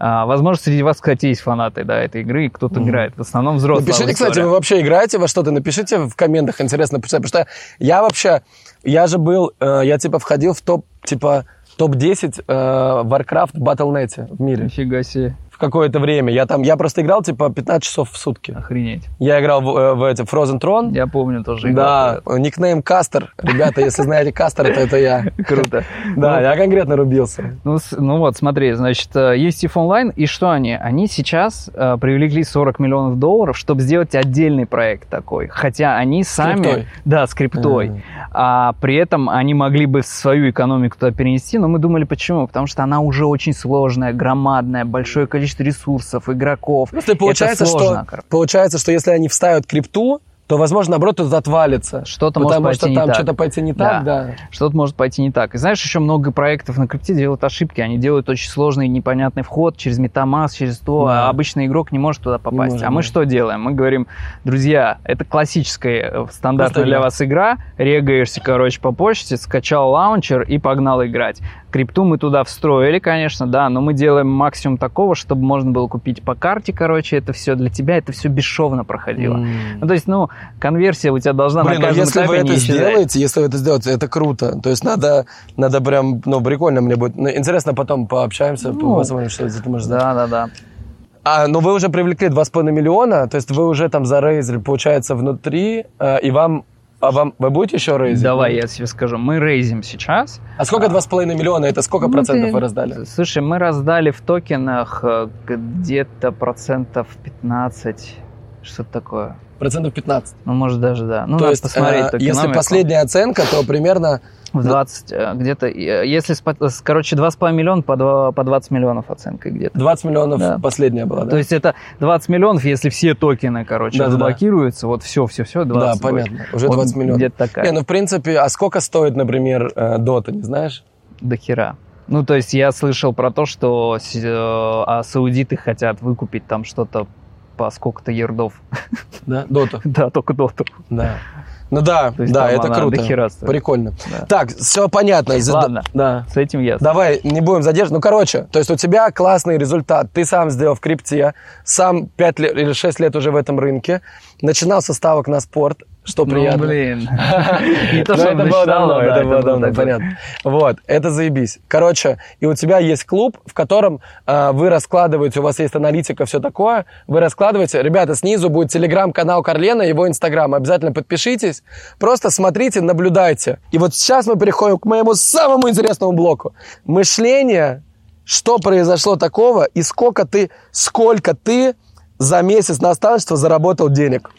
Возможно, среди вас, кстати, есть фанаты этой игры, и кто-то играет. В основном взрослые. Напишите, кстати, вы вообще играете во что-то? Напишите в комментах, интересно, потому что я входил в топ-10 Warcraft Battle.net в мире. Нифига себе. Какое-то время. Я просто играл, 15 часов в сутки. Охренеть. Я играл в Frozen Throne. Я помню, тоже играл. Да, никнейм Кастер. Ребята, если знаете Кастер, то это я. Круто. Да, я конкретно рубился. Ну вот, смотри, значит, есть EVE Online, и что они? Они сейчас привлекли $40 миллионов, чтобы сделать отдельный проект такой. Хотя они сами... С криптой. Да, с криптой. А при этом они могли бы свою экономику туда перенести, но мы думали, почему? Потому что она уже очень сложная, громадная, большое количество ресурсов, игроков. Если получается, что если они вставят крипту, то, возможно, наоборот, тут отвалится. Что-то может пойти не так. Что-то может пойти не так. И знаешь, еще много проектов на крипте делают ошибки. Они делают очень сложный непонятный вход через Metamask, через то. Да. А обычный игрок не может туда попасть. Мы что делаем? Мы говорим, друзья, это классическая, стандартная для вас игра. Регаешься, по почте, скачал лаунчер и погнал играть. Крипту мы туда встроили, конечно, да, но мы делаем максимум такого, чтобы можно было купить по карте, это все для тебя, это все бесшовно проходило. Конверсия у тебя должна на каждом этапе не исчезать. Если вы это сделаете, это круто. То есть надо прям, прикольно мне будет. Интересно, потом пообщаемся, посмотрим, что это может быть. Да. Вы уже привлекли 2,5 миллиона, то есть вы уже там зарейзили, получается, внутри, и вам... вы будете еще рейзить? Давай, я тебе скажу. Мы рейзим сейчас. А сколько 2,5 миллиона? Это сколько процентов вы раздали? Слушай, мы раздали в токенах где-то 15%. Что-то такое. 15%? Может, даже, да. То есть, посмотреть, если последняя оценка, то примерно... В 20 где-то... Если, 2,5 миллиона по 20 миллионов оценка где-то. 20 миллионов последняя была, да? То есть это 20 миллионов, если все токены, заблокируются, вот все, 20. Да, понятно, уже 20 миллионов. Где-то такая. В принципе, а сколько стоит, например, Dota, не знаешь? До хера. То есть я слышал про то, что саудиты хотят выкупить там что-то по сколько-то ярдов. Да, Dota? Да, только Dota. Да. Это круто. Прикольно. Да. Так, все понятно. Ладно, с этим ясно. Давай, не будем задерживать. То есть у тебя классный результат. Ты сам сделал в крипте, сам 5 или 6 лет уже в этом рынке, начинал со ставок на спорт, что приятно. Не то, что это было давно, понятно. Это заебись. И у тебя есть клуб, в котором вы раскладываете, у вас есть аналитика, все такое, вы раскладываете. Ребята, снизу будет телеграм-канал Карлена, его инстаграм. Обязательно подпишитесь, просто смотрите, наблюдайте. И вот сейчас мы переходим к моему самому интересному блоку. Мышление Что произошло такого и сколько ты за месяц наставничества заработал денег?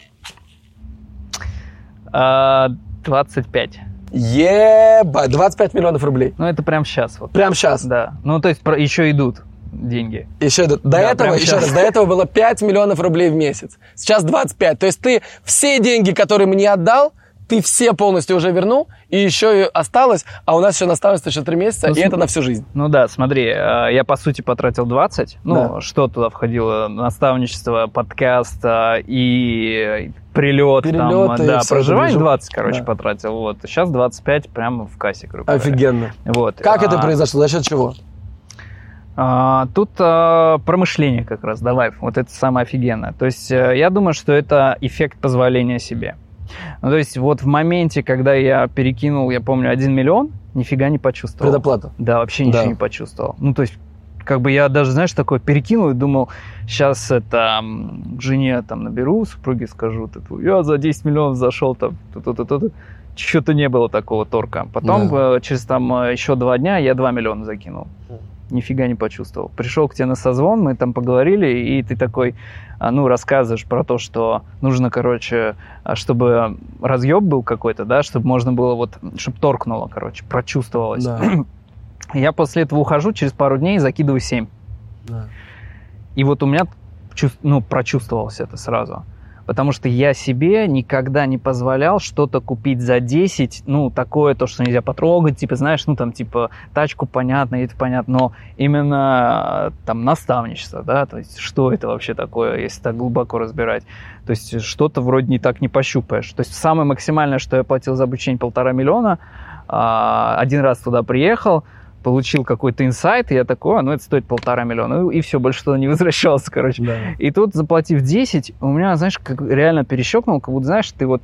25. Еба, 25 миллионов рублей. Ну, это прямо сейчас. Вот. Прямо сейчас? Да. Ну, то есть еще идут деньги. Еще идут. До этого было 5 миллионов рублей в месяц. Сейчас 25. То есть ты все деньги, которые мне отдал, ты все полностью уже вернул, и еще и осталось, а у нас еще наставничество еще 3 месяца, ну, и это на всю жизнь. Ну да, смотри, я по сути потратил 20, ну да. Что туда входило? Наставничество, подкаст и прилет, там, да, проживание 20, короче, да. Потратил, вот. Сейчас 25 прямо в кассе, грубо говоря. Офигенно. Вот. Как это произошло, за счет чего? Тут промышление как раз, давай, вот это самое офигенное. То есть я думаю, что это эффект позволения себе. Ну, то есть вот в моменте, когда я перекинул, я помню, 1 миллион, нифига не почувствовал. Предоплата. Да, вообще ничего не почувствовал. Ну, то есть, как бы я даже, знаешь, такое перекинул и думал, сейчас это жене там наберу, супруге скажу, я за 10 миллионов зашел, там, что-то не было такого торка. Потом через там еще 2 дня я 2 миллиона закинул. Нифига не почувствовал. Пришел к тебе на созвон, мы там поговорили, и ты такой, ну, рассказываешь про то, что нужно, короче, чтобы разъеб был какой-то, да, чтобы можно было вот, чтобы торкнуло, короче, прочувствовалось. Да. Я после этого ухожу, через пару дней закидываю 7. Да. И вот у меня, прочувствовалось это сразу. Потому что я себе никогда не позволял что-то купить за 10, такое, то, что нельзя потрогать, тачку, понятно, это понятно, но именно там наставничество, да, то есть что это вообще такое, если так глубоко разбирать, то есть что-то вроде не так не пощупаешь. То есть самое максимальное, что я платил за обучение, 1,5 миллиона, один раз туда приехал, получил какой-то инсайт, и я такой, это стоит 1,5 миллиона, и все, больше туда не возвращался, короче. Да. И тут, заплатив 10, у меня, знаешь, как реально перещелкнул, как будто, знаешь, ты вот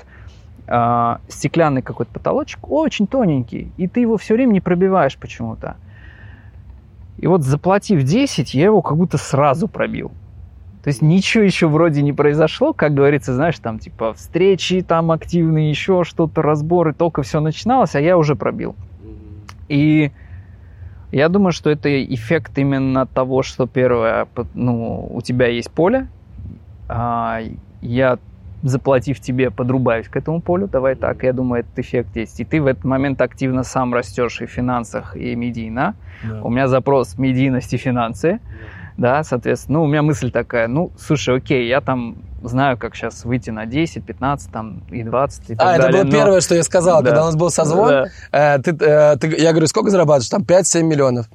стеклянный какой-то потолочек, очень тоненький, и ты его все время не пробиваешь почему-то. И вот, заплатив 10, я его как будто сразу пробил. То есть ничего еще вроде не произошло, как говорится, знаешь, там, встречи там активные, еще что-то, разборы, только все начиналось, а я уже пробил. И... я думаю, что это эффект именно того, что первое, у тебя есть поле, я, заплатив тебе, подрубаюсь к этому полю, давай так, я думаю, этот эффект есть. И ты в этот момент активно сам растешь и в финансах, и медийно. Да. У меня запрос медийность и финансы, да, соответственно, у меня мысль такая, слушай, окей, я там... знаю, как сейчас выйти на 10, 15 там, и 20 и так далее. Это было первое, что я сказал, да. Когда у нас был созвон. Да. Я говорю, сколько зарабатываешь? Там 5-7 миллионов.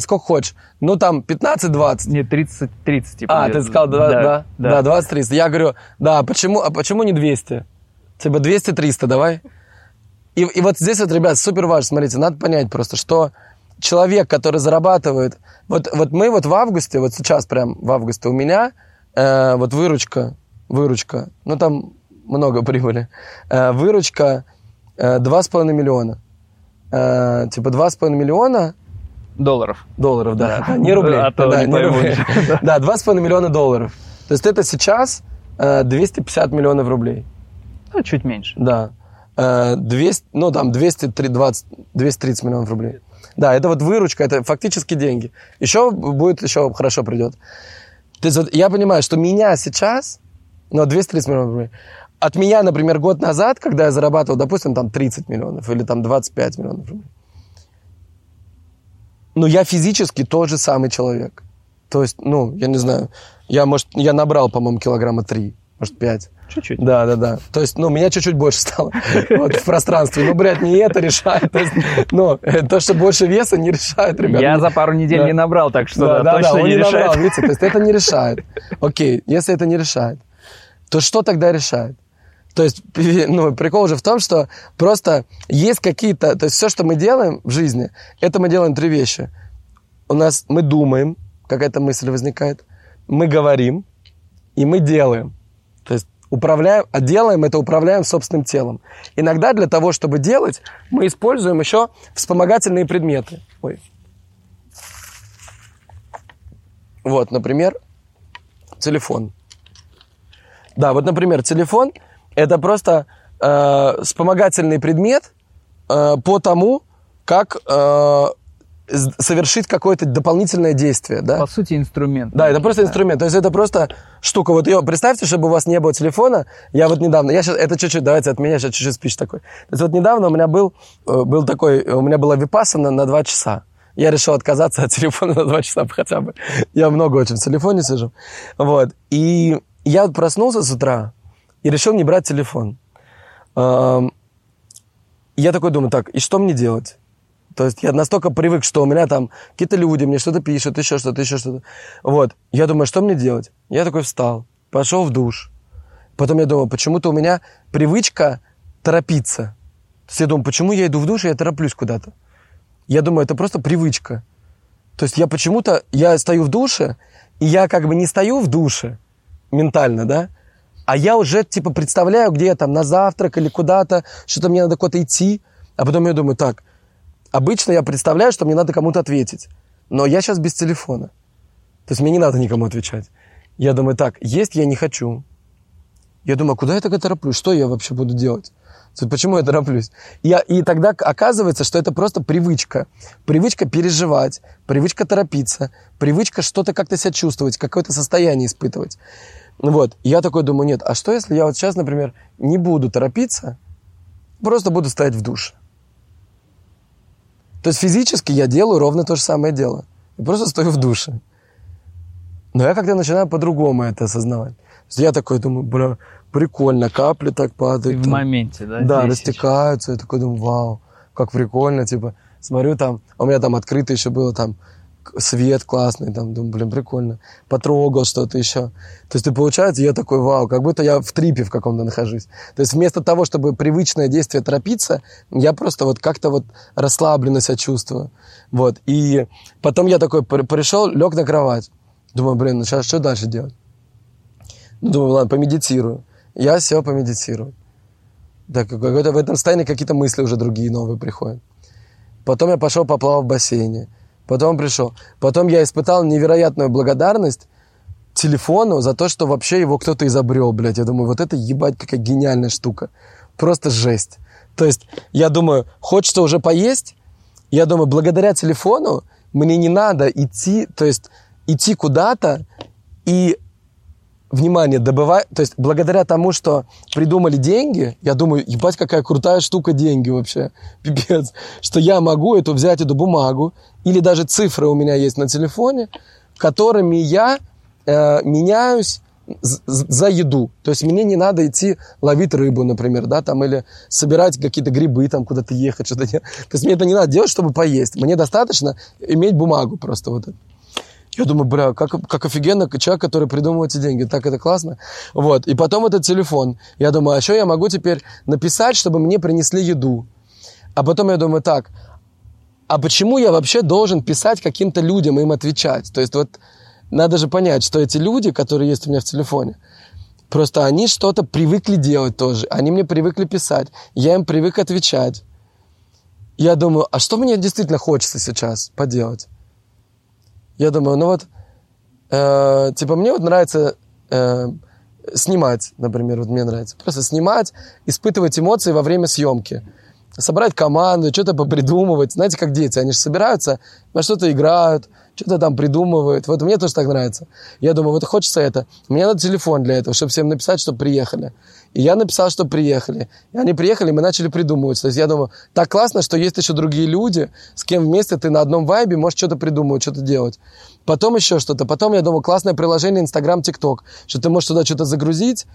Сколько хочешь? 15-20. Нет, 30. Типа, ты сказал, да, 20-30. Я говорю, да, почему не 200? 200-300 давай. И вот здесь вот, ребят, супер важно, смотрите, надо понять просто, что человек, который зарабатывает... Вот мы вот в августе, вот сейчас прям в августе у меня... выручка, там много прибыли, выручка 2,5 миллиона, 2,5 миллиона... Долларов, да, не рублей. Да, 2,5 миллиона долларов. То есть это сейчас 250 миллионов рублей. Ну, чуть меньше. Да, 230 миллионов рублей. Да, это вот выручка, это фактически деньги. Еще хорошо придет. То есть вот я понимаю, что меня сейчас, 230 миллионов рублей, от меня, например, год назад, когда я зарабатывал, допустим, 30 миллионов или 25 миллионов рублей, я физически тот же самый человек. То есть, я не знаю, я набрал, по-моему, 3 килограмма, может, 5. Чуть-чуть. Да. То есть, меня чуть-чуть больше стало в пространстве. Не это решает. То есть, то, что больше веса, не решает, ребята. Я за пару недель не набрал, так что точно не решает. Да, он не набрал, видите, то есть это не решает. Окей, если это не решает, то что тогда решает? То есть, прикол уже в том, что просто есть какие-то... То есть, все, что мы делаем в жизни, это мы делаем 3 вещи. Мы думаем, какая-то мысль возникает, мы говорим, и мы делаем. То есть, управляем собственным телом. Иногда для того, чтобы делать, мы используем еще вспомогательные предметы. Например, телефон. Да, например, телефон – это просто вспомогательный предмет по тому, как совершить какое-то дополнительное действие, да? По сути, инструмент. Да, это просто инструмент. То есть это просто штука. Вот ее представьте, чтобы у вас не было телефона. Я вот недавно, я сейчас, это чуть-чуть, давайте от меня сейчас чуть-чуть спич такой. То есть вот недавно у меня был такой, у меня была випассана на 2 часа. Я решил отказаться от телефона на 2 часа хотя бы. Я много очень в телефоне сижу. Вот. И я проснулся с утра и решил не брать телефон. Я такой думаю, так, и что мне делать? То есть я настолько привык, что у меня там какие-то люди мне что-то пишут, еще что-то. Вот. Я думаю, что мне делать? Я такой встал, пошел в душ. Потом я думаю, почему-то у меня привычка торопиться. То есть я думаю, почему я иду в душ, и я тороплюсь куда-то? Я думаю, это просто привычка. То есть я почему-то, я стою в душе, и я как бы не стою в душе ментально, да? А я уже типа представляю, где я там на завтрак или куда-то, что-то мне надо куда-то идти. А потом я думаю, так, обычно я представляю, что мне надо кому-то ответить. Но я сейчас без телефона. То есть мне не надо никому отвечать. Я думаю, так, есть я не хочу. Я думаю, куда я так тороплюсь? Что я вообще буду делать? Почему я тороплюсь? И тогда оказывается, что это просто привычка. Привычка переживать, привычка торопиться, привычка что-то как-то себя чувствовать, какое-то состояние испытывать. Вот. Я такой думаю, нет, а что если я вот сейчас, например, не буду торопиться, просто буду стоять в душе? То есть физически я делаю ровно то же самое дело. Я просто стою в душе. Но я как-то начинаю по-другому это осознавать. Я такой думаю, бля, прикольно, капли так падают. Ты в моменте, да? Да, растекаются. Я такой думаю, вау, как прикольно. Типа, смотрю там, у меня там открыто еще было там свет классный, там, думаю, блин, прикольно. Потрогал что-то еще. То есть, получается, я такой, вау, как будто я в трипе в каком-то нахожусь. То есть, вместо того, чтобы привычное действие торопиться, я просто вот как-то вот расслабленно себя чувствую. Вот. И потом я такой пришел, лег на кровать. Думаю, блин, ну сейчас что дальше делать? Думаю, ладно, помедитирую. Я сел помедитирую. Да, в этом состоянии какие-то мысли уже другие новые приходят. Потом я пошел поплавал в бассейне. Потом пришел. Потом я испытал невероятную благодарность телефону за то, что вообще его кто-то изобрел, блядь. Я думаю, вот это, ебать, какая гениальная штука. Просто жесть. То есть, я думаю, хочется уже поесть. Я думаю, благодаря телефону мне не надо идти, то есть, идти куда-то и... Внимание, добывай, то есть благодаря тому, что придумали деньги, я думаю, ебать, какая крутая штука деньги вообще, пипец, что я могу взять эту бумагу, или даже цифры у меня есть на телефоне, которыми я меняюсь за еду, то есть мне не надо идти ловить рыбу, например, да, там, или собирать какие-то грибы, там, куда-то ехать, что-то, то есть мне это не надо делать, чтобы поесть, мне достаточно иметь бумагу просто вот эту. Я думаю, бля, как офигенно человек, который придумал эти деньги. Так это классно. Вот. И потом этот телефон. Я думаю, а что я могу теперь написать, чтобы мне принесли еду? А потом я думаю, так, а почему я вообще должен писать каким-то людям и им отвечать? То есть вот надо же понять, что эти люди, которые есть у меня в телефоне, просто они что-то привыкли делать тоже. Они мне привыкли писать. Я им привык отвечать. Я думаю, а что мне действительно хочется сейчас поделать? Я думаю, ну вот, типа, мне вот нравится снимать, например, вот мне нравится. Просто снимать, испытывать эмоции во время съемки. Собрать команду, что-то попридумывать. Знаете, как дети, они же собираются, на что-то играют, что-то там придумывают. Вот мне тоже так нравится. Я думаю, вот хочется это. Мне надо телефон для этого, чтобы всем написать, что приехали. И я написал, что приехали. И они приехали, и мы начали придумывать. То есть я думаю, так классно, что есть еще другие люди, с кем вместе ты на одном вайбе можешь что-то придумывать, что-то делать. Потом еще что-то. Потом я думаю, классное приложение Инстаграм, ТикТок, что ты можешь туда что-то загрузить,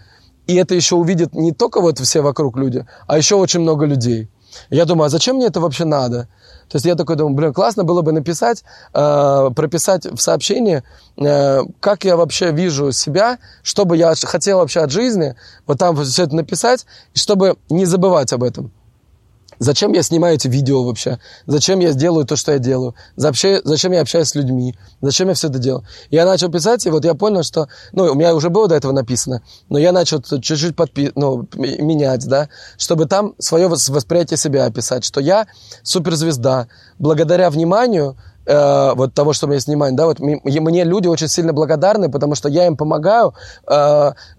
и это еще увидят не только вот все вокруг люди, а еще очень много людей. Я думаю, а зачем мне это вообще надо? То есть я такой думаю, блин, классно было бы написать, прописать в сообщении, как я вообще вижу себя, что бы я хотел вообще от жизни, вот там все это написать, чтобы не забывать об этом. Зачем я снимаю эти видео вообще? Зачем я делаю то, что я делаю? Зачем я общаюсь с людьми? Зачем я все это делаю? Я начал писать, и вот я понял, что... Ну, у меня уже было до этого написано, но я начал чуть-чуть менять, да, чтобы там свое восприятие себя описать, что я суперзвезда. Благодаря вниманию, вот того, что мне снимают, да, вот мне люди очень сильно благодарны, потому что я им помогаю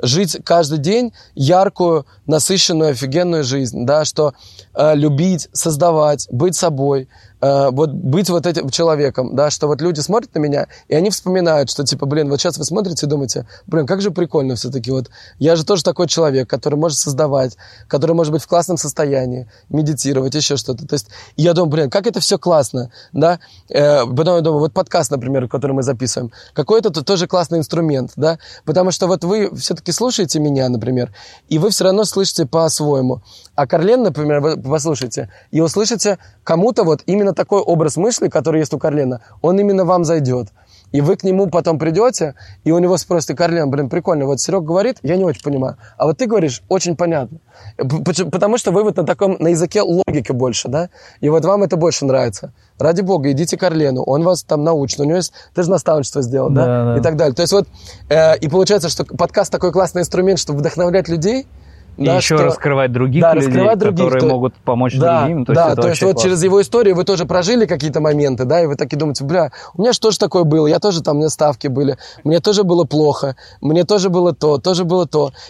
жить каждый день яркую, насыщенную, офигенную жизнь, да, что любить, создавать, быть собой, вот быть вот этим человеком, да, что вот люди смотрят на меня, и они вспоминают, что типа, блин, вот сейчас вы смотрите и думаете, блин, как же прикольно все-таки, вот я же тоже такой человек, который может создавать, который может быть в классном состоянии, медитировать, еще что-то. То есть я думаю, блин, как это все классно, да, потом я думаю, вот подкаст, например, который мы записываем, какой это тоже классный инструмент, да, потому что вот вы все-таки слушаете меня, например, и вы все равно слышите по-своему, а Карлен, например, вы послушаете и услышите кому-то вот именно такой образ мысли, который есть у Карлена, он именно вам зайдет. И вы к нему потом придете, и у него спросите: Карлен, блин, прикольно, вот Серега говорит, я не очень понимаю, а вот ты говоришь, очень понятно. Потому что вы вот на таком, на языке логики больше, да? И вот вам это больше нравится. Ради бога, идите к Карлену, он вас там научит, у него есть, ты же наставничество сделал, да? И так далее. То есть вот, и получается, что подкаст такой классный инструмент, чтобы вдохновлять людей, и да, еще что... раскрывать других, да, людей, раскрывать других, которые могут помочь, да, другим. То, да, есть, то есть вот через его историю вы тоже прожили какие-то моменты, да, и вы такие думаете, бля, у меня же тоже такое было, я тоже там, у меня ставки были, мне тоже было плохо, мне тоже было то,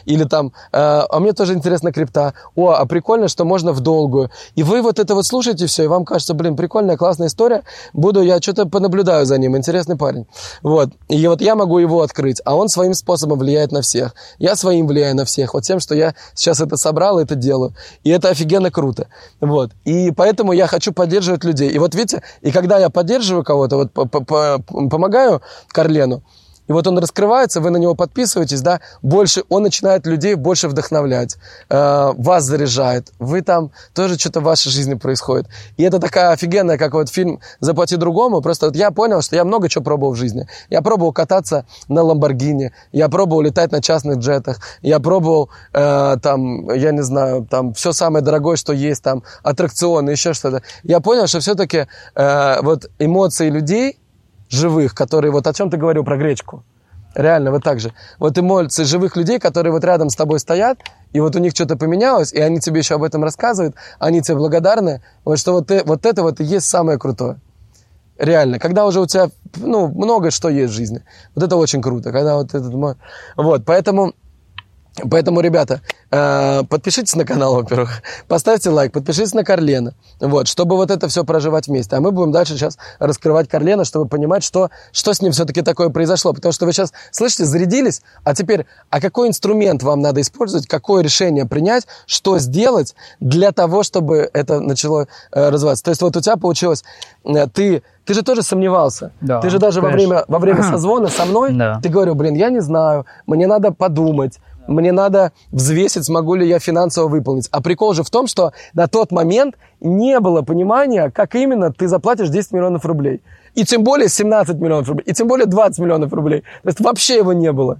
или там, а мне тоже интересна крипта, о, а прикольно, что можно в долгую. И вы вот это вот слушаете все, и вам кажется, блин, прикольная, классная история, буду, я что-то понаблюдаю за ним, интересный парень. Вот, и вот я могу его открыть, а он своим способом влияет на всех, я своим влияю на всех, вот тем, что я... сейчас это собрал, это делаю. И это офигенно круто. Вот. И поэтому я хочу поддерживать людей. И вот видите, и когда я поддерживаю кого-то, вот помогаю Карлену, и вот он раскрывается, вы на него подписываетесь, да, больше он начинает людей больше вдохновлять, вас заряжает, вы там, тоже что-то в вашей жизни происходит. И это такая офигенная, как вот фильм «Заплати другому», просто вот я понял, что я много чего пробовал в жизни. Я пробовал кататься на Lamborghini, я пробовал летать на частных джетах, я пробовал, там, я не знаю, там, все самое дорогое, что есть, там, аттракционы, еще что-то. Я понял, что все-таки вот эмоции людей, живых, которые, вот о чем ты говорил про гречку, реально, вот так же. Вот эмоции живых людей, которые вот рядом с тобой стоят, и вот у них что-то поменялось, и они тебе еще об этом рассказывают, они тебе благодарны, вот что вот, ты, вот это вот и есть самое крутое. Реально, когда уже у тебя, ну, много что есть в жизни. Вот это очень круто, когда вот этот... Вот, поэтому, ребята, подпишитесь на канал, во-первых, поставьте лайк, подпишитесь на Карлена, вот, чтобы вот это все проживать вместе. А мы будем дальше сейчас раскрывать Карлена, чтобы понимать, что с ним все-таки такое произошло. Потому что вы сейчас, слышите, зарядились, а теперь, а какой инструмент вам надо использовать, какое решение принять, что сделать для того, чтобы это начало развиваться. То есть вот у тебя получилось, ты же тоже сомневался. Да, ты же даже во время созвона со мной, да, ты говорил, блин, я не знаю, мне надо подумать, мне надо взвесить, смогу ли я финансово выполнить. А прикол же в том, что на тот момент не было понимания, как именно ты заплатишь 10 миллионов рублей. И тем более 17 миллионов рублей, и тем более 20 миллионов рублей. То есть вообще его не было.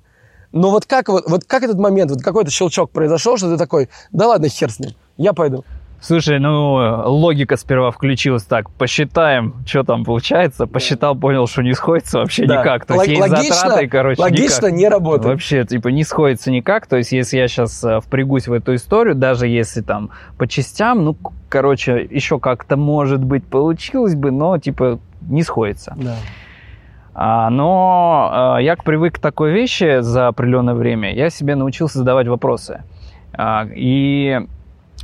Но вот как этот момент, вот какой-то щелчок произошел, что ты такой, да ладно, хер с ним, я пойду. Слушай, ну, логика сперва включилась так, посчитаем, что там получается, посчитал, понял, что не сходится вообще, да, никак, то есть есть затраты, короче, логично никак не работает. Вообще, типа, не сходится никак, то есть если я сейчас впрягусь в эту историю, даже если там по частям, ну, короче, еще как-то, может быть, получилось бы, но, типа, не сходится. Да. Но я привык к такой вещи за определенное время, я себе научился задавать вопросы, и...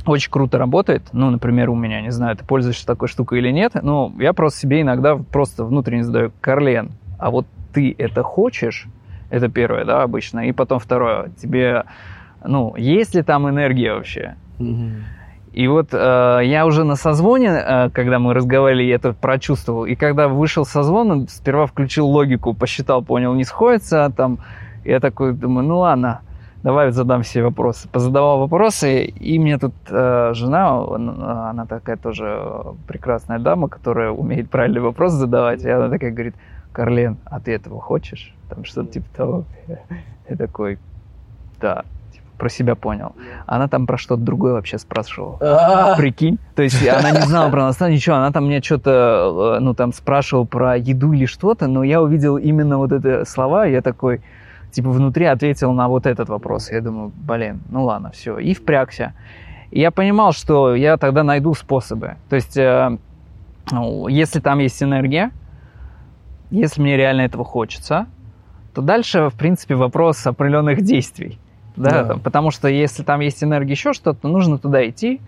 Очень круто работает, ну, например, у меня, не знаю, ты пользуешься такой штукой или нет, но я просто себе иногда просто внутренне задаю: Карлен, а вот ты это хочешь? Это первое, да, обычно, и потом второе, тебе, ну, есть ли там энергия вообще? Mm-hmm. И вот я уже на созвоне, когда мы разговаривали, я это прочувствовал, и когда вышел созвон, сперва включил логику, посчитал, понял, не сходится, а там, я такой думаю, ну, ладно, давай задам все вопросы. Позадавал вопросы, и мне тут жена, она такая тоже прекрасная дама, которая умеет правильный вопрос задавать, и она такая говорит: Карлен, а ты этого хочешь? Там что-то типа того. Я такой, да, типа, про себя понял. Она там про что-то другое вообще спрашивала. Прикинь? То есть она не знала про нас, ничего, она там мне что-то, ну, там спрашивала про еду или что-то, но я увидел именно вот эти слова, и я такой... Типа внутри ответил на вот этот вопрос. Я думаю, блин, ну ладно, все. И впрягся. И я понимал, что я тогда найду способы. То есть, если там есть энергия, если мне реально этого хочется, то дальше, в принципе, вопрос определенных действий. Да? Да. Потому что если там есть энергия, еще что-то, то нужно туда идти.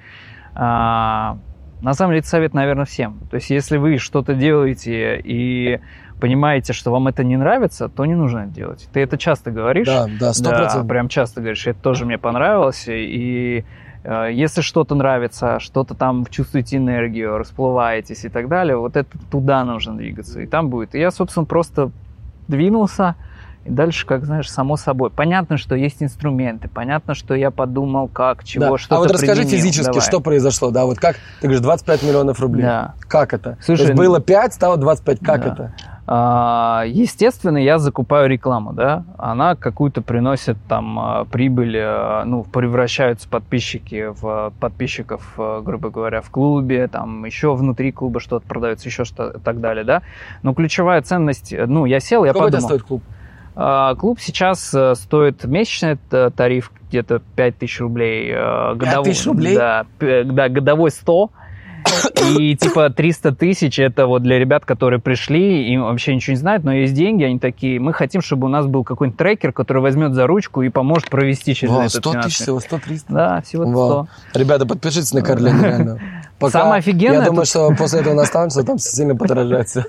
На самом деле, это совет, наверное, всем. То есть, если вы что-то делаете и понимаете, что вам это не нравится, то не нужно это делать. Ты это часто говоришь. Да, 100%. Да, прям часто говоришь. Это тоже мне понравилось. И если что-то нравится, что-то там чувствуете энергию, расплываетесь и так далее, вот это туда нужно двигаться. И там будет. И я, собственно, просто двинулся. И дальше, как знаешь, само собой. Понятно, что есть инструменты, понятно, что я подумал, как, чего, да. что-то применил. А вот расскажи физически, что произошло, да, вот как, ты говоришь, 25 миллионов рублей, да. Как это? Слушай, то есть было 5, стало 25, как да. это? Естественно, я закупаю рекламу, да, она какую-то приносит там прибыль, ну, превращаются подписчики в подписчиков, грубо говоря, в клубе, там еще внутри клуба что-то продается, еще что-то и так далее, да. Но ключевая ценность, ну, я сел, я подумал. Сколько это стоит клуб? Клуб сейчас стоит месячный тариф где-то 5000 рублей. 5000 рублей? Да, годовой 100. И типа 300 тысяч это вот для ребят, которые пришли, им вообще ничего не знают, но есть деньги, они такие, мы хотим, чтобы у нас был какой-нибудь трекер, который возьмет за ручку и поможет провести через этот 100 финансовый. Тысяч всего, 100-300? Да, всего 100. Ребята, подпишитесь на Карлена. Самое офигенное... Я думаю, что после этого наставничества там сильно подорожается.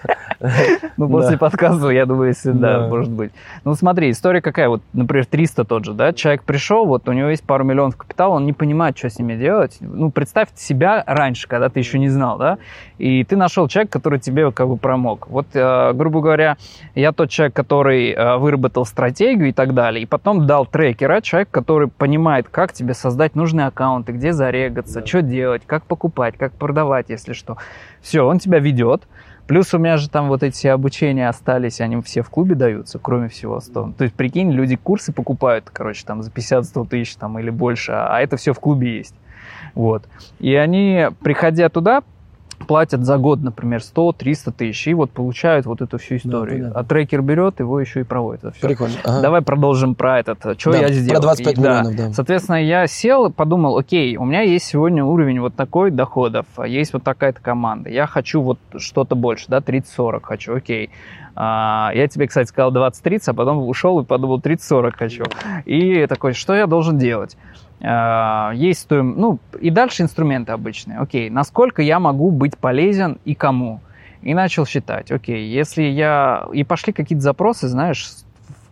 Ну, после подсказки, я думаю, если да, может быть. Ну, смотри, история какая. Вот, например, 300 тот же, да? Человек пришел, вот у него есть пару миллионов капитала, он не понимает, что с ними делать. Ну, представь себя раньше, когда ты еще не знал, да? И ты нашел человека, который тебе как бы промог. Вот, грубо говоря, я тот человек, который выработал стратегию и так далее, и потом дал трекера, человек, который понимает, как тебе создать нужные аккаунты, где зарегаться, что делать, как покупать, как продавать, если что. Все, он тебя ведет. Плюс у меня же там вот эти обучения остались, они все в клубе даются, кроме всего остального. То есть, прикинь, люди курсы покупают, короче, там за 50-100 тысяч там, или больше, а это все в клубе есть. Вот. И они, приходя туда, платят за год, например, 100-300 тысяч, и вот получают вот эту всю историю. Да, а трекер берет, его еще и проводит. Это все. Прикольно. Ага. Давай продолжим про этот, что да, я сделал. Про 25 миллионов, да. Соответственно, я сел, подумал, окей, у меня есть сегодня уровень вот такой доходов, есть вот такая-то команда, я хочу вот что-то больше, да, 30-40 хочу, окей. Я тебе, кстати, сказал 20-30, а потом ушел и подумал 30-40 хочу. И такой, что я должен делать? Есть стоимость, ну, и дальше инструменты обычные. Окей, насколько я могу быть полезен и кому? И начал считать. Окей, если я... И пошли какие-то запросы, знаешь,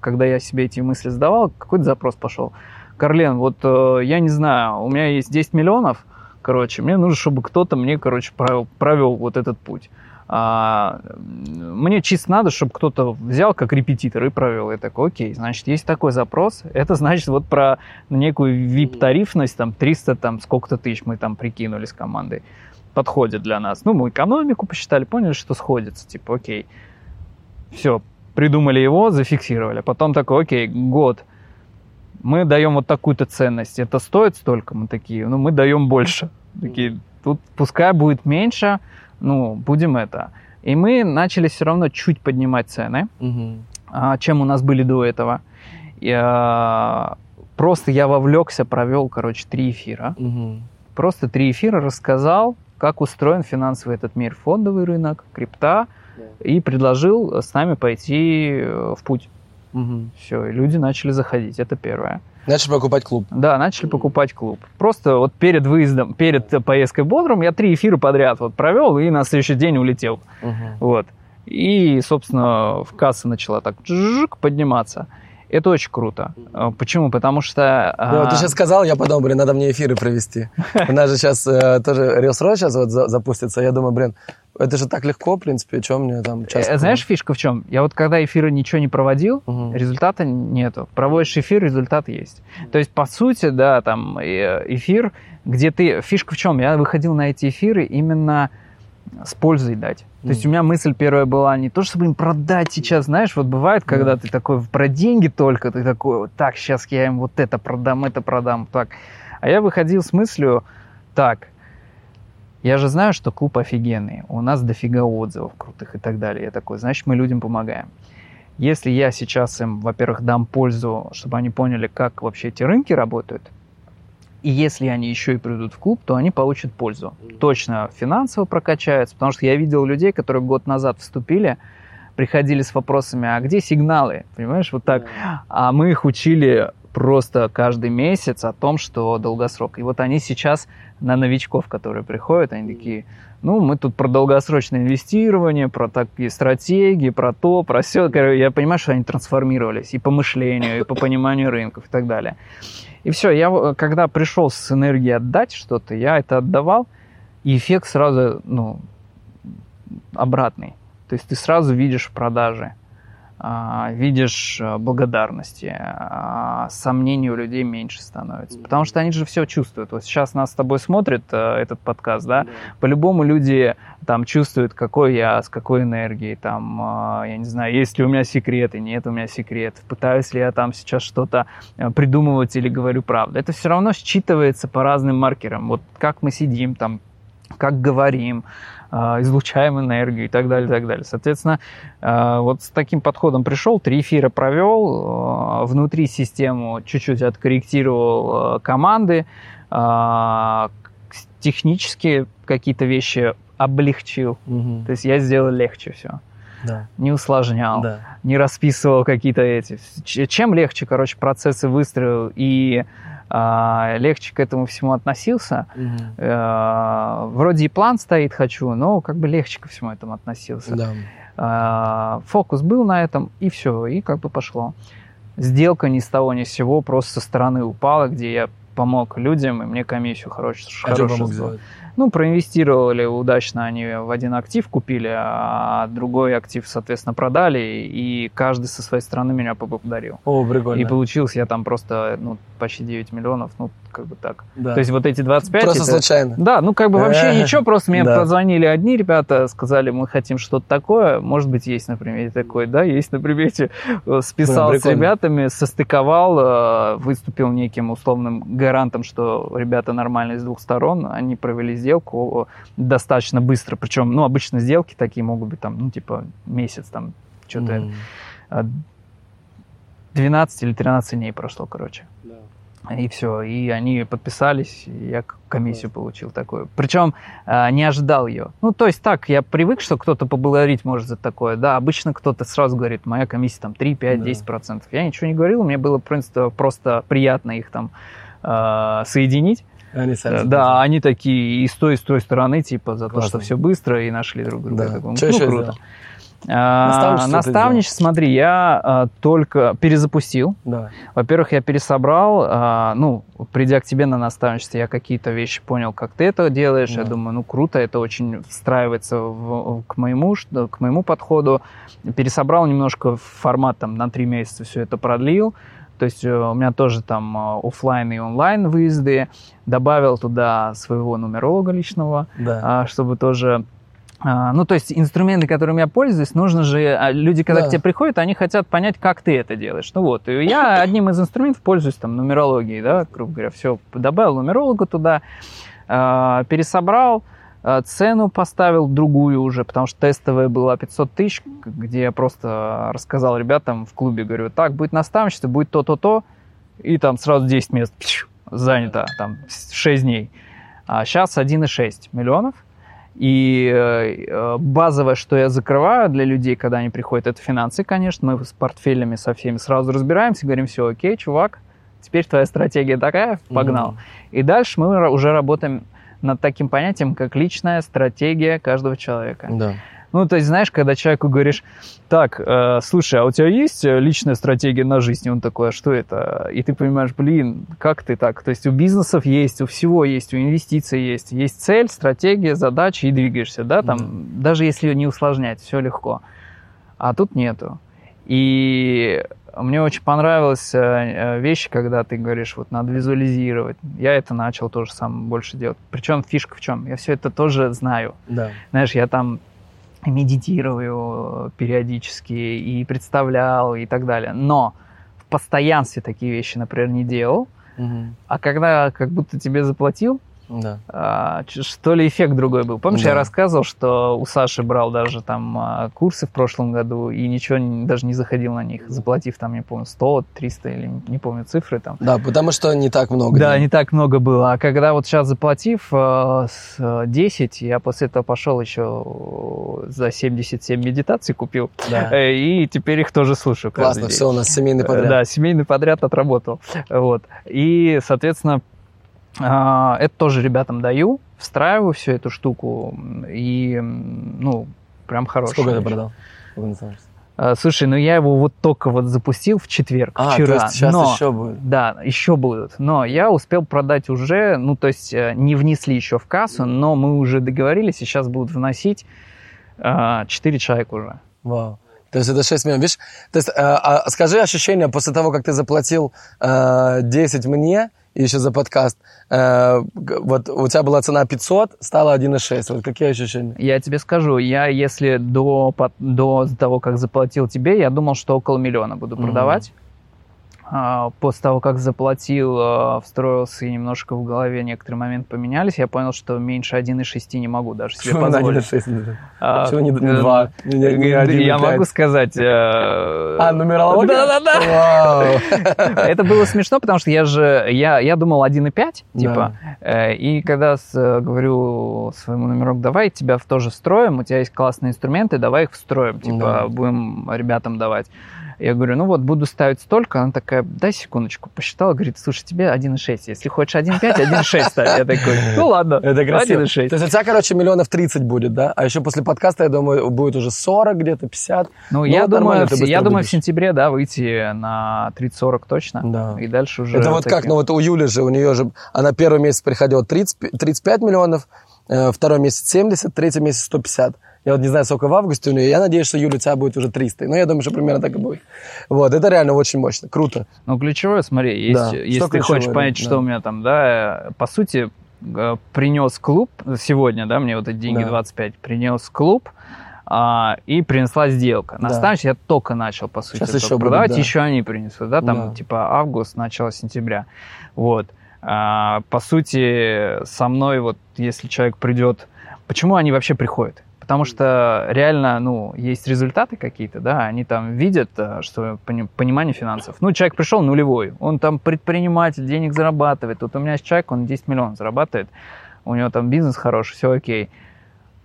когда я себе эти мысли задавал, какой-то запрос пошел. Карлен, вот я не знаю, у меня есть 10 миллионов, короче, мне нужно, чтобы кто-то мне, короче, провел вот этот путь. Мне чисто надо, чтобы кто-то взял как репетитор и провел. Я такой, окей, значит, есть такой запрос. Это значит вот про некую VIP-тарифность, там 300, там сколько-то тысяч мы там прикинули с командой. Подходит для нас. Ну, мы экономику посчитали, поняли, что сходится. Типа, окей, все, придумали его, зафиксировали. Потом такой, окей, год. Мы даем вот такую-то ценность. Это стоит столько? Мы такие, ну, мы даем больше. Такие, тут пускай будет меньше, ну, будем это. И мы начали все равно чуть поднимать цены, чем у нас были до этого. Просто я вовлекся, провел, короче, 3 эфира. Просто 3 эфира рассказал, как устроен финансовый этот мир, фондовый рынок, крипта, и предложил с нами пойти в путь. Все, и люди начали заходить, это первое. Начали покупать клуб. Да, начали покупать клуб. Просто вот перед выездом, перед поездкой в Бодрум я 3 эфира подряд вот провел и на следующий день улетел. Вот. И, собственно, в касса начала так подниматься. Это очень круто. Почему? Потому что... Ну, ты сейчас сказал, я подумал, блин, надо мне эфиры провести. У нас же сейчас тоже Риос-Ройс сейчас вот запустится. Я думаю, блин, это же так легко, в принципе, чем мне там часто... Знаешь, фишка в чем? Я вот когда эфиры ничего не проводил, результата нету. Проводишь эфир, результат есть. То есть, по сути, да, там эфир, где ты... Фишка в чем? Я выходил на эти эфиры именно... с пользой дать. То есть у меня мысль первая была не то, чтобы им продать сейчас, знаешь, вот бывает, когда ты такой про деньги только, ты такой, вот так, сейчас я им вот это продам, так. А я выходил с мыслью, так, я же знаю, что клуб офигенный, у нас дофига отзывов крутых и так далее. Я такой, значит, мы людям помогаем. Если я сейчас им, во-первых, дам пользу, чтобы они поняли, как вообще эти рынки работают, и если они еще и придут в клуб, то они получат пользу. Точно финансово прокачаются, потому что я видел людей, которые год назад вступили, приходили с вопросами, а где сигналы, понимаешь, вот так. А мы их учили просто каждый месяц о том, что долгосрок. И вот они сейчас на новичков, которые приходят, они такие, ну, мы тут про долгосрочное инвестирование, про такие стратегии, про то, про все. Я понимаю, что они трансформировались и по мышлению, и по пониманию рынков и так далее. И все, я когда пришел с энергией отдать что-то, я это отдавал, и эффект сразу, ну, обратный. То есть ты сразу видишь продажи, видишь благодарности, сомнений у людей меньше становится. Потому что они же все чувствуют. Вот сейчас нас с тобой смотрит этот подкаст, да? По-любому люди там чувствуют, какой я, с какой энергией, там, я не знаю, есть ли у меня секреты, нет у меня секретов, пытаюсь ли я там сейчас что-то придумывать или говорю правду. Это все равно считывается по разным маркерам. Вот как мы сидим там, как говорим, излучаем энергию и так далее, и так далее. Соответственно, вот с таким подходом пришел, 3 эфира провел, внутри систему чуть-чуть откорректировал команды, технически какие-то вещи облегчил. Угу. То есть я сделал легче все. Да. Не усложнял, да. Не расписывал какие-то эти. Чем легче, короче, процессы выстроил и легче к этому всему относился. Mm-hmm. Вроде и план стоит, хочу, но как бы легче ко всему этому относился. Да. Фокус был на этом, и все, и как бы пошло. Сделка ни с того ни с сего просто со стороны упала, где я помог людям, и мне комиссию хорошую сделали. Ну, проинвестировали удачно, они в один актив купили, а другой актив, соответственно, продали, и каждый со своей стороны меня поблагодарил. О, прикольно. И получился я там просто, ну, почти 9 миллионов, ну, как бы так. Да. То есть вот эти 25... Просто это... случайно. Да, ну, как бы вообще ничего, просто мне позвонили одни ребята, сказали, мы хотим что-то такое, может быть, есть на примете такой, да, есть на примете. Списал с ребятами, состыковал, выступил неким условным гарантом, что ребята нормальные с двух сторон, они провели сделку достаточно быстро, причем, ну, обычно сделки такие могут быть там, ну, типа месяц, там, что-то 12 или 13 дней прошло, короче. Да. И все, и они подписались, и я комиссию получил такую. Причем не ожидал ее. Ну, то есть так, я привык, что кто-то поблагодарить может за такое, да, обычно кто-то сразу говорит, моя комиссия там 3, 5, 10%. Я ничего не говорил, мне было просто приятно их там соединить. Они да, они такие и с той стороны, типа, за то, что все быстро, и нашли друг друга. Да. Ну, круто. Наставничество, смотри, я только перезапустил. Да. Во-первых, я пересобрал, ну, придя к тебе на наставничество, я какие-то вещи понял, как ты это делаешь. Да. Я думаю, ну, круто, это очень встраивается к моему подходу. Пересобрал немножко формат, там, на 3 месяца все это продлил. То есть у меня тоже там офлайн и онлайн выезды. Добавил туда своего нумеролога личного, чтобы тоже... Ну, то есть инструменты, которыми я пользуюсь, нужно же... Люди, когда к тебе приходят, они хотят понять, как ты это делаешь. Ну вот, и я одним из инструментов пользуюсь там нумерологией, да, грубо говоря. Все, добавил нумеролога туда, пересобрал, цену поставил другую уже, потому что тестовая была 500 тысяч, где я просто рассказал ребятам в клубе, говорю, так, будет наставничество, будет то-то-то, и там сразу 10 мест занято, там 6 дней. А сейчас 1,6 миллионов. И базовое, что я закрываю для людей, когда они приходят, это финансы, конечно. Мы с портфелями со всеми сразу разбираемся, говорим, все, окей, чувак, теперь твоя стратегия такая, погнал. И дальше мы уже работаем над таким понятием, как личная стратегия каждого человека. Да. Ну, то есть, знаешь, когда человеку говоришь, так, слушай, а у тебя есть личная стратегия на жизнь? И он такой, а что это? И ты понимаешь, блин, как ты так? То есть у бизнесов есть, у всего есть, у инвестиций есть. Есть цель, стратегия, задача, и двигаешься, да? Там, даже если ее не усложнять, все легко. А тут нету. И мне очень понравилась вещь, когда ты говоришь, вот надо визуализировать. Я это начал тоже сам больше делать. Причем фишка в чем? Я все это тоже знаю. Да. Знаешь, я там медитирую периодически и представлял и так далее. Но в постоянстве такие вещи, например, не делал. А когда как будто тебе заплатил, Да. Что ли эффект другой был? Помнишь, да. Я рассказывал, что у Саши брал даже там курсы в прошлом году и ничего даже не заходил на них, заплатив там, не помню, 100, 300 или не помню цифры там. Да, потому что не так много. Да, не так много было. А когда вот сейчас заплатив 10, я после этого пошел еще за 77 медитаций купил. Да. И теперь их тоже слушаю. Классно, все у нас семейный подряд. Да, семейный подряд отработал. Вот. И, соответственно, это тоже ребятам даю, встраиваю всю эту штуку и, ну, прям хороший. Сколько ты продал? Слушай, ну я его вот только вот запустил в четверг, вчера. То есть сейчас еще будет? Да, еще будут. Но я успел продать уже, ну, то есть не внесли еще в кассу, но мы уже договорились, и сейчас будут вносить 4 человека уже. Вау. То есть это 6 миллионов, видишь? То есть скажи ощущения после того, как ты заплатил 10 мне, и еще за подкаст. Вот у тебя была цена 500, стала 1,6. Вот какие ощущения? Я тебе скажу, я если до того, как заплатил тебе, я думал, что около миллиона буду продавать. После того, как заплатил, встроился и немножко в голове некоторые моменты поменялись, я понял, что меньше 1,6 не могу даже себе позволить. Почему не 2? Я могу сказать... нумерология? Да-да-да! Это было смешно, потому что я думал 1,5, типа, и когда говорю своему номерок, давай тебя тоже встроим, у тебя есть классные инструменты, давай их встроим, типа, будем ребятам давать. Я говорю, ну вот, буду ставить столько. Она такая, дай секундочку, посчитала, говорит, слушай, тебе 1,6. Если хочешь 1,5, 1,6 ставь. Я такой, ну ладно, 1,6. То есть у тебя, короче, миллионов 30 будет, да? А еще после подкаста, я думаю, будет уже 40 где-то, 50. Ну, я думаю, в сентябре, да, выйти на 30-40 точно. Да. И дальше уже... Это вот такие... как, ну вот у Юли же, у нее же, она первый месяц приходила 35 миллионов, второй месяц 70, третий месяц 150. Я вот не знаю, сколько в августе у нее. Я надеюсь, что июля у тебя будет уже 300. Но я думаю, что примерно так и будет. Вот, это реально очень мощно. Круто. Ну, ключевое, смотри, если ты хочешь понять, что у меня там, да, по сути, принес клуб сегодня, да, мне вот эти деньги 25, принес клуб, и принесла сделка. На старте я только начал, по сути, еще продавать, еще они принесут, да, там, типа, август, начало сентября. Вот. По сути, со мной вот, если человек придет... Почему они вообще приходят? Потому что реально, ну, есть результаты какие-то, да, они там видят, что понимание финансов. Ну, человек пришел нулевой, он там предприниматель, денег зарабатывает. Вот у меня есть человек, он 10 миллионов зарабатывает, у него там бизнес хороший, все окей.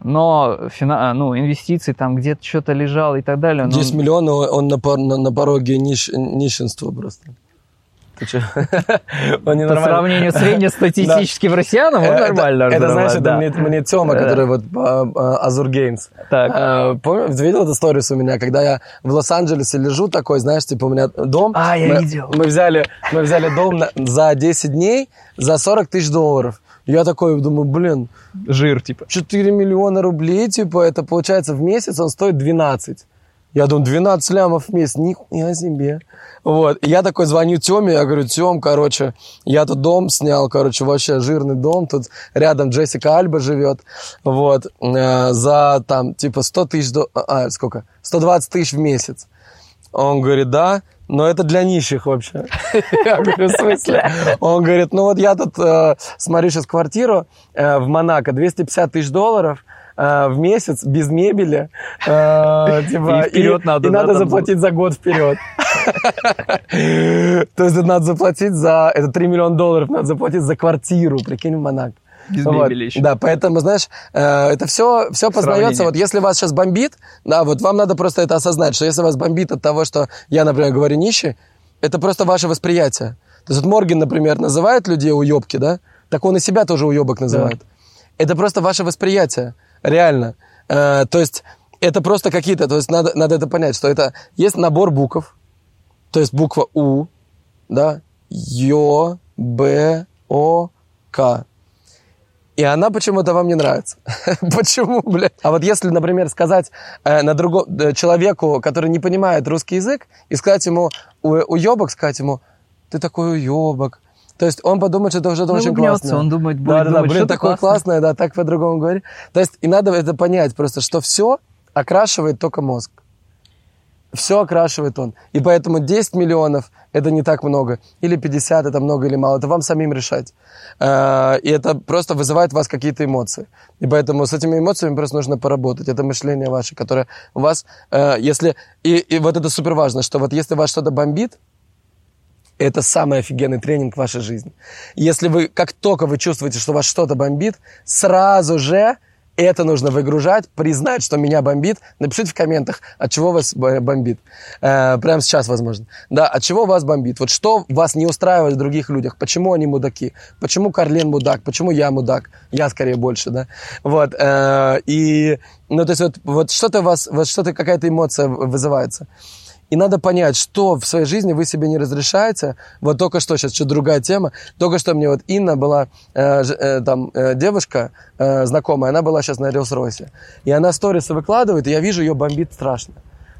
Но инвестиции там где-то что-то лежало и так далее. 10 миллионов, он на пороге нищенства просто. По сравнению с среднестатистическим россиянам, он нормально. Это значит, мне Тёма, который вот Azure Games. Видел эту историю у меня, когда я в Лос-Анджелесе лежу такой, знаешь, типа у меня дом. Я видел. Мы взяли дом за 10 дней за $40 тысяч. Я такой думаю, блин. Жир, типа. 4 миллиона рублей, типа, это получается в месяц он стоит 12. Я думаю, 12 лямов в месяц, нихуя себе. Вот, и я такой звоню Тёме, я говорю, Тём, короче, я тут дом снял, короче, вообще жирный дом, тут рядом Джессика Альба живет, вот, за там, типа, 120 тысяч в месяц. Он говорит, да, но это для нищих вообще. Я говорю, в смысле? Он говорит, ну вот я тут смотрю сейчас квартиру в Монако, $250 тысяч, в месяц, без мебели. Типа, и надо заплатить за год вперед. То есть надо заплатить за... Это $3 миллиона надо заплатить за квартиру, прикинь, в Монако. Без мебели еще. Да, поэтому, знаешь, это все познается. Вот если вас сейчас бомбит, да, вот вам надо просто это осознать, что если вас бомбит от того, что я, например, говорю нищий, это просто ваше восприятие. То есть вот Морген, например, называет людей уебки, да? Так он и себя тоже уебок называет. Да. Это просто ваше восприятие. Реально. То есть это просто какие-то... То есть надо это понять, что это... Есть набор букв. То есть буква У, да? Ё, Б, О, К. И она почему-то вам не нравится. Почему, блядь? А вот если, например, сказать человеку, который не понимает русский язык, и сказать ему уёбок, сказать ему, ты такой уёбок. То есть он подумает, что это уже очень классно. Он думает, блин, такое классное, да, так по-другому говорит. То есть и надо это понять просто, что все окрашивает только мозг. все окрашивает он. И поэтому 10 миллионов – это не так много. Или 50 – это много или мало. Это вам самим решать. И это просто вызывает у вас какие-то эмоции. И поэтому с этими эмоциями просто нужно поработать. Это мышление ваше, которое у вас… если и вот это супер важно, что вот если вас что-то бомбит, это самый офигенный тренинг в вашей жизни. Если вы, как только вы чувствуете, что вас что-то бомбит, сразу же это нужно выгружать, признать, что меня бомбит. Напишите в комментах, от чего вас бомбит. Прямо сейчас, возможно. Да, от чего вас бомбит. Вот что вас не устраивает в других людях. Почему они мудаки? Почему Карлен мудак? Почему я мудак? Я скорее больше, да. Вот. И, ну, то есть вот что-то у вас, вот что-то, какая-то эмоция вызывается. И надо понять, что в своей жизни вы себе не разрешаете. Вот только что, сейчас что другая тема. Только что мне вот Инна была, девушка знакомая, она была сейчас на Риос-Ройсе. И она сторисы выкладывает, и я вижу, ее бомбит страшно.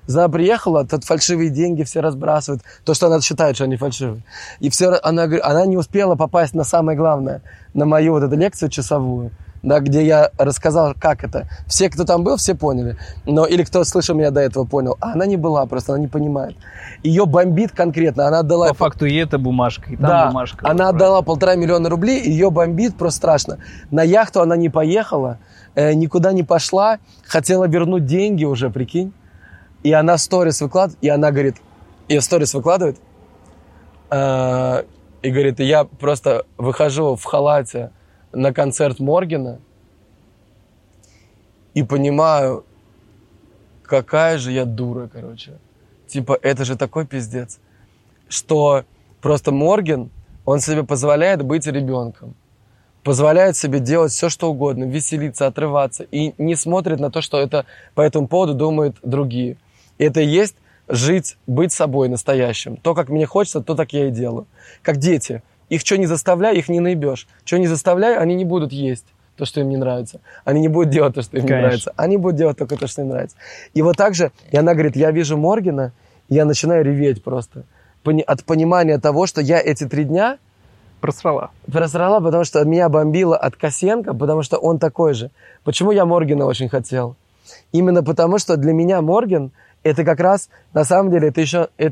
Она приехала, тут фальшивые деньги все разбрасывают. То, что она считает, что они фальшивые. И все, она не успела попасть на самое главное, на мою вот эту лекцию часовую. Да, где я рассказал, как это. Все, кто там был, все поняли. Но, или кто слышал меня до этого, понял. А она не была просто, она не понимает. Ее бомбит конкретно. Она отдала... По факту и эта бумажка, и там да, бумажка. Она отдала 1,5 миллиона рублей, ее бомбит просто страшно. На яхту она не поехала, никуда не пошла, хотела вернуть деньги уже, прикинь. И она сторис выкладывает, и она говорит... Ее сторис выкладывает, и говорит, я просто выхожу в халате на концерт Моргена и понимаю, какая же я дура, короче. Типа, это же такой пиздец, что просто Морген, он себе позволяет быть ребенком, позволяет себе делать все, что угодно, веселиться, отрываться, и не смотрит на то, что это по этому поводу думают другие. Это и есть жить, быть собой настоящим. То, как мне хочется, то так я и делаю. Как дети. Их что не заставляй, их не наебешь. Что не заставляй, они не будут есть то, что им не нравится. Они не будут делать то, что им не нравится. Они будут делать только то, что им нравится. И вот так же, и она говорит, я вижу Моргена, и я начинаю реветь просто. От понимания того, что я эти 3 дня... Просрала, потому что меня бомбило от Косенко, потому что он такой же. Почему я Моргена очень хотел? Именно потому, что для меня Морген, это как раз, на самом деле, это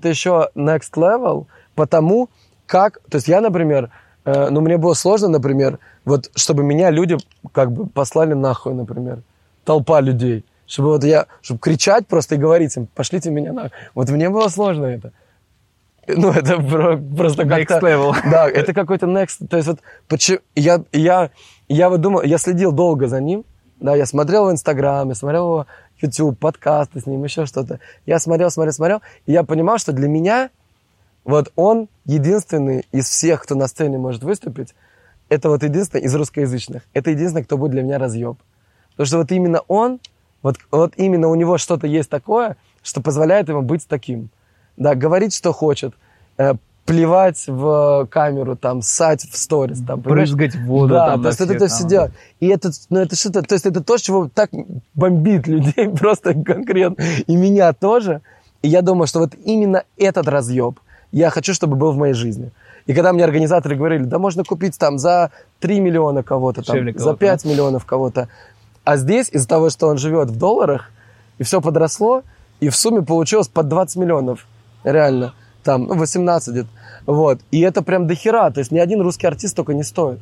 еще next level, потому... Как, то есть я, например, ну мне было сложно, например, вот чтобы меня люди как бы послали нахуй, например, толпа людей, чтобы вот я, чтобы кричать просто и говорить им, пошлите меня нахуй, вот мне было сложно это. Ну, это просто как-то... Next level. Да, это какой-то next, то есть вот почему, я вот думал, я следил долго за ним, да, я смотрел его Инстаграм, я смотрел его YouTube, подкасты с ним, еще что-то, я смотрел, и я понимал, что для меня... Вот он единственный из всех, кто на сцене может выступить, это вот единственный из русскоязычных. Это единственный, кто будет для меня разъеб. Потому что вот именно он, вот именно у него что-то есть такое, что позволяет ему быть таким. Да, говорить, что хочет, плевать в камеру, там, ссать в сторис. Там, прыгать в воду. Да, там, то есть это все дело. И это, ну, это что-то, то есть это то, чего так бомбит людей просто конкретно. И меня тоже. И я думаю, что вот именно этот разъеб я хочу, чтобы был в моей жизни. И когда мне организаторы говорили, да можно купить там за 3 миллиона кого-то, там, за 5 миллионов кого-то. А здесь из-за того, что он живет в долларах, и все подросло, и в сумме получилось под 20 миллионов. Реально. Там, 18 где-то. Вот. И это прям дохера. То есть ни один русский артист только не стоит.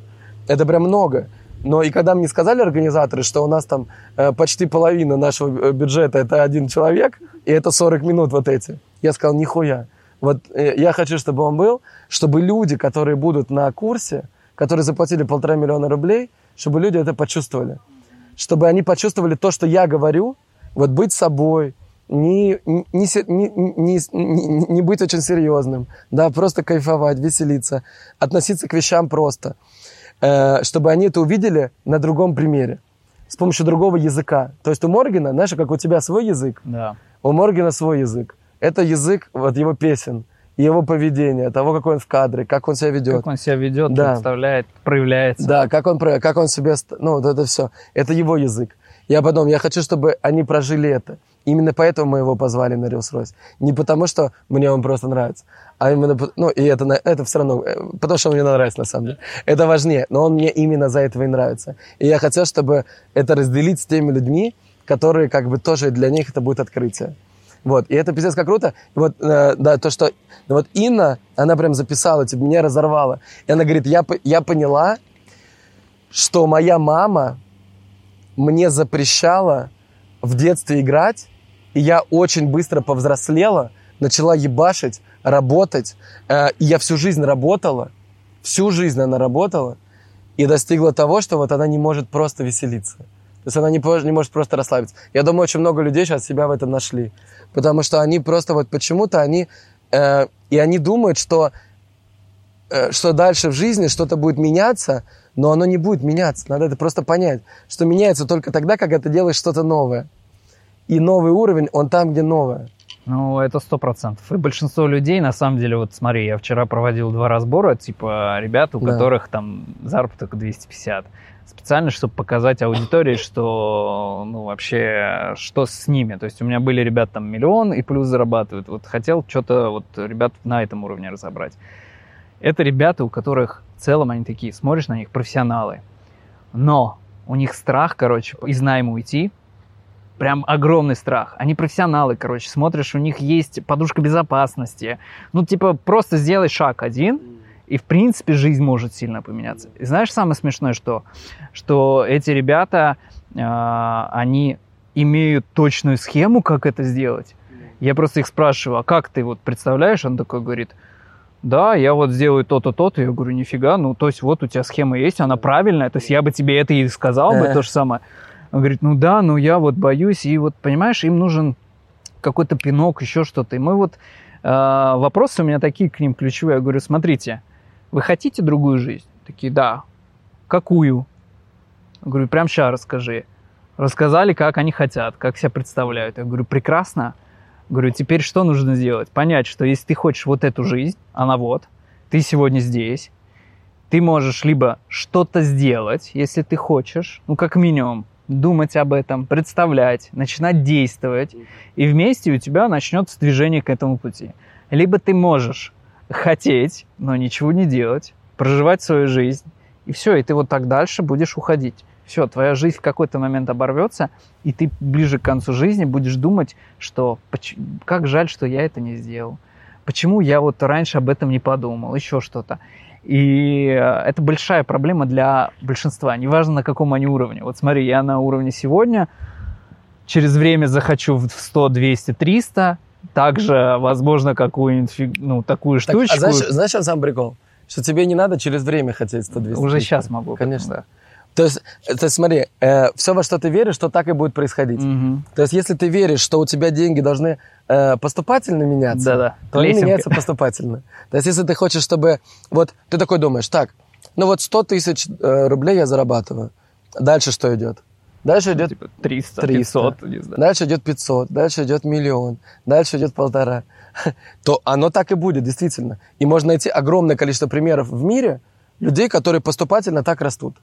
Это прям много. Но и когда мне сказали организаторы, что у нас там почти половина нашего бюджета это один человек, и это 40 минут вот эти. Я сказал, нихуя. Вот я хочу, чтобы он был, чтобы люди, которые будут на курсе, которые заплатили 1,5 миллиона рублей, чтобы люди это почувствовали. Чтобы они почувствовали то, что я говорю, вот быть собой, не быть очень серьезным, да, просто кайфовать, веселиться, относиться к вещам просто. Чтобы они это увидели на другом примере, с помощью другого языка. То есть у Моргена, знаешь, как у тебя свой язык, да. У Моргена свой язык. Это язык вот его песен, его поведения, того, какой он в кадре, как он себя ведет. Как он себя ведет, да. Представляет, проявляется. Да, как он себя... Ну, вот это все. Это его язык. Я хочу, чтобы они прожили это. Именно поэтому мы его позвали на Rolls-Royce. Не потому, что мне он просто нравится, а именно... Ну, и это все равно... Потому, что он мне нравится, на самом деле. Это важнее. Но он мне именно за этого и нравится. И я хотел, чтобы это разделить с теми людьми, которые как бы тоже для них это будет открытие. Вот. И это пиздец как круто. И вот, да, то, что... Вот Инна, она прям записала, типа, меня разорвала. И она говорит, я поняла, что моя мама мне запрещала в детстве играть, и я очень быстро повзрослела, начала ебашить, работать. И я всю жизнь работала. Всю жизнь она работала. И достигла того, что вот она не может просто веселиться. То есть она не может просто расслабиться. Я думаю, очень много людей сейчас себя в этом нашли. Потому что они просто вот почему-то они... и они думают, что дальше в жизни что-то будет меняться, но оно не будет меняться. Надо это просто понять. Что меняется только тогда, когда ты делаешь что-то новое. И новый уровень, он там, где новое. Ну, это 100%. И большинство людей, на самом деле, вот смотри, я вчера проводил два разбора, типа, ребят, у которых там заработок 250. Специально, чтобы показать аудитории, что, ну, вообще, что с ними. То есть у меня были ребята там 1 миллион и плюс зарабатывают. Вот хотел что-то вот ребят на этом уровне разобрать. Это ребята, у которых в целом они такие, смотришь на них, профессионалы. Но у них страх, короче, из найма уйти. Прям огромный страх. Они профессионалы, короче. Смотришь, у них есть подушка безопасности. Ну, типа, просто сделай шаг один, и, в принципе, жизнь может сильно поменяться. И знаешь, самое смешное, что эти ребята, они имеют точную схему, как это сделать. Я просто их спрашиваю, а как ты вот представляешь? Он такой говорит, да, я вот сделаю то-то, то-то. Я говорю, нифига, ну, то есть вот у тебя схема есть, она правильная. То есть я бы тебе это и сказал бы, то же самое. Он говорит, ну да, ну я вот боюсь, и вот, понимаешь, им нужен какой-то пинок, еще что-то. И мы вот, вопросы у меня такие к ним ключевые. Я говорю, смотрите, вы хотите другую жизнь? Такие, да. Какую? Я говорю, прям сейчас расскажи. Рассказали, как они хотят, как себя представляют. Я говорю, прекрасно. Я говорю, теперь что нужно сделать? Понять, что если ты хочешь вот эту жизнь, она вот, ты сегодня здесь, ты можешь либо что-то сделать, если ты хочешь, ну как минимум, думать об этом, представлять, начинать действовать, и вместе у тебя начнется движение к этому пути. Либо ты можешь хотеть, но ничего не делать, проживать свою жизнь, и все, и ты вот так дальше будешь уходить. Все, твоя жизнь в какой-то момент оборвется, и ты ближе к концу жизни будешь думать, что как жаль, что я это не сделал, почему я вот раньше об этом не подумал, еще что-то. И это большая проблема для большинства, неважно на каком они уровне. Вот смотри, я на уровне сегодня, через время захочу в 100, 200, 300, также, возможно, какую-нибудь, ну, такую так, штучку. А знаешь, что сам прикол? Что тебе не надо через время хотеть 100, 200, 300. Уже сейчас могу. Конечно. Да. То есть смотри, все, во что ты веришь, то так и будет происходить. Угу. То есть если ты веришь, что у тебя деньги должны поступательно меняться, да-да, то лесенка. Они меняются поступательно. То есть если ты хочешь, чтобы... Вот ты такой думаешь, так, ну вот 100 тысяч рублей я зарабатываю. Дальше что идет? Дальше идет... Типа 300, 500. Дальше идет 500, дальше идет 1 миллион, дальше идет 1,5. То оно так и будет, действительно. И можно найти огромное количество примеров в мире людей, которые поступательно так растут.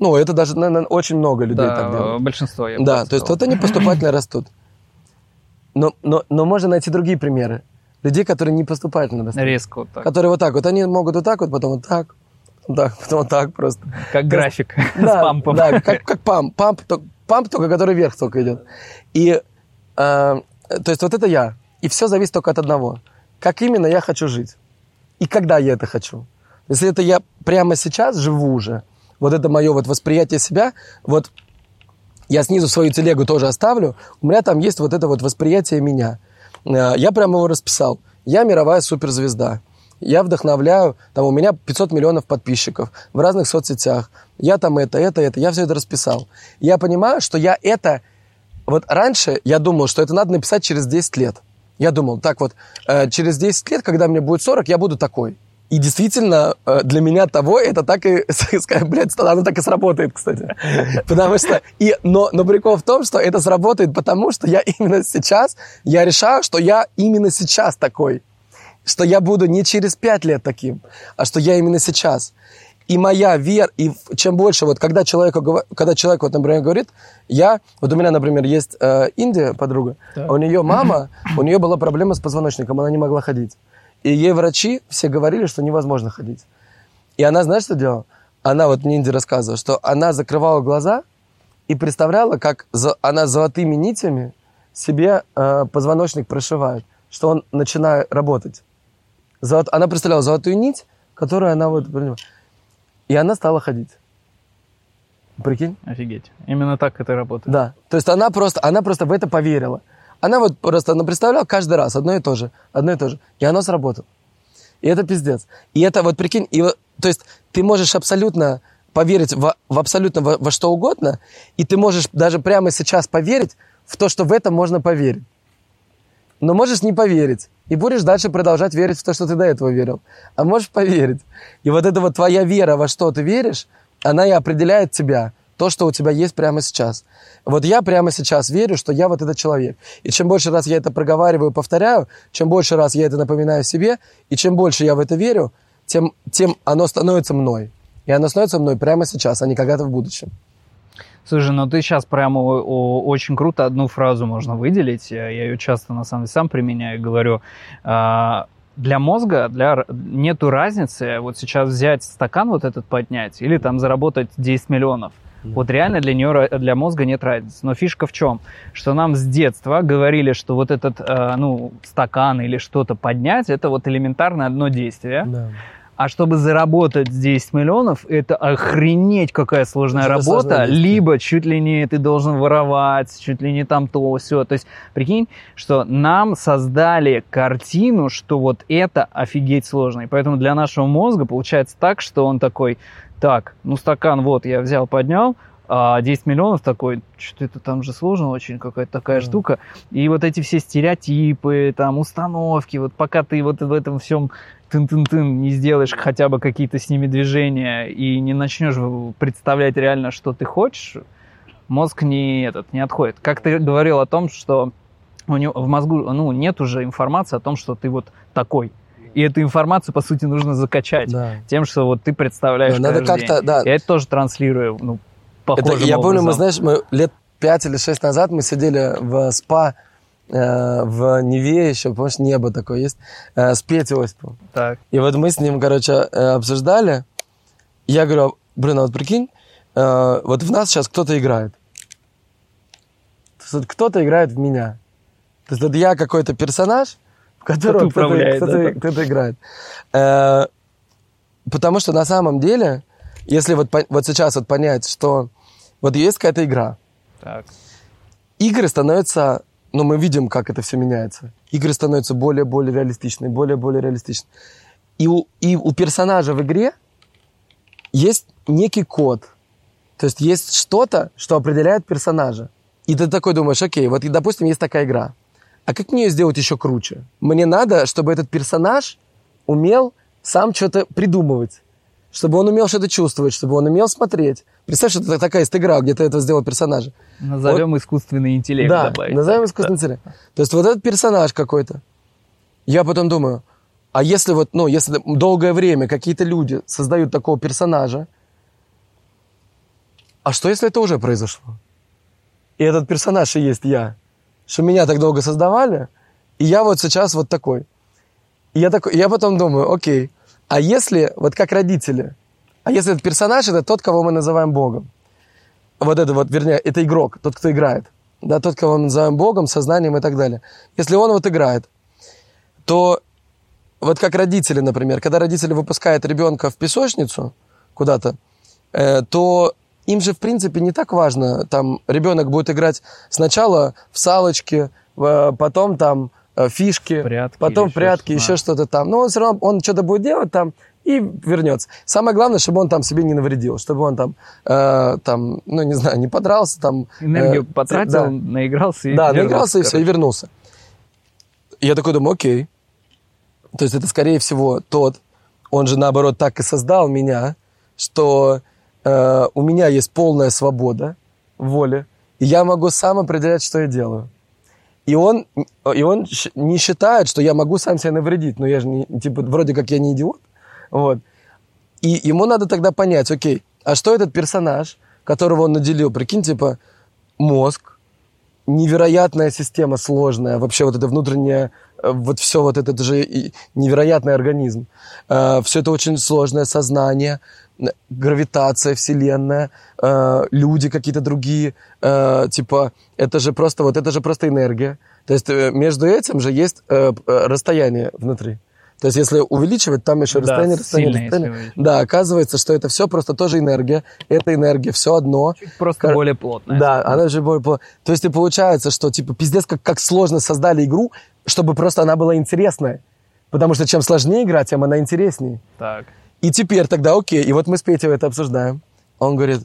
Ну, это даже, наверное, очень много людей так делают. Да, большинство. Да, то есть вот они поступательно растут. Но можно найти другие примеры. Людей, которые не поступательно растут. Резко вот так. Которые вот так вот. Они могут вот так вот, потом вот так. Потом вот так просто. Как график с пампом. Да, как памп. Памп только, который вверх только идет. И, то есть вот это я. И все зависит только от одного. Как именно я хочу жить. И когда я это хочу. Если это я прямо сейчас живу уже, вот это мое вот восприятие себя, вот я снизу свою телегу тоже оставлю, у меня там есть вот это вот восприятие меня. Я прямо его расписал. Я мировая суперзвезда. Я вдохновляю, там у меня 500 миллионов подписчиков в разных соцсетях. Я там это. Я все это расписал. Я понимаю, что я это... Вот раньше я думал, что это надо написать через 10 лет. Я думал, так вот, через 10 лет, когда мне будет 40, я буду такой. И действительно, для меня того это так и... Блядь, оно так и сработает, кстати. Потому что... Но прикол в том, что это сработает, потому что я именно сейчас... Я решаю, что я именно сейчас такой. Что я буду не через 5 лет таким, а что я именно сейчас. И моя вера... И чем больше... Вот когда человек вот, например, говорит... Вот у меня, например, есть Индия, подруга. Да. У нее мама... У нее была проблема с позвоночником. Она не могла ходить. И ей врачи все говорили, что невозможно ходить. И она, знаешь, что делала? Она, вот мне Инди рассказывала, что она закрывала глаза и представляла, как она золотыми нитями себе позвоночник прошивает, что он начинает работать. Она представляла золотую нить, которую она вот... И она стала ходить. Прикинь? Офигеть. Именно так это работает. Да. То есть она просто в это поверила. Она вот просто представляла каждый раз одно и то же. И оно сработало. И это пиздец. И это вот, прикинь, и, то есть ты можешь абсолютно поверить абсолютно во что угодно, и ты можешь даже прямо сейчас поверить в то, что в это можно поверить. Но можешь не поверить. И будешь дальше продолжать верить в то, что ты до этого верил. А можешь поверить. И вот эта вот твоя вера, во что ты веришь, она и определяет тебя, то, что у тебя есть прямо сейчас. Вот я прямо сейчас верю, что я вот этот человек. И чем больше раз я это проговариваю, повторяю, чем больше раз я это напоминаю себе, и чем больше я в это верю, тем оно становится мной. И оно становится мной прямо сейчас, а не когда-то в будущем. Слушай, ну ты сейчас прямо очень круто одну фразу можно выделить. Я ее часто, на самом деле, сам применяю и говорю. Для мозга нету разницы вот сейчас взять стакан вот этот поднять или там заработать 10 миллионов. Вот реально для мозга нет разницы. Но фишка в чем? Что нам с детства говорили, что вот этот стакан или что-то поднять, это вот элементарно одно действие. Да. А чтобы заработать 10 миллионов, это охренеть какая сложная работа. Либо чуть ли не ты должен воровать, чуть ли не там то, все. То есть, прикинь, что нам создали картину, что вот это офигеть сложно. И поэтому для нашего мозга получается так, что он такой, так, ну стакан вот я взял, поднял, а 10 миллионов такой, что это там же сложно очень, какая-то такая штука. И вот эти все стереотипы, там, установки, вот пока ты вот в этом всем... тын-тын-тын, не сделаешь хотя бы какие-то с ними движения и не начнешь представлять реально, что ты хочешь, мозг не отходит. Как ты говорил о том, что у него, в мозгу нет уже информации о том, что ты вот такой. И эту информацию, по сути, нужно закачать тем, что вот ты представляешь каждый день. Я это тоже транслирую похожим образом. Я помню, мы лет 5 или 6 назад мы сидели в СПА, в Неве еще, помнишь, небо такое есть, с Петей Осиповым. Так. И вот мы с ним, короче, обсуждали. Я говорю, блин, а вот прикинь, вот в нас сейчас кто-то играет. То есть вот кто-то играет в меня. То есть вот я какой-то персонаж, в которого кто-то играет. Потому что на самом деле, если вот сейчас вот понять, что вот есть какая-то игра, так. Игры становятся... Но мы видим, как это все меняется. Игры становятся более-более реалистичны, более-более реалистичны. И у персонажа в игре есть некий код. То есть есть что-то, что определяет персонажа. И ты такой думаешь, окей, вот, допустим, есть такая игра. А как мне ее сделать еще круче? Мне надо, чтобы этот персонаж умел сам что-то придумывать. Чтобы он умел что-то чувствовать, чтобы он умел смотреть. Представь, что это такая игра, где ты это сделал персонажа. Назовем искусственный интеллект. Да, назовем искусственный интеллект. То есть вот этот персонаж какой-то. Я потом думаю, а если вот, если долгое время какие-то люди создают такого персонажа, а что если это уже произошло? И этот персонаж и есть я. Что меня так долго создавали, и я вот сейчас вот такой. И я потом думаю, окей. А если, вот как родители, а если этот персонаж, это тот, кого мы называем Богом. Вот это вот, вернее, это игрок, тот, кто играет. Да, тот, кого мы называем Богом, сознанием и так далее. Если он вот играет, то вот как родители, например, когда родители выпускают ребенка в песочницу куда-то, то им же, в принципе, не так важно. Там ребенок будет играть сначала в салочки, потом там... фишки, потом прятки, еще что-то там. Но он все равно, он что-то будет делать там и вернется. Самое главное, чтобы он там себе не навредил, чтобы он там, не знаю, не подрался. Там, энергию потратил, наигрался и вернулся. Да, наигрался и все, и вернулся. Я такой думаю, окей. То есть это, скорее всего, он же, наоборот, так и создал меня, что у меня есть полная свобода воли, и я могу сам определять, что я делаю. И он не считает, что я могу сам себя навредить. Но я же, вроде как я не идиот. Вот. И ему надо тогда понять, окей, а что этот персонаж, которого он наделил? Прикинь, мозг, невероятная система сложная, вообще вот это внутреннее, вот все вот это же невероятный организм. Все это очень сложное сознание, гравитация, вселенная, люди какие-то другие, типа, это же просто энергия. То есть между этим же есть расстояние внутри. То есть если увеличивать, там еще расстояние. Да, оказывается, что это все просто тоже энергия. Это энергия, все одно. Чуть просто более плотная. Да, она же более плотная. То есть и получается, что типа пиздец, как сложно создали игру, чтобы просто она была интересная. Потому что чем сложнее игра, тем она интереснее. Так. И теперь тогда окей. И вот мы с Петей это обсуждаем. Он говорит,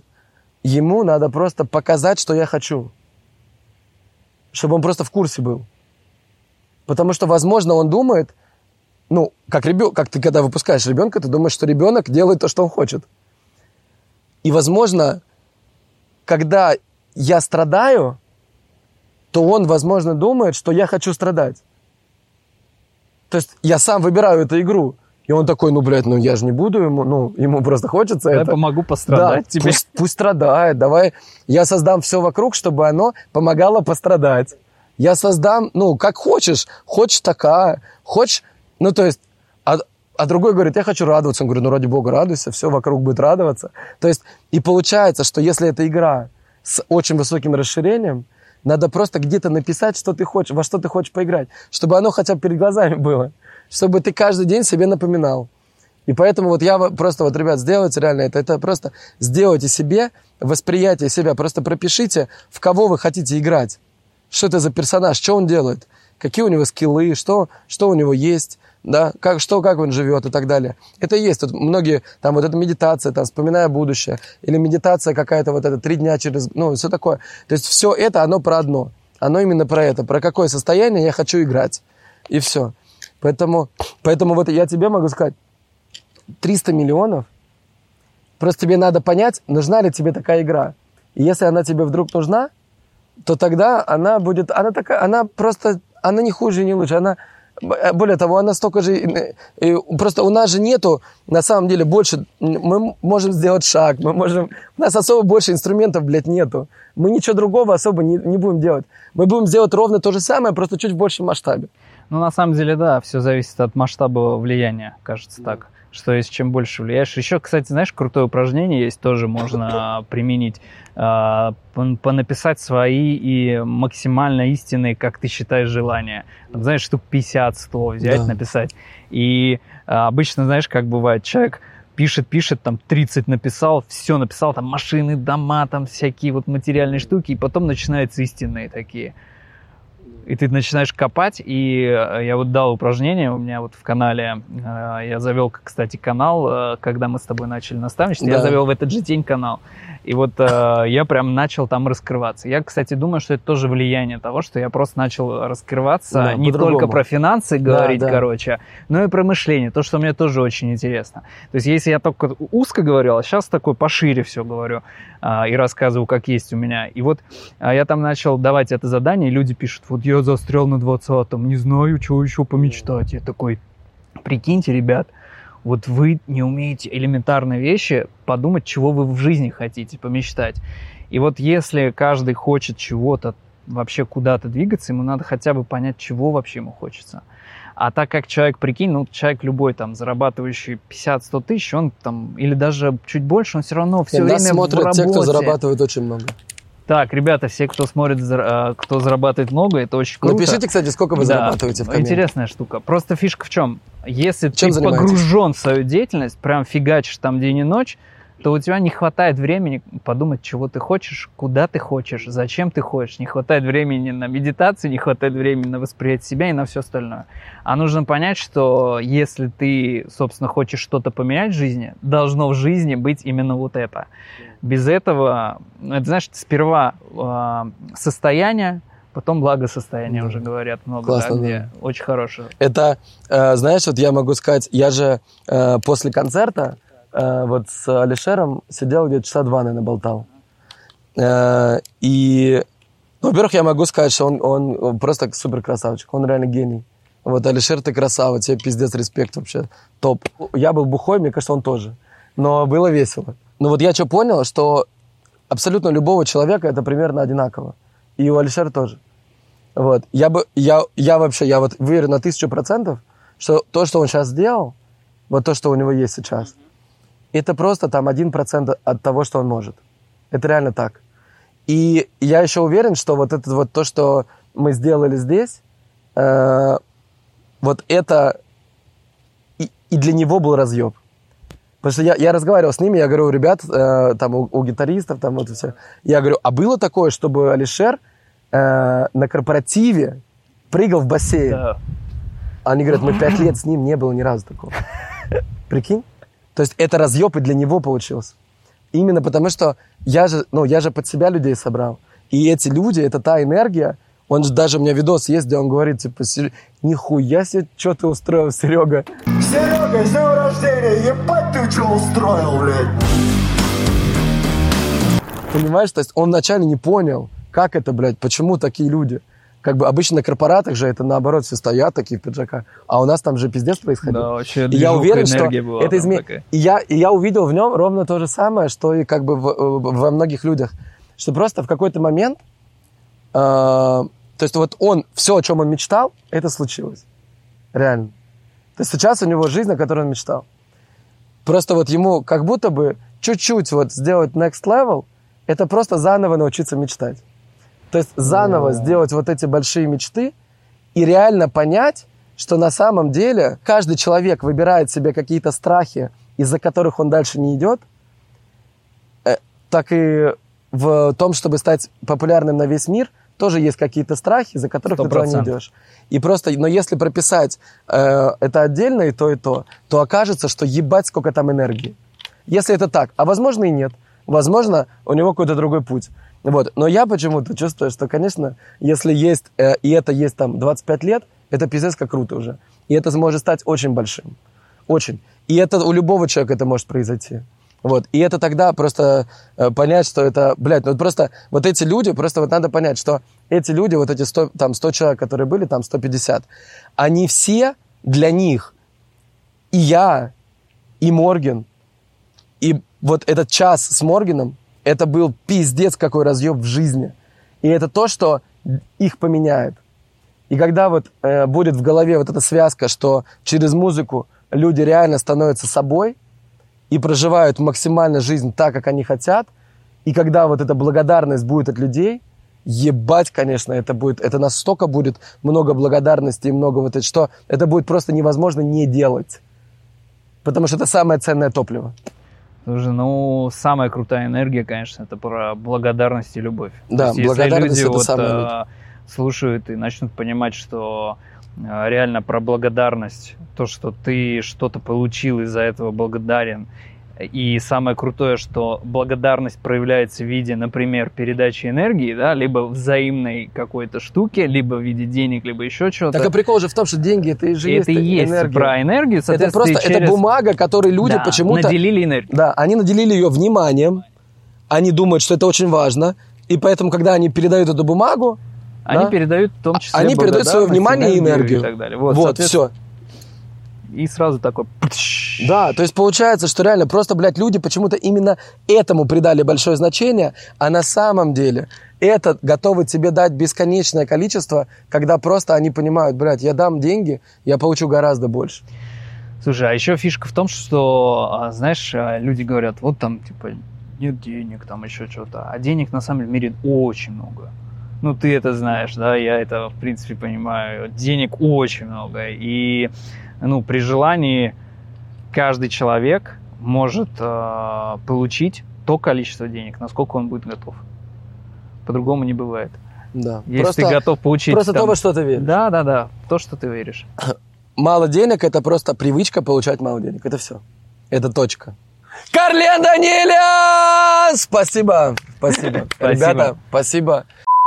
ему надо просто показать, что я хочу. Чтобы он просто в курсе был. Потому что, возможно, он думает... Ну, как ты когда выпускаешь ребенка, ты думаешь, что ребенок делает то, что он хочет. И, возможно, когда я страдаю, то он, возможно, думает, что я хочу страдать. То есть я сам выбираю эту игру. И он такой, ну, я же не буду ему, ему просто хочется это. Я помогу пострадать, да, тебе. Пусть страдает, давай. Я создам все вокруг, чтобы оно помогало пострадать. Я создам, как хочешь. Хочешь такая, хочешь... То есть, а другой говорит, я хочу радоваться. Он говорит, ради бога, радуйся, все вокруг будет радоваться. То есть, и получается, что если это игра с очень высоким расширением, надо просто где-то написать, что ты хочешь, во что ты хочешь поиграть, чтобы оно хотя бы перед глазами было, чтобы ты каждый день себе напоминал. И поэтому я просто, ребят, сделайте реально это просто сделайте себе восприятие себя, просто пропишите, в кого вы хотите играть, что это за персонаж, что он делает, какие у него скиллы, что у него есть, да, как он живет и так далее. Это есть. Тут многие, эта медитация, вспоминая будущее, или медитация какая-то, 3 дня через, все такое. То есть все это, оно про одно. Оно именно про это, про какое состояние я хочу играть. И все. Поэтому я тебе могу сказать, 300 миллионов, просто тебе надо понять, нужна ли тебе такая игра. И если она тебе вдруг нужна, то тогда она будет, она не хуже и не лучше, она... Более того, она столько же... Просто у нас же нету, на самом деле, больше... Мы можем сделать шаг, У нас особо больше инструментов, нету. Мы ничего другого особо не будем делать. Мы будем делать ровно то же самое, просто чуть в большем масштабе. На самом деле, да, все зависит от масштаба влияния, кажется так. Что если чем больше влияешь. Еще, кстати, знаешь, крутое упражнение есть, тоже можно применить. Понаписать свои и максимально истинные, как ты считаешь, желания. Знаешь, штук 50-100 взять, да. Написать. И обычно, знаешь, как бывает, человек пишет, 30 написал, все написал, машины, дома, всякие материальные штуки, и потом начинаются истинные такие. И ты начинаешь копать, и я дал упражнение, у меня в канале, я завел, кстати, канал, когда мы с тобой начали наставничество, да. Я завел в этот же день канал, и я прям начал там раскрываться. Я, кстати, думаю, что это тоже влияние того, что я просто начал раскрываться, да, не по-другому. Только про финансы говорить, да, да. Но и про мышление, то, что мне тоже очень интересно. То есть, если я только узко говорил, а сейчас такой пошире все говорю и рассказываю, как есть у меня. И я начал давать это задание, и люди пишут, я застрял на 20-м, не знаю, чего еще помечтать. Я такой, прикиньте, ребят, вы не умеете элементарные вещи подумать, чего вы в жизни хотите помечтать. И если каждый хочет чего-то, вообще куда-то двигаться, ему надо хотя бы понять, чего вообще ему хочется. А так как человек, прикинь, человек любой, зарабатывающий 50-100 тысяч, он или даже чуть больше, он все равно все время в работе. Нас смотрят те, кто зарабатывает очень много. Так, ребята, все, кто смотрит, кто зарабатывает много, это очень круто. Напишите, кстати, сколько вы зарабатываете в комментариях. Интересная штука. Просто фишка в чем? Если ты погружен в свою деятельность, прям фигачишь день и ночь, то у тебя не хватает времени подумать, чего ты хочешь, куда ты хочешь, зачем ты хочешь. Не хватает времени на медитацию, не хватает времени на восприятие себя и на все остальное. А нужно понять, что если ты, собственно, хочешь что-то поменять в жизни, должно в жизни быть именно это. Без этого, это значит, сперва состояние, потом благосостояние, да. Уже говорят много. Классно, да, где да. Очень хорошее. Это, знаешь, я могу сказать, я же после концерта с Алишером сидел где-то часа 2, наверное, болтал. И, во-первых, я могу сказать, что он просто супер красавчик, он реально гений. Алишер, ты красава, тебе пиздец респект вообще, топ. Я был бухой, мне кажется, он тоже, но было весело. Но я что понял, что абсолютно любого человека это примерно одинаково. и у Алишера тоже. Вот. Я вот уверен на 1000%, что то, что он сейчас сделал, вот то, что у него есть сейчас, это просто там 1% от того, что он может. Это реально так. И я еще уверен, что вот это вот то, что мы сделали здесь, вот это и для него был разъеб. Потому что я разговаривал с ними, я говорю, ребят, там у гитаристов, там вот все. Я говорю, а было такое, чтобы Алишер на корпоративе прыгал в бассейн? Да. Они говорят, мы 5 лет с ним, не было ни разу такого. Прикинь? То есть это разъеб и для него получился. Именно потому, что я же под себя людей собрал. И эти люди, это та энергия. Он же даже у меня видос есть, где он говорит, типа, нихуя себе, что ты устроил, Серега. Серега, с днем рождения, ебать ты что устроил, блядь. Понимаешь, то есть он вначале не понял, как это, блядь, почему такие люди. Как бы обычно на корпоратах же это наоборот все стоят такие в пиджаках, а у нас там же пиздец происходит. Да, вообще, и я уверен, что была, это изменение. И я увидел в нем ровно то же самое, что и как бы во многих людях. Что просто в какой-то момент... то есть вот он, все, о чем он мечтал, это случилось. Реально. То есть сейчас у него жизнь, о которой он мечтал. Просто вот ему как будто бы чуть-чуть вот сделать next level, это просто заново научиться мечтать. То есть заново сделать вот эти большие мечты и реально понять, что на самом деле каждый человек выбирает себе какие-то страхи, из-за которых он дальше не идет, так и в том, чтобы стать популярным на весь мир, тоже есть какие-то страхи, за которых 100%. Ты туда не идешь. И просто, но если прописать это отдельно и, то окажется, что ебать сколько там энергии. Если это так, а возможно и нет. Возможно, у него какой-то другой путь. Вот. Но я почему-то чувствую, что, конечно, если есть, и это есть там 25 лет, это пиздец как круто уже. И это может стать очень большим. Очень. И это у любого человека это может произойти. Вот. И это тогда просто понять, что это, блядь, ну просто вот эти люди, просто вот надо понять, что эти люди, вот эти 100 человек, которые были, там 150, они все для них, и я, и Морген, и вот этот час с Моргеном, это был пиздец какой разъеб в жизни. И это то, что их поменяет. И когда вот будет в голове вот эта связка, что через музыку люди реально становятся собой, и проживают максимально жизнь так, как они хотят, и когда вот эта благодарность будет от людей, ебать, конечно, это настолько будет много благодарности и много вот этого, что это будет просто невозможно не делать, потому что это самое ценное топливо. Слушай, ну, самая крутая энергия, конечно, это про благодарность и любовь. Да, то есть, благодарность если люди это самое. Слушают и начнут понимать, что... реально про благодарность, то, что ты что-то получил, из-за этого благодарен. И самое крутое, что благодарность проявляется в виде, например, передачи энергии, да, либо взаимной какой-то штуки, либо в виде денег, либо еще чего-то. Так а прикол же в том, что деньги это же это есть энергия. Про энергию, это просто через... это бумага, которой люди да, почему-то... наделили энергию. Да, они наделили ее вниманием, они думают, что это очень важно, и поэтому, когда они передают эту бумагу, они передают в том числе они передают свое внимание и энергию. И так далее. Вот все. И сразу такой... Да, то есть получается, что реально просто, блядь, люди почему-то именно этому придали большое значение, а на самом деле это готовы тебе дать бесконечное количество, когда просто они понимают, блядь, я дам деньги, я получу гораздо больше. Слушай, а еще фишка в том, что, знаешь, люди говорят, вот там, типа, нет денег, там еще что-то. А денег на самом деле в мире очень много. Ну, ты это знаешь, да, я это, в принципе, понимаю. Денег очень много. И, ну, при желании каждый человек может получить то количество денег, насколько он будет готов. По-другому не бывает. Да. Если просто, ты готов получить... Просто там, то, во что ты веришь. Да, то, что ты веришь. Мало денег – это просто привычка получать мало денег. Это все. Это точка. Карлен Даниелян! Спасибо. Ребята, спасибо.